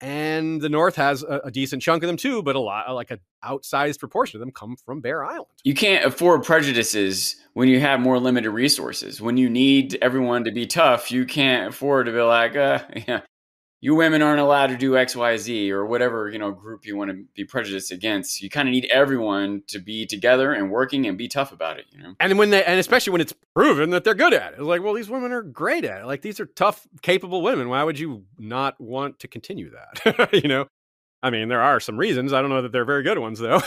And the North has a decent chunk of them too, but a lot, like an outsized proportion of them come from Bear Island. You can't afford prejudices when you have more limited resources. When you need everyone to be tough, you can't afford to be like, you women aren't allowed to do X, Y, Z or whatever, group you want to be prejudiced against. You kind of need everyone to be together and working and be tough about it, And especially when it's proven that they're good at it. It's like, well, these women are great at it. Like, these are tough, capable women. Why would you not want to continue that? I mean, there are some reasons. I don't know that they're very good ones, though.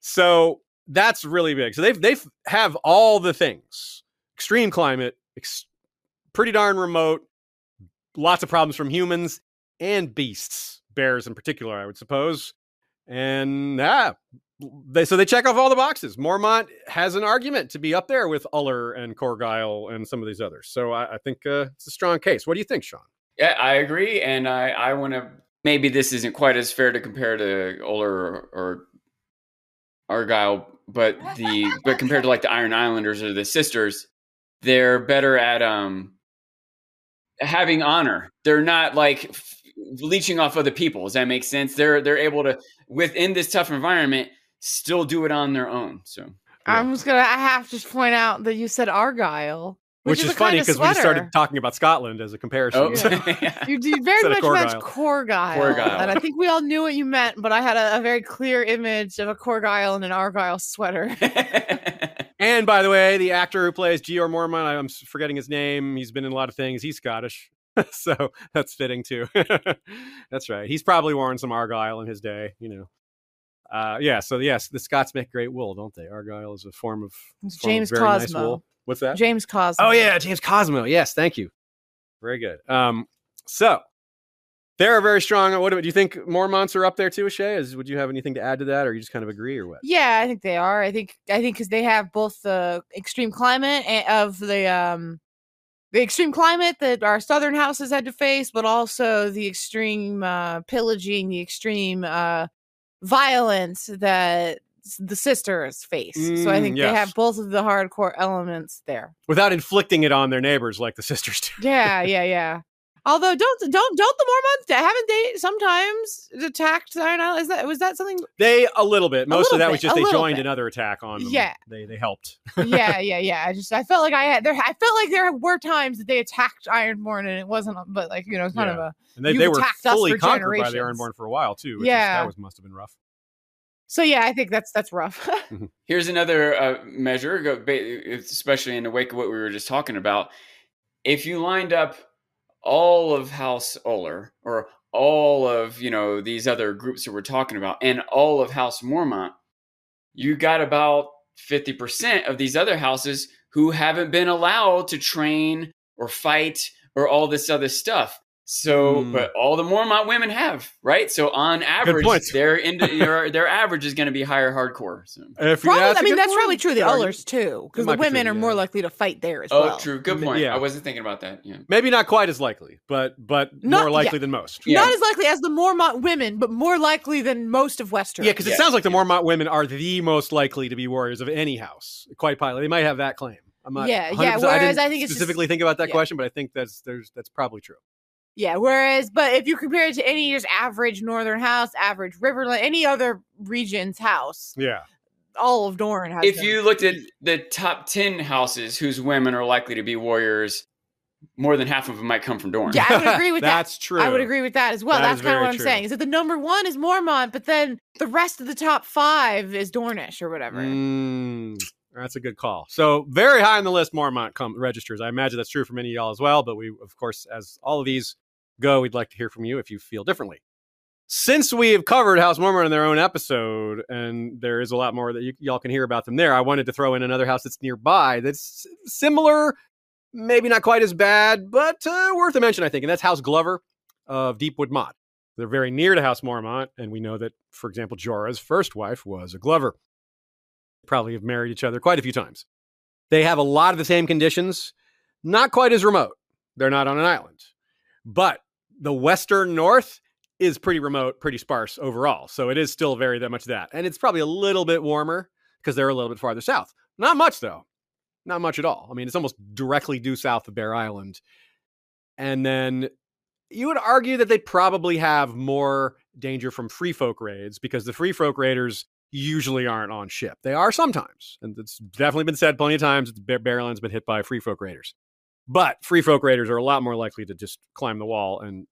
So that's really big. So they have all the things: extreme climate, pretty darn remote, lots of problems from humans and beasts, bears in particular, I would suppose. And they check off all the boxes. Mormont has an argument to be up there with Uller and Corgyle and some of these others. So I think it's a strong case. What do you think, Sean? Yeah, I agree. And I want to, maybe this isn't quite as fair to compare to Uller or Argyle, but compared to like the Iron Islanders or the sisters, they're better at, having honor. They're not like leeching off other people. Does that make sense? They're able to, within this tough environment, still do it on their own. So yeah. I have to point out that you said Argyle, which is funny because we just started talking about Scotland as a comparison. Oh. Yeah. You did very much match Corgyle, and I think we all knew what you meant, but I had a very clear image of a Corgyle and an Argyle sweater. And by the way, the actor who plays Gior Mormont, I'm forgetting his name. He's been in a lot of things. He's Scottish. So that's fitting too. That's right. He's probably worn some Argyle in his day, Yeah. So yes, the Scots make great wool, don't they? Argyle is a form of James Cosmo. Nice wool. What's that? James Cosmo. Oh yeah. James Cosmo. Yes. Thank you. Very good. So they're very strong. What do you think? Mormonts are up there too, Shay? Would you have anything to add to that, or you just kind of agree, or what? Yeah, I think they are. I think because they have both the extreme climate of the extreme climate that our southern houses had to face, but also the extreme pillaging, the extreme violence that the sisters face. So I think they have both of the hardcore elements there, without inflicting it on their neighbors like the sisters do. Yeah. Although don't the Mormonts haven't they sometimes attacked Iron Island? Was that something they a little bit? Most of that was just they joined another attack on them. Yeah, they helped. Yeah. I felt like I felt like there were times that they attacked Ironborn and it wasn't, but like you know, it's kind of a and they were fully conquered by the Ironborn for a while too. Must have been rough. So yeah, I think that's rough. Here's another measure, especially in the wake of what we were just talking about. If you lined up all of House Uller or all of, you know, these other groups that we're talking about and all of House Mormont, you got about 50% of these other houses who haven't been allowed to train or fight or all this other stuff. So, but all the Mormont women have, right? So on average, their average is going to be higher hardcore. So. That's probably true of the Ullers too, because the women are more likely to fight there as well. Oh, true. Good point. Yeah. I wasn't thinking about that. Yeah. Maybe not quite as likely, but more likely than most. Yeah. Not as likely as the Mormont women, but more likely than most of Westeros. Yeah, because it sounds like the Mormont women are the most likely to be warriors of any house. Quite probably. They might have that claim. I'm not 100%. Whereas I think it's specifically think about that question, but I think that's probably true. Yeah, but if you compare it to any year's average Northern House, average Riverland, any other region's house, all of Dorne has. If you looked at the top 10 houses whose women are likely to be warriors, more than half of them might come from Dorne. Yeah, I would agree with that. That's true. I would agree with that as well. That's kind of what I'm saying. Is that the number one is Mormont, but then the rest of the top 5 is Dornish or whatever. That's a good call. So very high on the list, Mormont registers. I imagine that's true for many of y'all as well. But we, of course, as all of these go, we'd like to hear from you if you feel differently. Since we have covered House Mormont in their own episode, and there is a lot more that y'all can hear about them there, I wanted to throw in another house that's nearby that's similar, maybe not quite as bad, but worth a mention, I think, and that's House Glover of Deepwood Mott. They're very near to House Mormont, and we know that, for example, Jorah's first wife was a Glover. Probably have married each other quite a few times. They have a lot of the same conditions, not quite as remote. They're not on an island. But the Western North is pretty remote, pretty sparse overall. So it is still very that much that. And it's probably a little bit warmer because they're a little bit farther south. Not much, though. Not much at all. I mean, it's almost directly due south of Bear Island. And then you would argue that they probably have more danger from free folk raids because the free folk raiders usually aren't on ship. They are sometimes. And it's definitely been said plenty of times. Bear Island's been hit by free folk raiders. But free folk raiders are a lot more likely to just climb the wall and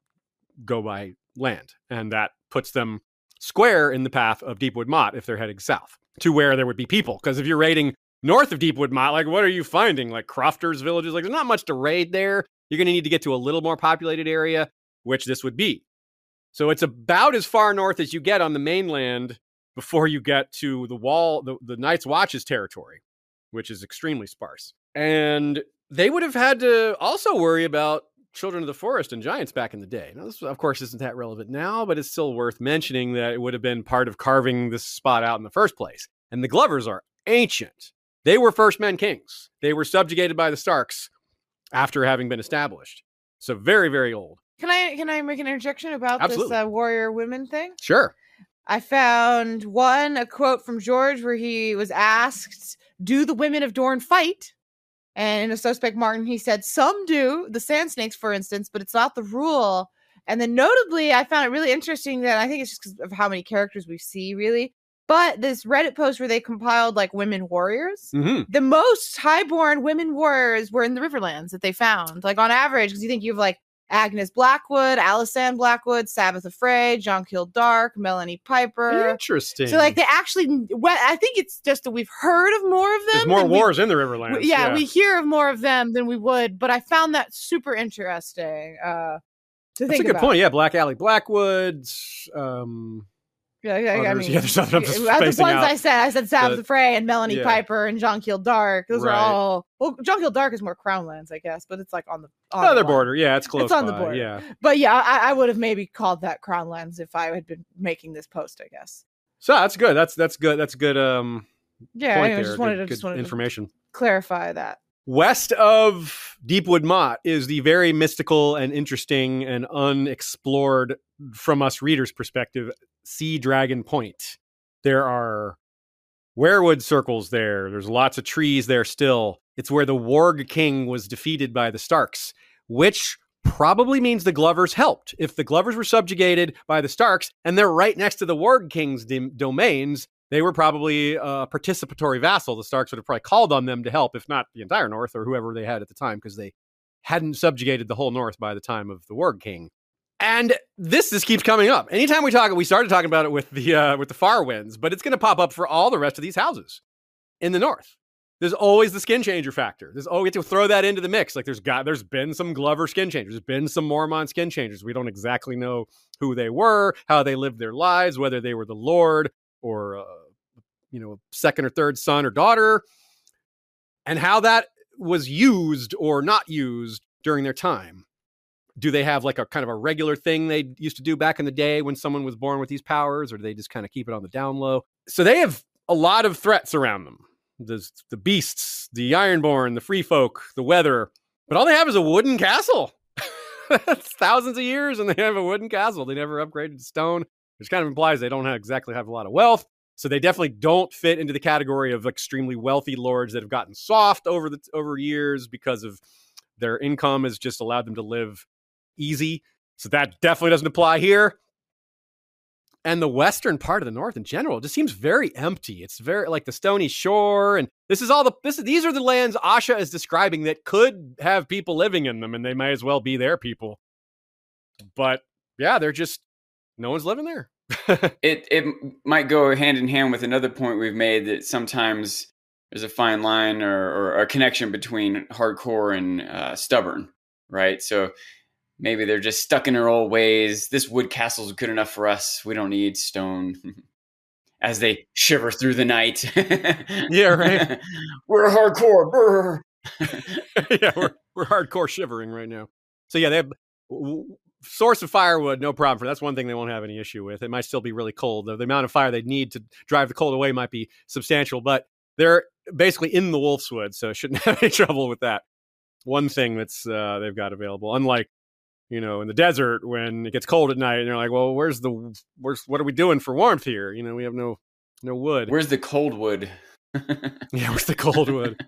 go by land. And that puts them square in the path of Deepwood Mott if they're heading south to where there would be people. Because if you're raiding north of Deepwood Mott, like what are you finding? Like crofters, villages, like there's not much to raid there. You're going to need to get to a little more populated area, which this would be. So it's about as far north as you get on the mainland before you get to the wall, the Night's Watch's territory, which is extremely sparse. And they would have had to also worry about Children of the Forest and giants back in the day. Now, this, of course, isn't that relevant now, but it's still worth mentioning that it would have been part of carving this spot out in the first place. And the Glovers are ancient. They were first men kings. They were subjugated by the Starks after having been established. So very, very old. Can I make an interjection about this warrior women thing? Sure. I found a quote from George where he was asked, do the women of Dorne fight? And in A Suspect Martin, he said, some do, the Sand Snakes, for instance, but it's not the rule. And then notably, I found it really interesting that I think it's just because of how many characters we see, really. But this Reddit post where they compiled like women warriors, the most highborn women warriors were in the Riverlands that they found, like on average, because you think you have like Agnes Blackwood, Alisand Blackwood, Sabitha Frey, John Kildark, Melanie Piper. Interesting. So, like, they actually, I think it's just that we've heard of more of them. There's more wars in the Riverlands. We hear of more of them than we would, but I found that super interesting to think about. That's a good point. Yeah, Black Alley Blackwood. There's nothing I'm just spacing out. I said Sabitha Frey and Melanie Piper and John Kildark. Those are all... Well, John Kildark is more Crownlands, I guess, but it's like on the... Another border. Yeah, it's close. It's on the border. Yeah. But yeah, I would have maybe called that Crownlands if I had been making this post, I guess. So that's good. That's good. That's good point there. I just wanted information. To clarify that. West of Deepwood Mott is the very mystical and interesting and unexplored, from us readers' perspective, Sea Dragon Point. There are werewood circles there. There's lots of trees there still. It's where the Warg King was defeated by the Starks, which probably means the Glovers helped. If the Glovers were subjugated by the Starks and they're right next to the Ward King's domains, they were probably a participatory vassal. The Starks would have probably called on them to help, if not the entire North or whoever they had at the time, because they hadn't subjugated the whole North by the time of the Ward King. And this keeps coming up. Anytime we talk, we started talking about it with the Farwinds, but it's going to pop up for all the rest of these houses in the North. There's always the skin changer factor. There's always, we have to throw that into the mix. Like there's been some Glover skin changers. There's been some Mormont skin changers. We don't exactly know who they were, how they lived their lives, whether they were the Lord or, second or third son or daughter, and how that was used or not used during their time. Do they have like a kind of a regular thing they used to do back in the day when someone was born with these powers, or do they just kind of keep it on the down low? So they have a lot of threats around them. The beasts, the Ironborn, the free folk, the weather, but all they have is a wooden castle. That's thousands of years and they have a wooden castle. They never upgraded to stone, which kind of implies they don't have a lot of wealth. So they definitely don't fit into the category of extremely wealthy lords that have gotten soft over years because of their income has just allowed them to live easy. So that definitely doesn't apply here. And the western part of the North in general just seems very empty. It's very like the Stony Shore. And these are the lands Asha is describing that could have people living in them, and they might as well be their people. But yeah, they're just, no one's living there. It might go hand in hand with another point we've made, that sometimes there's a fine line or a connection between hardcore and stubborn, right? So maybe they're just stuck in their old ways. This wood castle's good enough for us. We don't need stone. As they shiver through the night. Yeah, right. We're hardcore. Yeah, we're hardcore shivering right now. So yeah, they have source of firewood, no problem for. That's one thing they won't have any issue with. It might still be really cold, though. The amount of fire they'd need to drive the cold away might be substantial, but they're basically in the Wolf's Wood, so shouldn't have any trouble with that. One thing that's they've got available, unlike in the desert, when it gets cold at night, and they're like, well, what are we doing for warmth here? We have no wood. Where's the cold wood? Yeah, where's the cold wood?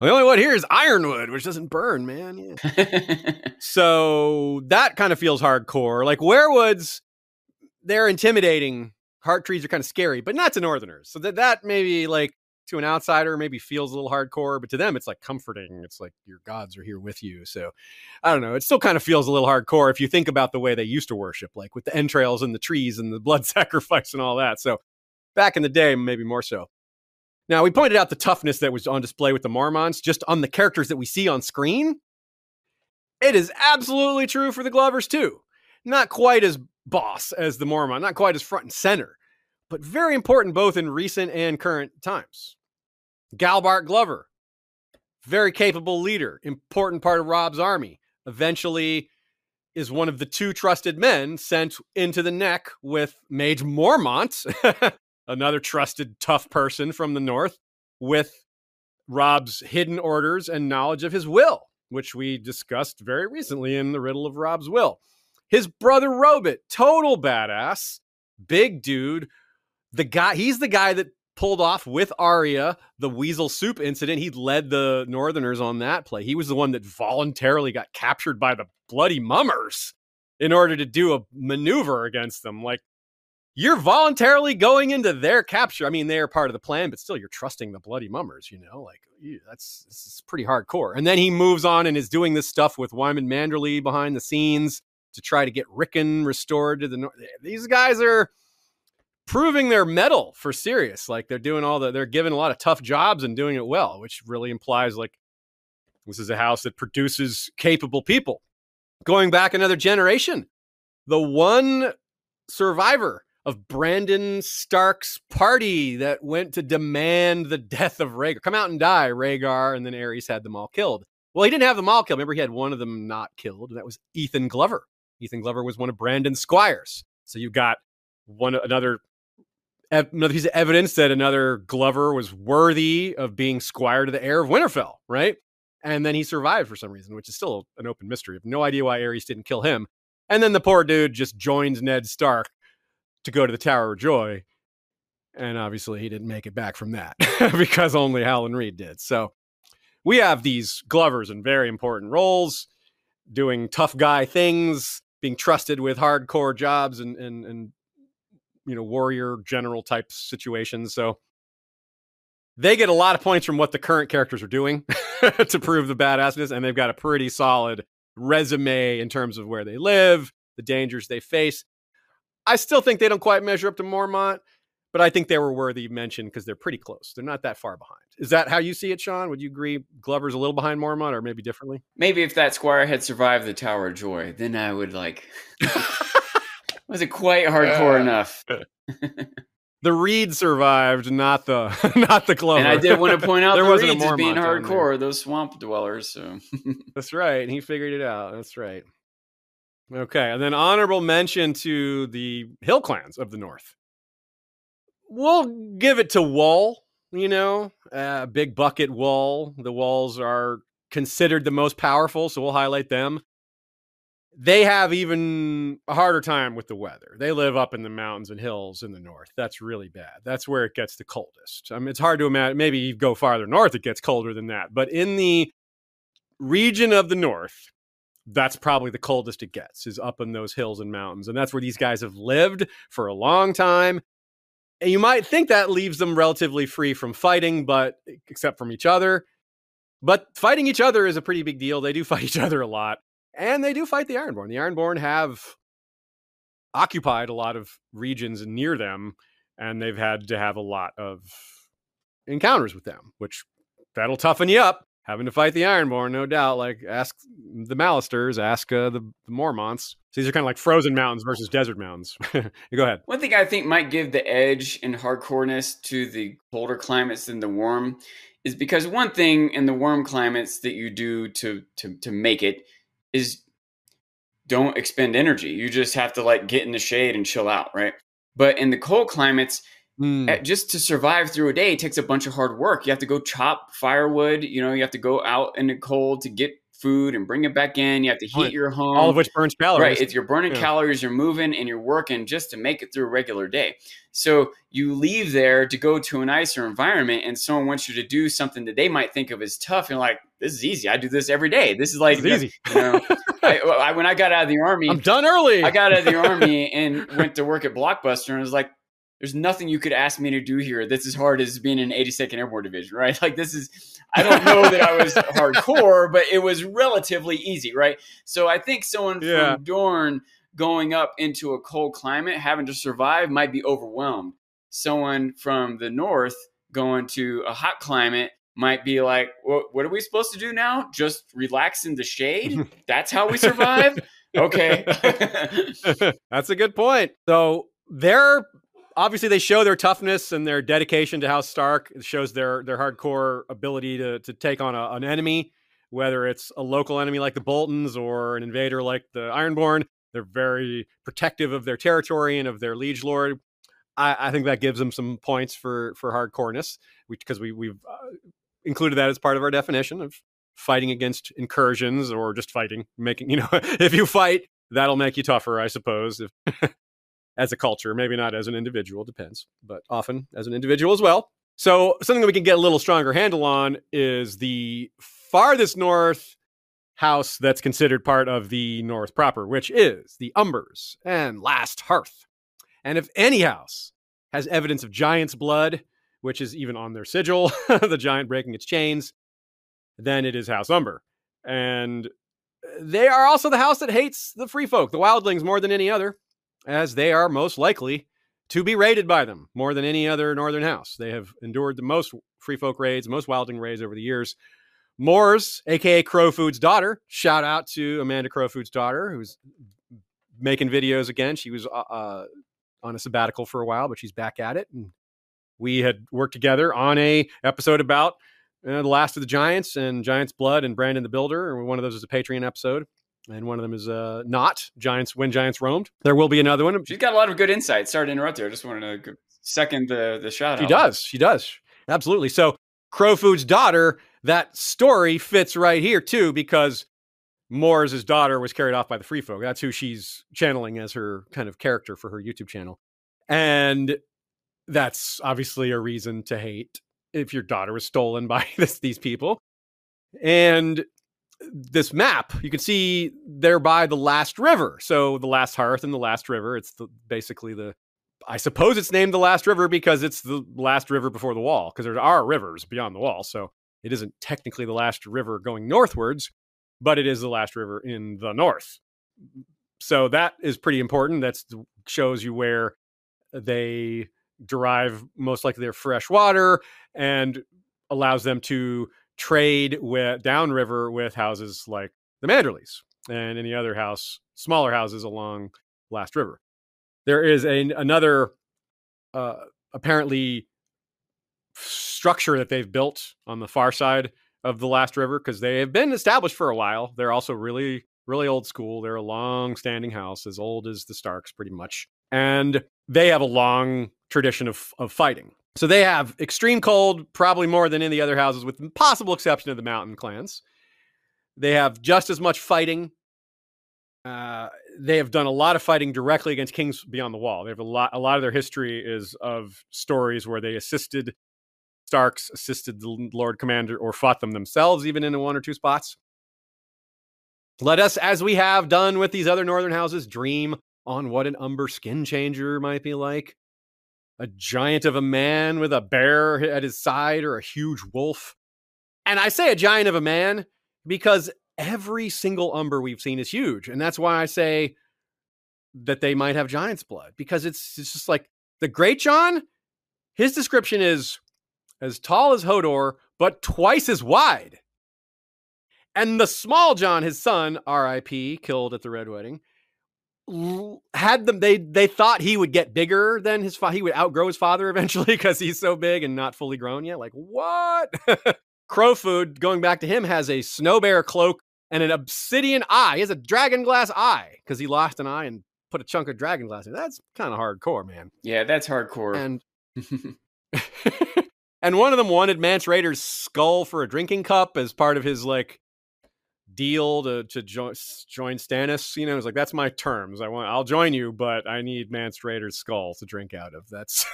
The only wood here is ironwood, which doesn't burn, man. Yeah. So that kind of feels hardcore. Like werewoods, they're intimidating. Heart trees are kind of scary, but not to Northerners. So that maybe like to an outsider maybe feels a little hardcore, but to them it's like comforting. It's like your gods are here with you. So I don't know. It still kind of feels a little hardcore if you think about the way they used to worship, like with the entrails and the trees and the blood sacrifice and all that. So back in the day, maybe more so. Now, we pointed out the toughness that was on display with the Mormonts, just on the characters that we see on screen. It is absolutely true for the Glovers, too. Not quite as boss as the Mormont, not quite as front and center, but very important both in recent and current times. Galbart Glover, very capable leader, important part of Rob's army, eventually is one of the two trusted men sent into the Neck with Mage Mormont, another trusted, tough person from the North, with Rob's hidden orders and knowledge of his will, which we discussed very recently in the Riddle of Rob's Will. His brother Robit, total badass, big dude. He's the guy that pulled off with Arya the Weasel Soup incident. He led the Northerners on that play. He was the one that voluntarily got captured by the bloody mummers in order to do a maneuver against them. Like, you're voluntarily going into their capture. I mean, they are part of the plan, but still, you're trusting the bloody mummers, like that's pretty hardcore. And then he moves on and is doing this stuff with Wyman Manderly behind the scenes to try to get Rickon restored to the North. These guys are proving their mettle for serious. Like they're given a lot of tough jobs and doing it well, which really implies like this is a house that produces capable people. Going back another generation, the one survivor of Brandon Stark's party that went to demand the death of Rhaegar. Come out and die, Rhaegar. And then Aerys had them all killed. Well, he didn't have them all killed. Remember, he had one of them not killed, and that was Ethan Glover. Ethan Glover was one of Brandon's squires. So you got another piece of evidence that another Glover was worthy of being squire to the heir of Winterfell, right? And then he survived for some reason, which is still an open mystery. I have no idea why Aerys didn't kill him. And then the poor dude just joins Ned Stark to go to the Tower of Joy. And obviously he didn't make it back from that because only Hallen Reed did. So we have these Glovers in very important roles. doing tough guy things, being trusted with hardcore jobs and you know, warrior general type situations. So they get a lot of points from what the current characters are doing to prove the badassness, and they've got a pretty solid resume in terms of where they live, the dangers they face. I still think they don't quite measure up to Mormont, but I think they were worthy mention because they're pretty close. They're not that far behind. Is that how you see it, Sean? Would you agree Glover's a little behind Mormont, or maybe differently? Maybe if that squire had survived the Tower of Joy, then I would like... Was it quite hardcore enough? The Reed survived, not the Glover. And I did want to point out there the Reeds as being hardcore, those swamp dwellers. So. That's right. He figured it out. That's right. Okay. And then honorable mention to the hill clans of the north. We'll give it to Wall, you know, Big Bucket Wall. The Walls are considered the most powerful, so we'll highlight them. They have even a harder time with the weather. They live up in the mountains and hills in the north. That's really bad. That's where it gets the coldest. I mean, it's hard to imagine. Maybe you go farther north, it gets colder than that. But in the region of the north, that's probably the coldest it gets, is up in those hills and mountains. And that's where these guys have lived for a long time. And you might think that leaves them relatively free from fighting, but except from each other. But fighting each other is a pretty big deal. They do fight each other a lot. And they do fight the Ironborn. The Ironborn have occupied a lot of regions near them, and they've had to have a lot of encounters with them, which that'll toughen you up, having to fight the Ironborn, no doubt. Like, ask the Malasters, ask the Mormonts. So these are kind of like frozen mountains versus desert mountains. Go ahead. One thing I think might give the edge in hardcoreness to the colder climates than the warm is because one thing in the warm climates that you do to make it is don't expend energy. You just have to like get in the shade and chill out, right? But in the cold climates, just to survive through a day takes a bunch of hard work. You have to go chop firewood. You know, you have to go out in the cold to get food and bring it back in. You have to heat your home. All of which burns calories. Right. If you're burning calories, you're moving and you're working just to make it through a regular day. So you leave there to go to a nicer environment and someone wants you to do something that they might think of as tough. You're like, this is easy. I do this every day. This is like, easy. You know, when I got out of the Army, I'm done early. I got out of the Army and went to work at Blockbuster and I was like, there's nothing you could ask me to do here that's as hard as being in 82nd Airborne Division, right? Like this is, I don't know that I was hardcore, but it was relatively easy, right? So I think someone from Dorne going up into a cold climate, having to survive might be overwhelmed. Someone from the north going to a hot climate might be like, well, what are we supposed to do now? Just relax in the shade? That's how we survive? Okay. That's a good point. So they're... Obviously, they show their toughness and their dedication to House Stark. It shows their hardcore ability to take on an enemy, whether it's a local enemy like the Boltons or an invader like the Ironborn. They're very protective of their territory and of their liege lord. I think that gives them some points for hardcoreness, because we've included that as part of our definition of fighting against incursions or just fighting. Making, you know, if you fight, that'll make you tougher, I suppose. As a culture, maybe not as an individual, depends, but often as an individual as well. So something that we can get a little stronger handle on is the farthest north house that's considered part of the north proper, which is the Umbers and Last Hearth. And if any house has evidence of giant's blood, which is even on their sigil, the giant breaking its chains, then it is House Umber. And they are also the house that hates the free folk, the wildlings, more than any other, as they are most likely to be raided by them more than any other northern house. They have endured the most free folk raids, most wildling raids over the years. Moors, a.k.a. Crowfoot's daughter, shout out to Amanda Crowfoot's daughter, who's making videos again. She was on a sabbatical for a while, but she's back at it. And we had worked together on a episode about The Last of the Giants and Giants Blood and Brandon the Builder. One of those is a Patreon episode. And one of them is not Giants When Giants Roamed. There will be another one. She's got a lot of good insights. Sorry to interrupt there. I just wanted to second the shout out. She does. Absolutely. So Crowfoot's daughter, that story fits right here too, because Moore's daughter was carried off by the free folk. That's who she's channeling as her kind of character for her YouTube channel. And that's obviously a reason to hate if your daughter was stolen by these people. And this map, you can see thereby the last river. So the last hearth and the last river. It's basically I suppose it's named the last river because it's the last river before the wall, because there are rivers beyond the wall. So it isn't technically the last river going northwards, but it is the last river in the north. So that is pretty important. That shows you where they derive most likely their fresh water and allows them to trade with downriver with houses like the Manderleys and any other smaller houses along last river. There is another apparently structure that they've built on the far side of the last river, because they have been established for a while. They're also really, really old school. They're a long-standing house, as old as the Starks, pretty much. And they have a long tradition of fighting. So they have extreme cold, probably more than any other houses, with the possible exception of the Mountain clans. They have just as much fighting. They have done a lot of fighting directly against kings beyond the wall. They have a lot of their history is of stories where they assisted the Lord Commander, or fought them themselves, even in one or two spots. Let us, as we have done with these other northern houses, dream on what an umber skin changer might be like. A giant of a man with a bear at his side, or a huge wolf. And I say a giant of a man because every single umber we've seen is huge. And that's why I say that they might have giant's blood, because it's just like the Great John. His description is as tall as Hodor, but twice as wide. And the small John, his son, R.I.P., killed at the Red Wedding, had them. They thought he would get bigger than his father. He would outgrow his father eventually because he's so big and not fully grown yet. Like, what? Crowfood, going back to him, has a snow bear cloak and an obsidian eye. He has a dragon glass eye because he lost an eye and put a chunk of dragon glass in. That's kind of hardcore, man. Yeah, that's hardcore. And one of them wanted Mance Rayder's skull for a drinking cup as part of his like deal to join Stannis. You know, it's like, that's my terms. I'll join you, but I need Mance Rayder's skull to drink out of. That's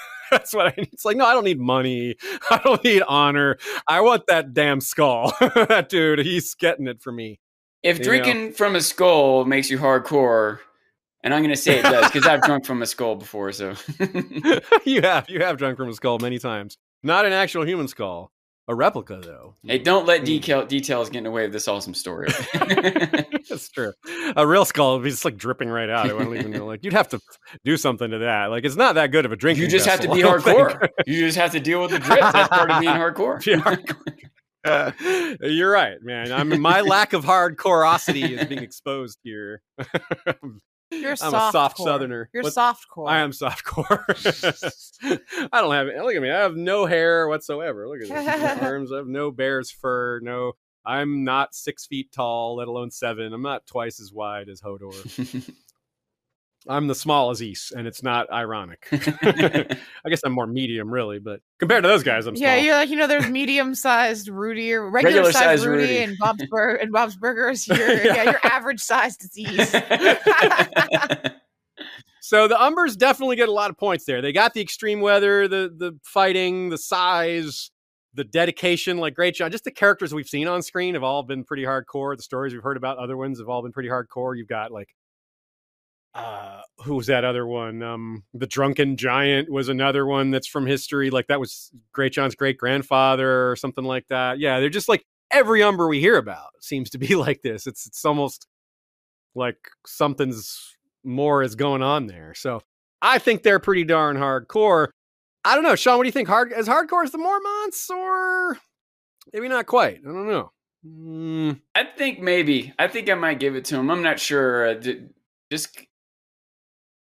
what I need. It's like, no, I don't need money. I don't need honor. I want that damn skull. That dude, he's getting it for me. If drinking from a skull makes you hardcore, and I'm going to say it does, because I've drunk from a skull before. So you have drunk from a skull many times. Not an actual human skull. A replica, though. Hey, don't let details get in the way of this awesome story. That's true. A real skull would be just like dripping right out. It wouldn't even like, you'd have to do something to that. Like, it's not that good of a drinking. You just vessel. Have to be hardcore. You just have to deal with the drips. That's part of being hardcore. You're right, man. I mean, my lack of hardcoreosity is being exposed here. I'm a soft Southerner. You're softcore. I am softcore. I don't have it. Look at me. I have no hair whatsoever. Look at this. Arms. I have no bear's fur. No, I'm not 6 feet tall, let alone 7. I'm not twice as wide as Hodor. I'm the small Aziz, and it's not ironic. I guess I'm more medium, really, but compared to those guys, I'm small. Yeah, you're like, there's medium-sized Rudy, or regular-sized Rudy, and Bob's Burgers. Your average-sized Aziz. So the Umbers definitely get a lot of points there. They got the extreme weather, the fighting, the size, the dedication, like Great John. Just the characters we've seen on screen have all been pretty hardcore. The stories we've heard about other ones have all been pretty hardcore. You've got, like, who was that other one? The Drunken Giant was another one that's from history. Like, that was Great John's great grandfather or something like that. Yeah, they're just like every Umber we hear about seems to be like this. It's almost like something's more is going on there. So I think they're pretty darn hardcore. I don't know, Sean. What do you think? As hardcore as the Mormonts, or maybe not quite? I don't know. I think maybe. I think I might give it to him. I'm not sure.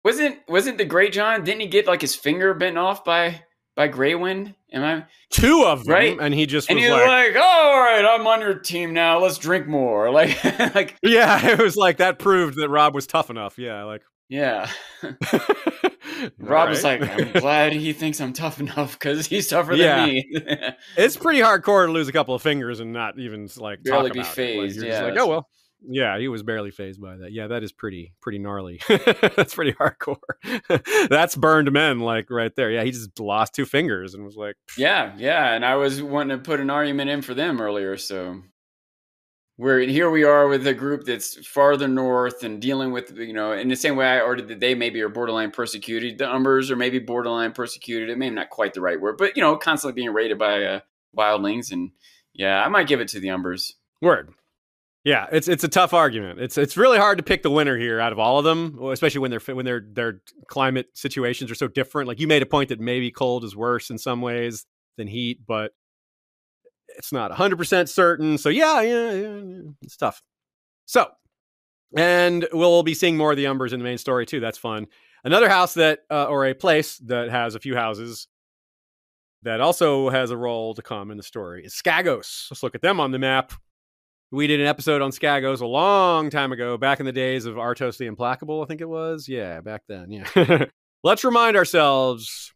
Wasn't the Great John? Didn't he get like his finger bent off by Grey Wind? Am I two of them? Right? And he was like, "Oh, all right, I'm on your team now. Let's drink more." Like, yeah, it was like that proved that Rob was tough enough. Yeah, like yeah. Rob was like, "I'm glad he thinks I'm tough enough because he's tougher than me." It's pretty hardcore to lose a couple of fingers and not even like barely talk about phased. Like, yeah, oh well. Yeah, he was barely fazed by that. Yeah, that is pretty gnarly. That's pretty hardcore. That's burned men, like, right there. Yeah, he just lost 2 fingers and was like... Pfft. Yeah, and I was wanting to put an argument in for them earlier, so... Here we are with a group that's farther north and dealing with, you know, in the same way I ordered that they maybe are borderline persecuted. The Umbers are maybe borderline persecuted. It may not quite the right word, but, you know, constantly being raided by wildlings. And yeah, I might give it to the Umbers. Word. Yeah, it's a tough argument. It's really hard to pick the winner here out of all of them, especially when their climate situations are so different. Like you made a point that maybe cold is worse in some ways than heat, but it's not 100% certain. So yeah, it's tough. So, and we'll be seeing more of the Umbers in the main story too. That's fun. Another house that, or a place that has a few houses that also has a role to come in the story is Skagos. Let's look at them on the map. We did an episode on Skagos a long time ago, back in the days of Artos the Implacable, I think it was. Yeah, back then, yeah. Let's remind ourselves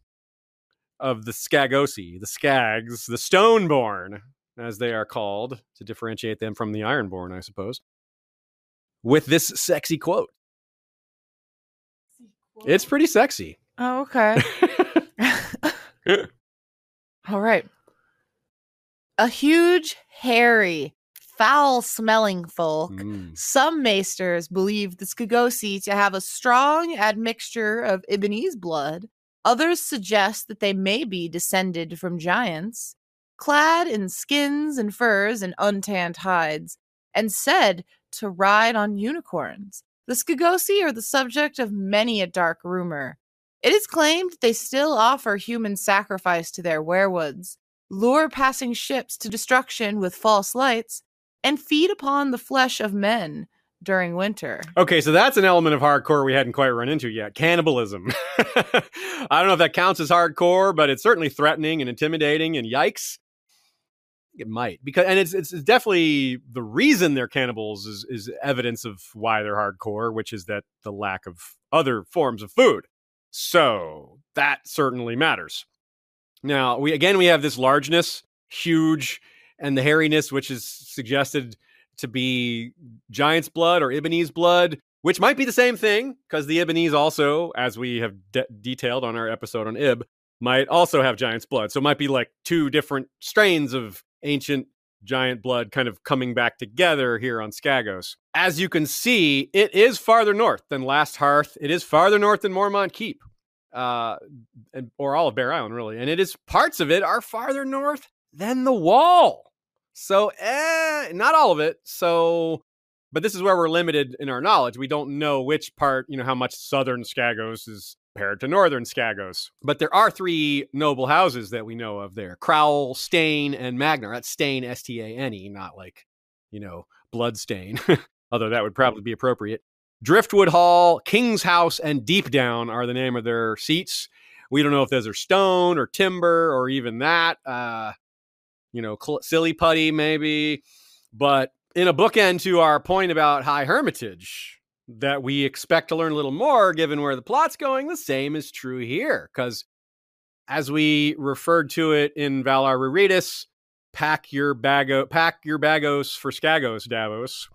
of the Skagosi, the Skags, the Stoneborn, as they are called, to differentiate them from the Ironborn, I suppose, with this sexy quote. It's pretty sexy. Oh, okay. All right. A huge, hairy, foul-smelling folk. Some maesters believe the Skagosi to have a strong admixture of Ibni's blood. Others suggest that they may be descended from giants, clad in skins and furs and untanned hides, and said to ride on unicorns. The Skagosi are the subject of many a dark rumor. It is claimed they still offer human sacrifice to their werewoods, lure passing ships to destruction with false lights, and feed upon the flesh of men during winter. Okay, so that's an element of hardcore we hadn't quite run into yet. Cannibalism. I don't know if that counts as hardcore, but it's certainly threatening and intimidating, and yikes. It might. And it's definitely the reason they're cannibals is evidence of why they're hardcore, which is that the lack of other forms of food. So that certainly matters. Now, we have this largeness, huge, and the hairiness, which is suggested to be giant's blood or Ibni's blood, which might be the same thing, because the Ibni's also, as we have detailed on our episode on Ib, might also have giant's blood. So it might be like two different strains of ancient giant blood kind of coming back together here on Skagos. As you can see, it is farther north than Last Hearth. It is farther north than Mormont Keep, or all of Bear Island, really. And it is, parts of it are farther north than the Wall. So, not all of it. So, but this is where we're limited in our knowledge. We don't know which part, you know, how much southern Skagos is compared to northern Skagos. But there are three noble houses that we know of there. Crowell, Stane, and Magnar. That's Stane, S-T-A-N-E, not like, you know, bloodstain. Although that would probably be appropriate. Driftwood Hall, King's House, and Deepdown are the name of their seats. We don't know if those are stone or timber or even that. You know, silly putty maybe, but in a bookend to our point about High Hermitage that we expect to learn a little more given where the plot's going, the same is true here. Because as we referred to it in Valar Reredus, pack your bagos for Skagos, Davos,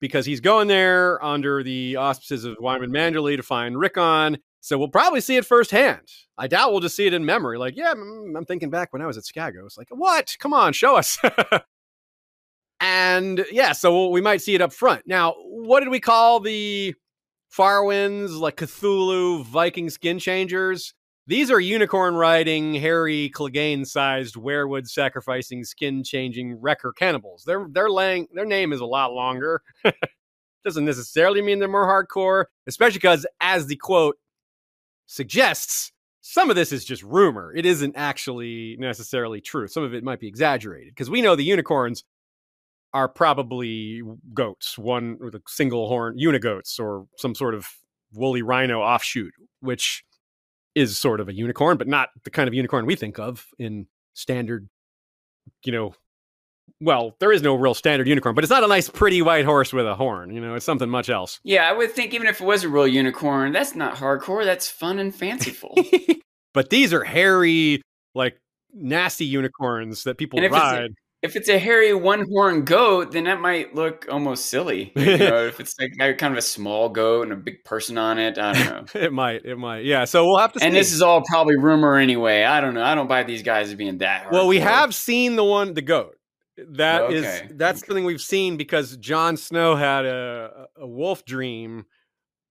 because he's going there under the auspices of Wyman Manderly to find Rickon. So we'll probably see it firsthand. I doubt we'll just see it in memory. Like, yeah, I'm thinking back when I was at Skagos. Like, what? Come on, show us. And yeah, so we might see it up front. Now, what did we call the Farwinds, like Cthulhu, Viking skin changers? These are unicorn riding, hairy, Clegane-sized, werewood sacrificing, skin changing wrecker cannibals. Their name is a lot longer. Doesn't necessarily mean they're more hardcore, especially because, as the quote suggests, some of this is just rumor. It isn't actually necessarily true. Some of it might be exaggerated, because we know the unicorns are probably goats, one with a single horn, unigoats, or some sort of woolly rhino offshoot, which is sort of a unicorn, but not the kind of unicorn we think of in standard, you know, well, there is no real standard unicorn, but it's not a nice, pretty white horse with a horn. You know, it's something much else. Yeah, I would think even if it was a real unicorn, that's not hardcore. That's fun and fanciful. But these are hairy, like, nasty unicorns that people ride. If it's a hairy one-horned goat, then that might look almost silly. You know, if it's like kind of a small goat and a big person on it, I don't know. It might. Yeah, so we'll have to see. And this is all probably rumor anyway. I don't know. I don't buy these guys as being that hard. Well, we have seen the goat. That's something we've seen, because Jon Snow had a wolf dream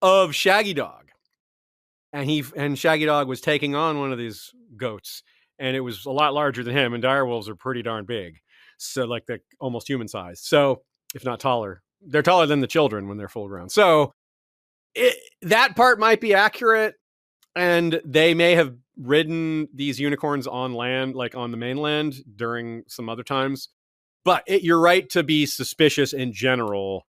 of Shaggy Dog, and Shaggy Dog was taking on one of these goats, and it was a lot larger than him. And direwolves are pretty darn big, so like they're almost human sized. So if not taller, they're taller than the children when they're full grown. So that part might be accurate, and they may have ridden these unicorns on land, like on the mainland, during some other times. But you're right to be suspicious in general.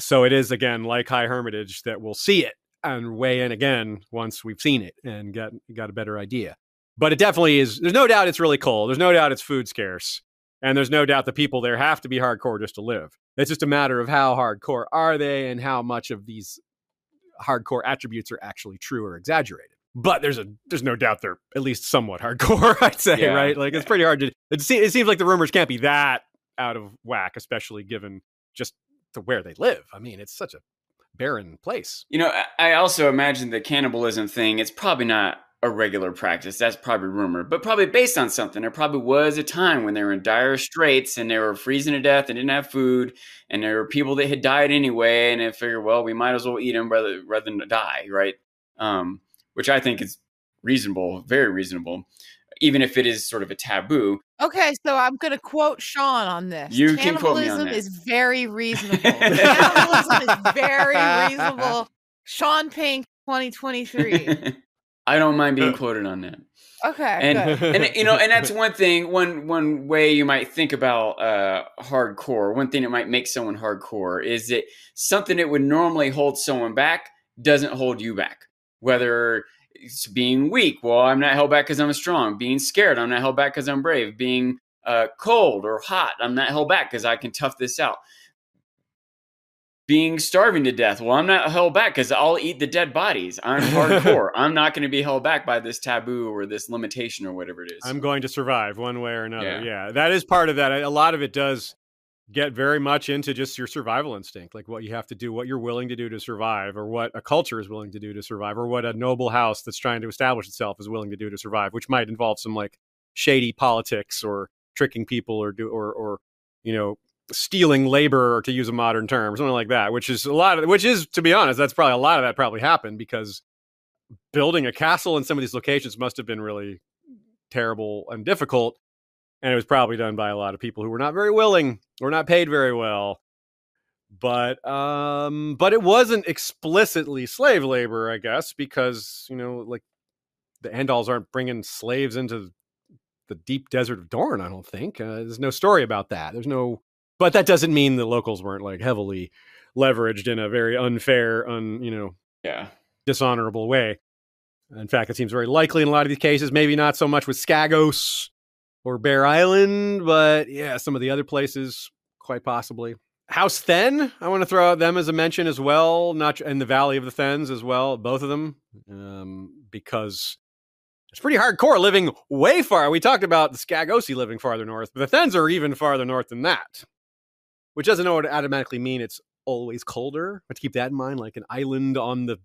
So it is, again, like High Hermitage, that we'll see it and weigh in again once we've seen it and got a better idea. But it definitely is. There's no doubt it's really cold. There's no doubt it's food scarce. And there's no doubt the people there have to be hardcore just to live. It's just a matter of how hardcore are they and how much of these hardcore attributes are actually true or exaggerated. But there's no doubt they're at least somewhat hardcore, I'd say, right? Like, it's pretty hard to... It seems like the rumors can't be that out of whack, especially given just to where they live. I mean, it's such a barren place. You know, I also imagine the cannibalism thing, it's probably not a regular practice. That's probably rumor, but probably based on something. There probably was a time when they were in dire straits and they were freezing to death and didn't have food. And there were people that had died anyway. And they figured, well, we might as well eat them rather than die, right? Which I think is reasonable, very reasonable, even if it is sort of a taboo. Okay, so I'm going to quote Sean on this. You can quote me on that. Cannibalism is very reasonable. Cannibalism is very reasonable. Sean Pink, 2023. I don't mind being quoted on that. Okay, and you know, and that's one thing. One way you might think about hardcore. One thing that might make someone hardcore is that something that would normally hold someone back doesn't hold you back. Whether it's being weak, well, I'm not held back because I'm strong. Being scared, I'm not held back because I'm brave. Being cold or hot, I'm not held back because I can tough this out. Being starving to death, well, I'm not held back because I'll eat the dead bodies. I'm hardcore. I'm not going to be held back by this taboo or this limitation or whatever it is. I'm going to survive one way or another. Yeah, that is part of that. A lot of it does get very much into just your survival instinct, like what you have to do, what you're willing to do to survive, or what a culture is willing to do to survive, or what a noble house that's trying to establish itself is willing to do to survive, which might involve some like shady politics or tricking people or you know, stealing labor, or to use a modern term, something like that, which is, to be honest, that's probably a lot of that probably happened, because building a castle in some of these locations must have been really terrible and difficult. And it was probably done by a lot of people who were not very willing or not paid very well. But it wasn't explicitly slave labor, I guess, because, you know, like the Andals aren't bringing slaves into the deep desert of Dorne, I don't think. There's no story about that. But that doesn't mean the locals weren't like heavily leveraged in a very unfair, dishonorable way. In fact, it seems very likely in a lot of these cases, maybe not so much with Skagos or Bear Island, but yeah, some of the other places, quite possibly. House Then, I want to throw out them as a mention as well, and the Valley of the Thens as well, both of them, because it's pretty hardcore living way far. We talked about the Skagosi living farther north, but the Thens are even farther north than that, which doesn't automatically mean it's always colder. But to keep that in mind, like an island on the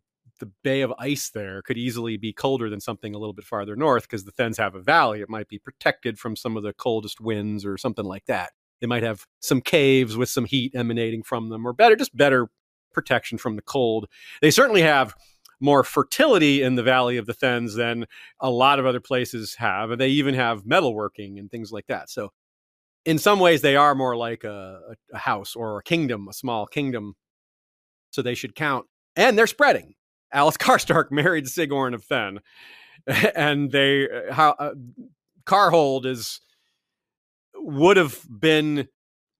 Bay of Ice there could easily be colder than something a little bit farther north, because the Fens have a valley. It might be protected from some of the coldest winds or something like that. They might have some caves with some heat emanating from them, or better protection from the cold. They certainly have more fertility in the Valley of the Fens than a lot of other places have. And they even have metalworking and things like that. So in some ways they are more like a house or a kingdom, a small kingdom. So they should count, and they're spreading. Alice Karstark married Sigorn of Fen, and Carhold would have been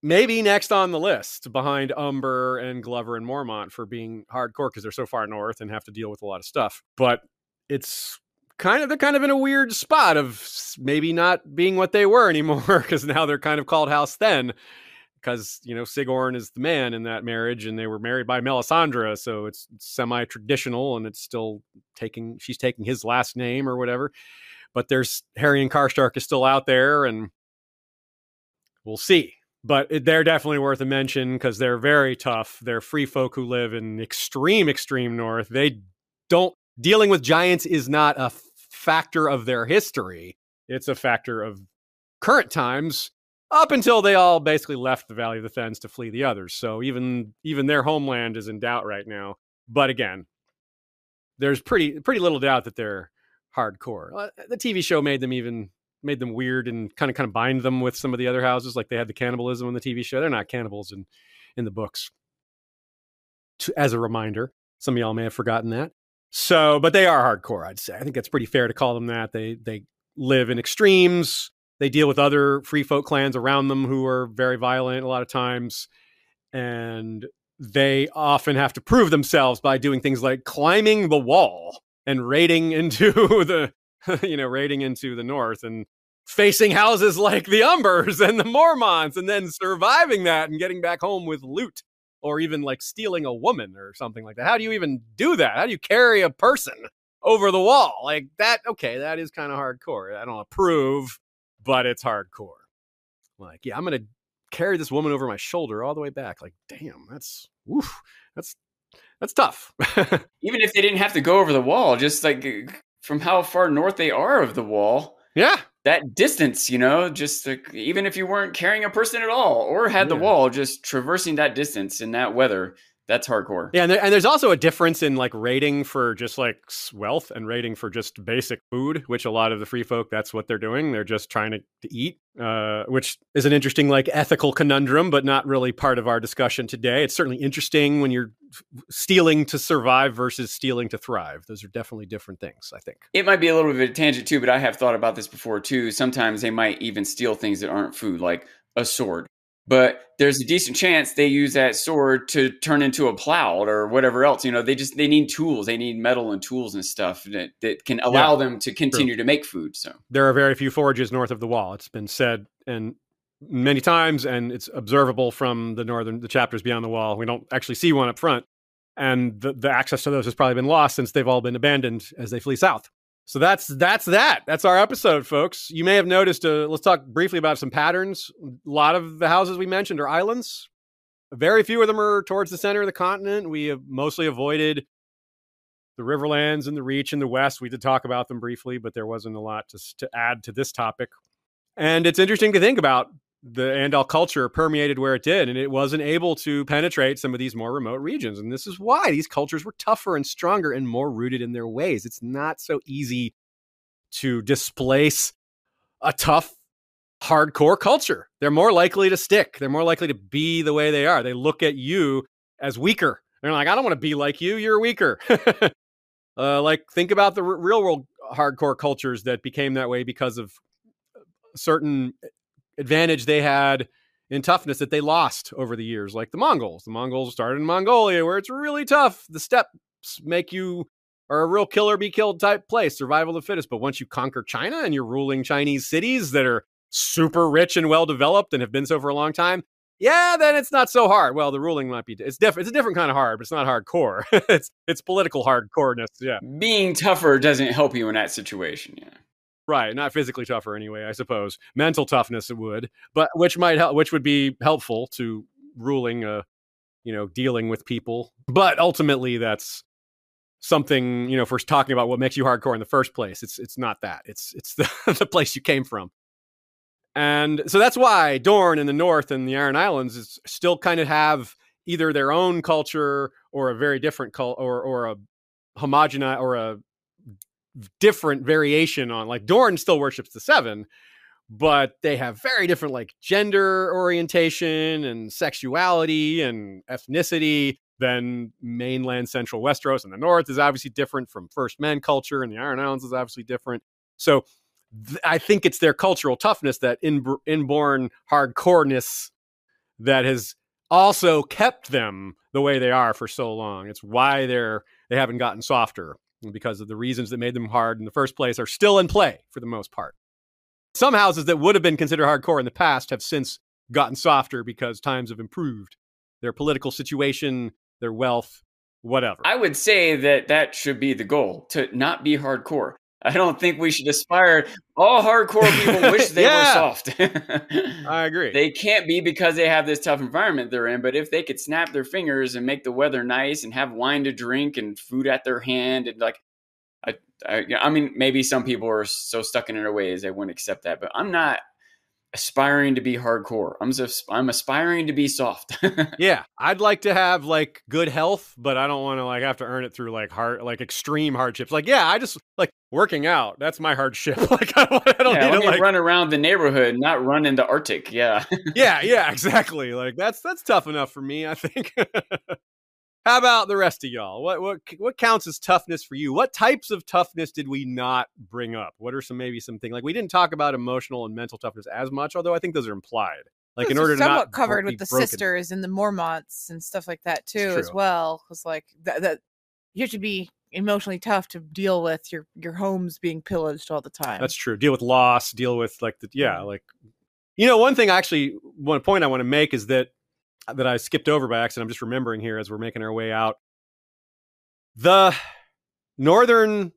maybe next on the list behind Umber and Glover and Mormont for being hardcore, because they're so far north and have to deal with a lot of stuff. But it's they're kind of in a weird spot of maybe not being what they were anymore, because now they're kind of called House Fen. Because, you know, Sigorn is the man in that marriage, and they were married by Melisandre, so it's semi-traditional, and it's still she's taking his last name or whatever. But there's Harry and Karstark is still out there, and we'll see. But they're definitely worth a mention, because they're very tough. They're free folk who live in extreme north. Dealing with giants is not a factor of their history. It's a factor of current times. up until they all basically left the Valley of the Fens to flee the others. So even their homeland is in doubt right now. But again, there's pretty little doubt that they're hardcore. The TV show made them weird and kind of bind them with some of the other houses. Like they had the cannibalism in the TV show. They're not cannibals in the books. As a reminder, some of y'all may have forgotten that. So, but they are hardcore, I'd say. I think that's pretty fair to call them that. They live in extremes. They deal with other free folk clans around them who are very violent a lot of times. And they often have to prove themselves by doing things like climbing the wall and raiding into the north and facing houses like the Umbers and the Mormonts and then surviving that and getting back home with loot or even like stealing a woman or something like that. How do you even do that? How do you carry a person over the wall like that? Okay, that is kind of hardcore. I don't approve, but it's hardcore. Like, yeah, I'm going to carry this woman over my shoulder all the way back. Like, damn, that's tough. Even if they didn't have to go over the wall, just like from how far north they are of the wall. Yeah. That distance, just even if you weren't carrying a person at all or had the wall, just traversing that distance in that weather, that's hardcore. Yeah. And there's also a difference in like raiding for just like wealth and raiding for just basic food, which a lot of the free folk, that's what they're doing. They're just trying to eat, which is an interesting like ethical conundrum, but not really part of our discussion today. It's certainly interesting when you're stealing to survive versus stealing to thrive. Those are definitely different things, I think. It might be a little bit of a tangent too, but I have thought about this before too. Sometimes they might even steal things that aren't food, like a sword. But there's a decent chance they use that sword to turn into a plow or whatever else. They need tools. They need metal and tools and stuff that can allow them to continue to make food. So there are very few forages north of the wall. It's been said and many times, and it's observable from the chapters beyond the wall. We don't actually see one up front. And the access to those has probably been lost since they've all been abandoned as they flee south. So that's our episode, folks. You may have noticed, let's talk briefly about some patterns. A lot of the houses we mentioned are islands. Very few of them are towards the center of the continent. We have mostly avoided the Riverlands and the Reach and the West. We did talk about them briefly, but there wasn't a lot to add to this topic. And it's interesting to think about the Andal culture permeated where it did, and it wasn't able to penetrate some of these more remote regions. And this is why these cultures were tougher and stronger and more rooted in their ways. It's not so easy to displace a tough, hardcore culture. They're more likely to stick. They're more likely to be the way they are. They look at you as weaker. They're like, I don't want to be like you. You're weaker. Think about the real world hardcore cultures that became that way because of certain advantage they had in toughness that they lost over the years, like the Mongols. The Mongols started in Mongolia, where it's really tough. The steppes are a real kill or be killed type place, survival of the fittest. But once you conquer China and you're ruling Chinese cities that are super rich and well developed and have been so for a long time, then it's not so hard. Well, the ruling might be it's a different kind of hard, but it's not hardcore. it's political hardcoreness. Yeah, being tougher doesn't help you in that situation. Yeah. Right, not physically tougher anyway, I suppose. Mental toughness it would, but which would be helpful to ruling, dealing with people. But ultimately, that's something, if we're talking about what makes you hardcore in the first place, it's not that. It's the place you came from. And so that's why Dorne in the north and the Aran Islands is still kind of have either their own culture or a very different or a homogenized or a different variation on, like, Dorne still worships the Seven, but they have very different like gender orientation and sexuality and ethnicity than mainland central Westeros. And the north is obviously different from First Men culture, and the Iron Islands is obviously different. So I think it's their cultural toughness, that inborn hardcoreness, that has also kept them the way they are for so long. It's why they haven't gotten softer, because of the reasons that made them hard in the first place are still in play for the most part. Some houses that would have been considered hardcore in the past have since gotten softer because times have improved. Their political situation, their wealth, whatever. I would say that should be the goal, to not be hardcore. I don't think we should aspire. All hardcore people wish they were soft. I agree. They can't be, because they have this tough environment they're in. But if they could snap their fingers and make the weather nice and have wine to drink and food at their hand, and like, I mean, maybe some people are so stuck in their ways they wouldn't accept that. But I'm not. aspiring to be hardcore. I'm aspiring to be soft. Yeah, I'd like to have like good health, but I don't want to like have to earn it through like hard, like extreme hardships. Like, yeah, I just like working out. That's my hardship. Like, I don't need to run around the neighborhood, not run in the Arctic. Yeah, yeah, exactly. Like that's tough enough for me, I think. How about the rest of y'all? What counts as toughness for you? What types of toughness did we not bring up? What are some things like we didn't talk about emotional and mental toughness as much, although I think those are implied. Like in order to not covered with the broken. Sisters and the Mormonts and stuff like that too, as well. Because like that you have to be emotionally tough to deal with your homes being pillaged all the time. That's true. Deal with loss. Deal with like one thing one point I want to make is that I skipped over by accident. I'm just remembering here as we're making our way out. The northern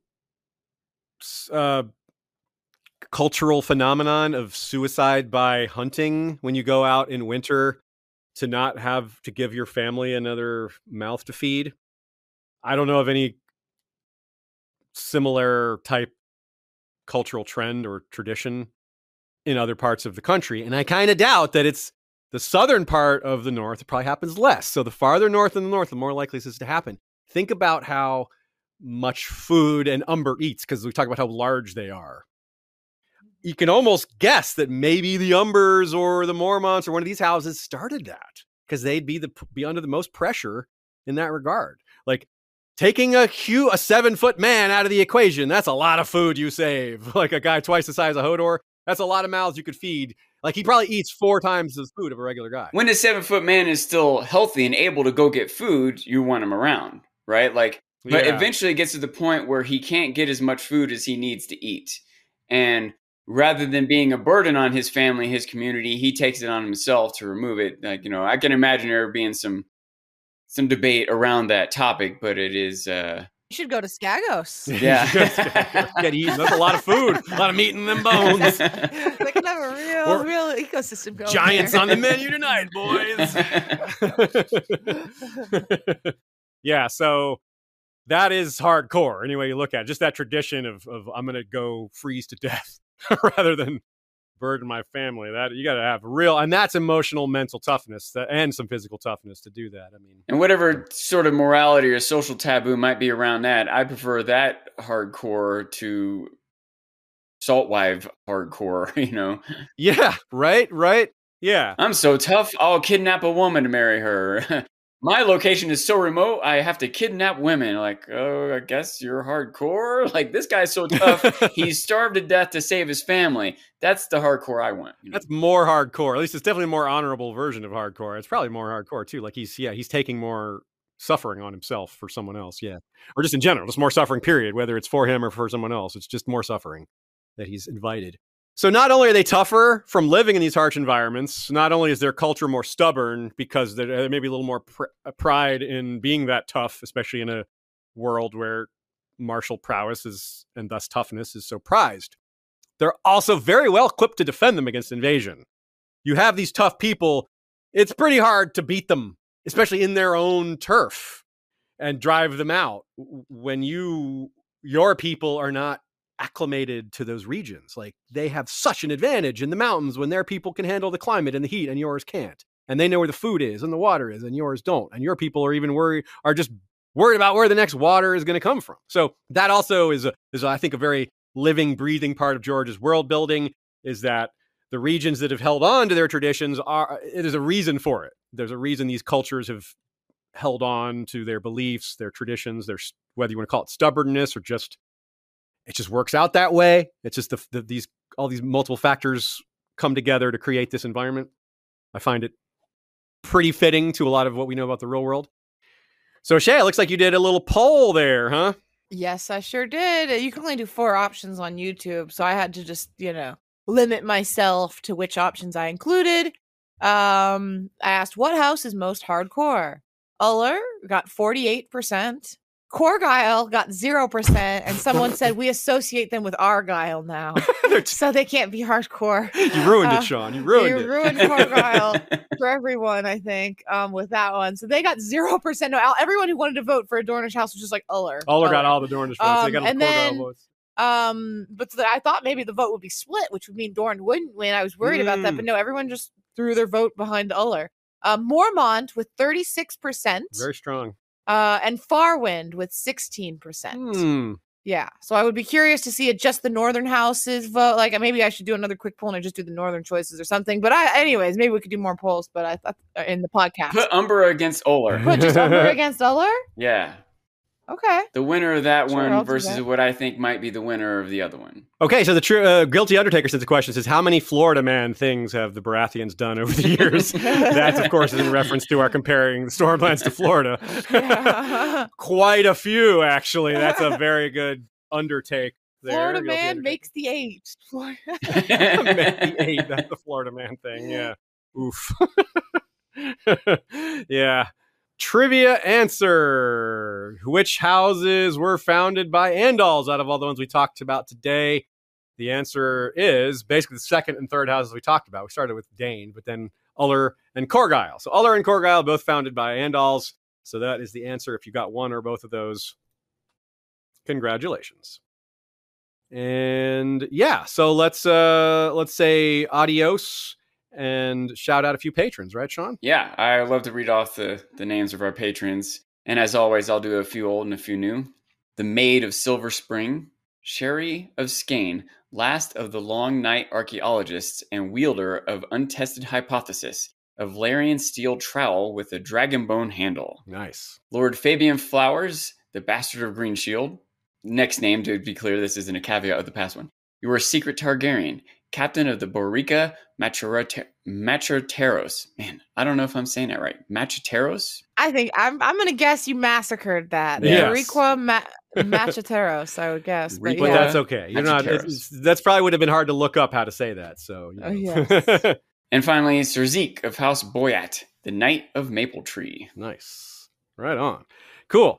cultural phenomenon of suicide by hunting when you go out in winter to not have to give your family another mouth to feed. I don't know of any similar type cultural trend or tradition in other parts of the country. And I kind of doubt that it's the southern part of the north, it probably happens less. So the farther north in the north, the more likely this is to happen. Think about how much food an umber eats, because we talk about how large they are. You can almost guess that maybe the umbers or the Mormonts or one of these houses started that, because they'd be under the most pressure in that regard. Like taking a 7-foot man out of the equation, that's a lot of food you save. Like a guy twice the size of Hodor, that's a lot of mouths you could feed. Like, he probably eats 4 times the food of a regular guy. When a 7-foot man is still healthy and able to go get food, you want him around, right? Like, but eventually it gets to the point where he can't get as much food as he needs to eat. And rather than being a burden on his family, his community, he takes it on himself to remove it. Like, I can imagine there being some debate around that topic, but it is... You should go to Skagos. Yeah. Get eaten. That's a lot of food. A lot of meat in them bones. They can have a real ecosystem going. Giants on the menu tonight, boys. Yeah, so that is hardcore. Any way you look at it. Just that tradition of I'm going to go freeze to death rather than burden my family. That you got to have real, and that's emotional, mental toughness, and some physical toughness to do that. I mean, and whatever sort of morality or social taboo might be around that, I prefer that hardcore to Saltwife hardcore. Yeah, right, yeah. I'm so tough, I'll kidnap a woman to marry her. My location is so remote, I have to kidnap women. Like, oh, I guess you're hardcore. Like, this guy's so tough, he's starved to death to save his family. That's the hardcore I want. That's more hardcore. At least it's definitely a more honorable version of hardcore. It's probably more hardcore, too. Like, he's taking more suffering on himself for someone else, yeah. Or just in general, just more suffering, period, whether it's for him or for someone else. It's just more suffering that he's invited. So not only are they tougher from living in these harsh environments, not only is their culture more stubborn because there may be a little more pride in being that tough, especially in a world where martial prowess is, and thus toughness, is so prized. They're also very well equipped to defend them against invasion. You have these tough people. It's pretty hard to beat them, especially in their own turf, and drive them out when your people are not acclimated to those regions. Like, they have such an advantage in the mountains when their people can handle the climate and the heat and yours can't, and they know where the food is and the water is and yours don't, and your people are even worried about where the next water is going to come from. So that also is I think a very living, breathing part of George's world building, is that the regions that have held on to their traditions there's a reason for it. There's a reason these cultures have held on to their beliefs, their traditions, their, whether you want to call it stubbornness or just it just works out that way. It's just all these multiple factors come together to create this environment. I find it pretty fitting to a lot of what we know about the real world. So Shay, it looks like you did a little poll there, huh? Yes, I sure did. You can only do 4 options on YouTube, so I had to just, limit myself to which options I included. I asked, what house is most hardcore? Uller got 48%. Corgyle got 0%, and someone said we associate them with Argyle now, so they can't be hardcore. You ruined it, Sean. You ruined Corgyle for everyone, I think, with that one. So they got 0%. No, everyone who wanted to vote for a Dornish house was just like Uller. Uller got all the Dornish votes. They got all the Corgyle votes. But I thought maybe the vote would be split, which would mean Dorne wouldn't win. I was worried about that, but no, everyone just threw their vote behind Uller. Mormont with 36%. Very strong. And Farwind with 16%. Yeah. So I would be curious to see it just the Northern House's vote. Like, maybe I should do another quick poll and I just do the Northern choices or something. But anyways, maybe we could do more polls, but I thought in the podcast. Put Umbra against Uller. Put just Umbra against Uller? Yeah. Okay. The winner of that one versus what I think might be the winner of the other one. Okay, so the true Guilty Undertaker sent the question, says, how many Florida Man things have the Baratheons done over the years? That, of course, is in reference to our comparing the Stormlands to Florida. Yeah. Quite a few, actually. That's a very good undertake there. Florida Guilty Man Undertaker makes the eight. Make the eight. That's the Florida Man thing, yeah. Oof. Yeah. Trivia answer. Which houses were founded by Andals out of all the ones we talked about today? The answer is basically the second and third houses we talked about. We started with Dane, but then Uller and Corgyle. So Uller and Corgyle, both founded by Andals. So that is the answer. If you got one or both of those, congratulations. And yeah, so let's say adios and shout out a few patrons, right, Sean? Yeah, I love to read off the names of our patrons. And as always, I'll do a few old and a few new. The Maid of Silver Spring, Sherry of Skane, Last of the Long Night Archaeologists, and Wielder of Untested Hypothesis, of Larian Steel Trowel with a Dragonbone Handle. Nice. Lord Fabian Flowers, the Bastard of Green Shield. Next name, to be clear, this isn't a caveat of the past one. You were a secret Targaryen, Captain of the Borica Machateros. Man, I don't know if I'm saying that right. Machateros? I think I'm going to guess you massacred that. Yes. Uriqua Machateros, I would guess. But yeah, that's okay. You're not. That's probably would have been hard to look up how to say that. So, you know. Yes. And finally, Sir Zeke of House Boyat, the Knight of Maple Tree. Nice. Right on. Cool.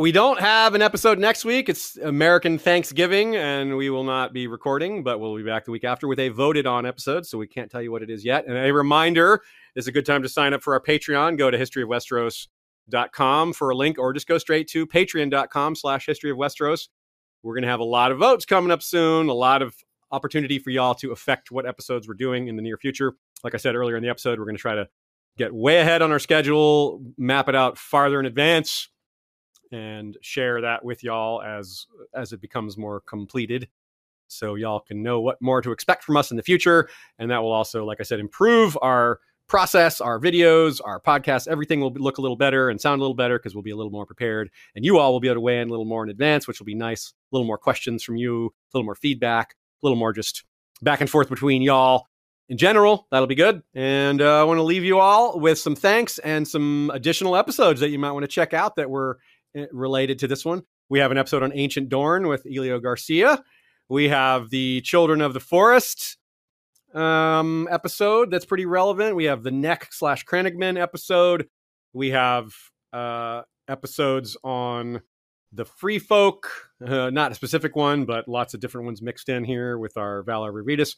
We don't have an episode next week. It's American Thanksgiving, and we will not be recording, but we'll be back the week after with a voted-on episode, so we can't tell you what it is yet. And a reminder, it's a good time to sign up for our Patreon. Go to historyofwesteros.com for a link, or just go straight to patreon.com/historyofwesteros. We're going to have a lot of votes coming up soon, a lot of opportunity for y'all to affect what episodes we're doing in the near future. Like I said earlier in the episode, we're going to try to get way ahead on our schedule, map it out farther in advance, and share that with y'all as it becomes more completed, so y'all can know what more to expect from us in the future. And that will also, like I said, improve our process, our videos, our podcasts. Everything will look a little better and sound a little better because we'll be a little more prepared. And you all will be able to weigh in a little more in advance, which will be nice. A little more questions from you, a little more feedback, a little more just back and forth between y'all. In general, that'll be good. And I want to leave you all with some thanks and some additional episodes that you might want to check out that were related to this one. We have an episode on Ancient Dorne with Elio Garcia. We have the Children of the Forest episode that's pretty relevant. We have the Neck/Kranigman episode. We have episodes on the Free Folk, not a specific one, but lots of different ones mixed in here with our Valar Rereadus.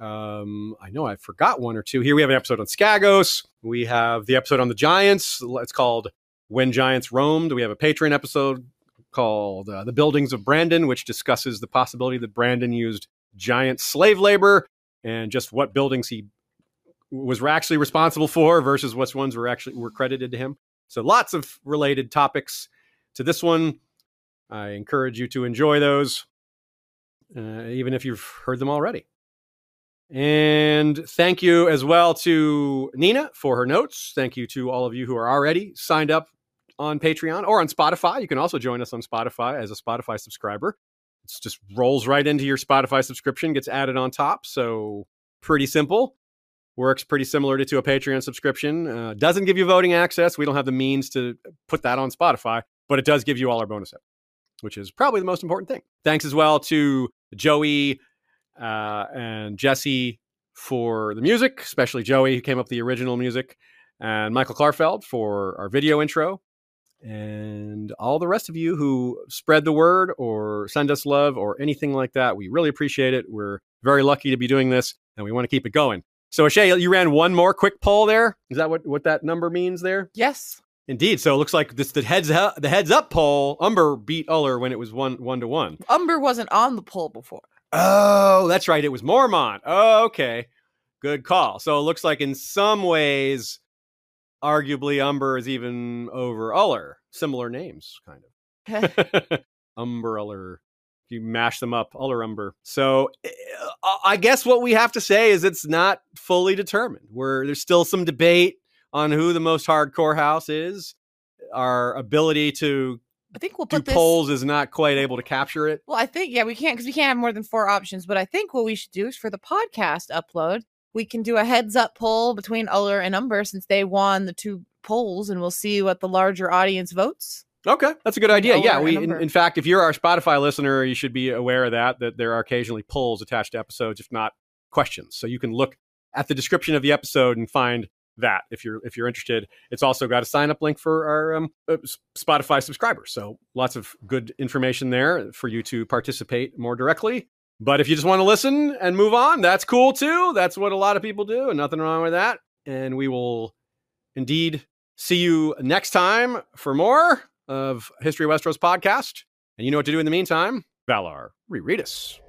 I know I forgot one or two here. We have an episode on Skagos. We have the episode on the Giants. It's called When Giants Roamed. We have a Patreon episode called The Buildings of Brandon, which discusses the possibility that Brandon used giant slave labor and just what buildings he was actually responsible for versus what ones were credited to him. So lots of related topics to this one. I encourage you to enjoy those, even if you've heard them already. And thank you as well to Nina for her notes. Thank you to all of you who are already signed up on Patreon or on Spotify. You can also join us on Spotify as a Spotify subscriber. It just rolls right into your Spotify subscription, gets added on top. So pretty simple. Works pretty similar to a Patreon subscription. Doesn't give you voting access. We don't have the means to put that on Spotify, but it does give you all our bonus episodes, which is probably the most important thing. Thanks as well to Joey and Jesse for the music, especially Joey, who came up with the original music, and Michael Klarfeld for our video intro, and all the rest of you who spread the word or send us love or anything like that. We really appreciate it. We're very lucky to be doing this, and we want to keep it going. So, Ashay, you ran one more quick poll there. Is that what that number means there? Yes. Indeed. So it looks like this the heads up poll. Umber beat Uller when it was 1-1. Umber wasn't on the poll before. Oh, that's right. It was Mormont. Oh, okay. Good call. So it looks like in some ways, arguably Umber is even over Uller. Similar names, kind of. Umber, Uller. You mash them up, Uller, Umber. So I guess what we have to say is it's not fully determined. There's still some debate on who the most hardcore house is. Our ability to polls is not quite able to capture it. Well, I think, yeah, we can't, because we can't have more than 4 options. But I think what we should do is for the podcast upload, we can do a heads up poll between Uller and Umber since they won the 2 polls, and we'll see what the larger audience votes. Okay, that's a good idea. Yeah, we in fact, if you're our Spotify listener, you should be aware of that there are occasionally polls attached to episodes, if not questions. So you can look at the description of the episode and find that if you're interested. It's also got a sign up link for our Spotify subscribers. So lots of good information there for you to participate more directly. But if you just want to listen and move on, that's cool too. That's what a lot of people do, and nothing wrong with that. And we will indeed see you next time for more of History of Westeros podcast. And you know what to do in the meantime. Valar, reread us.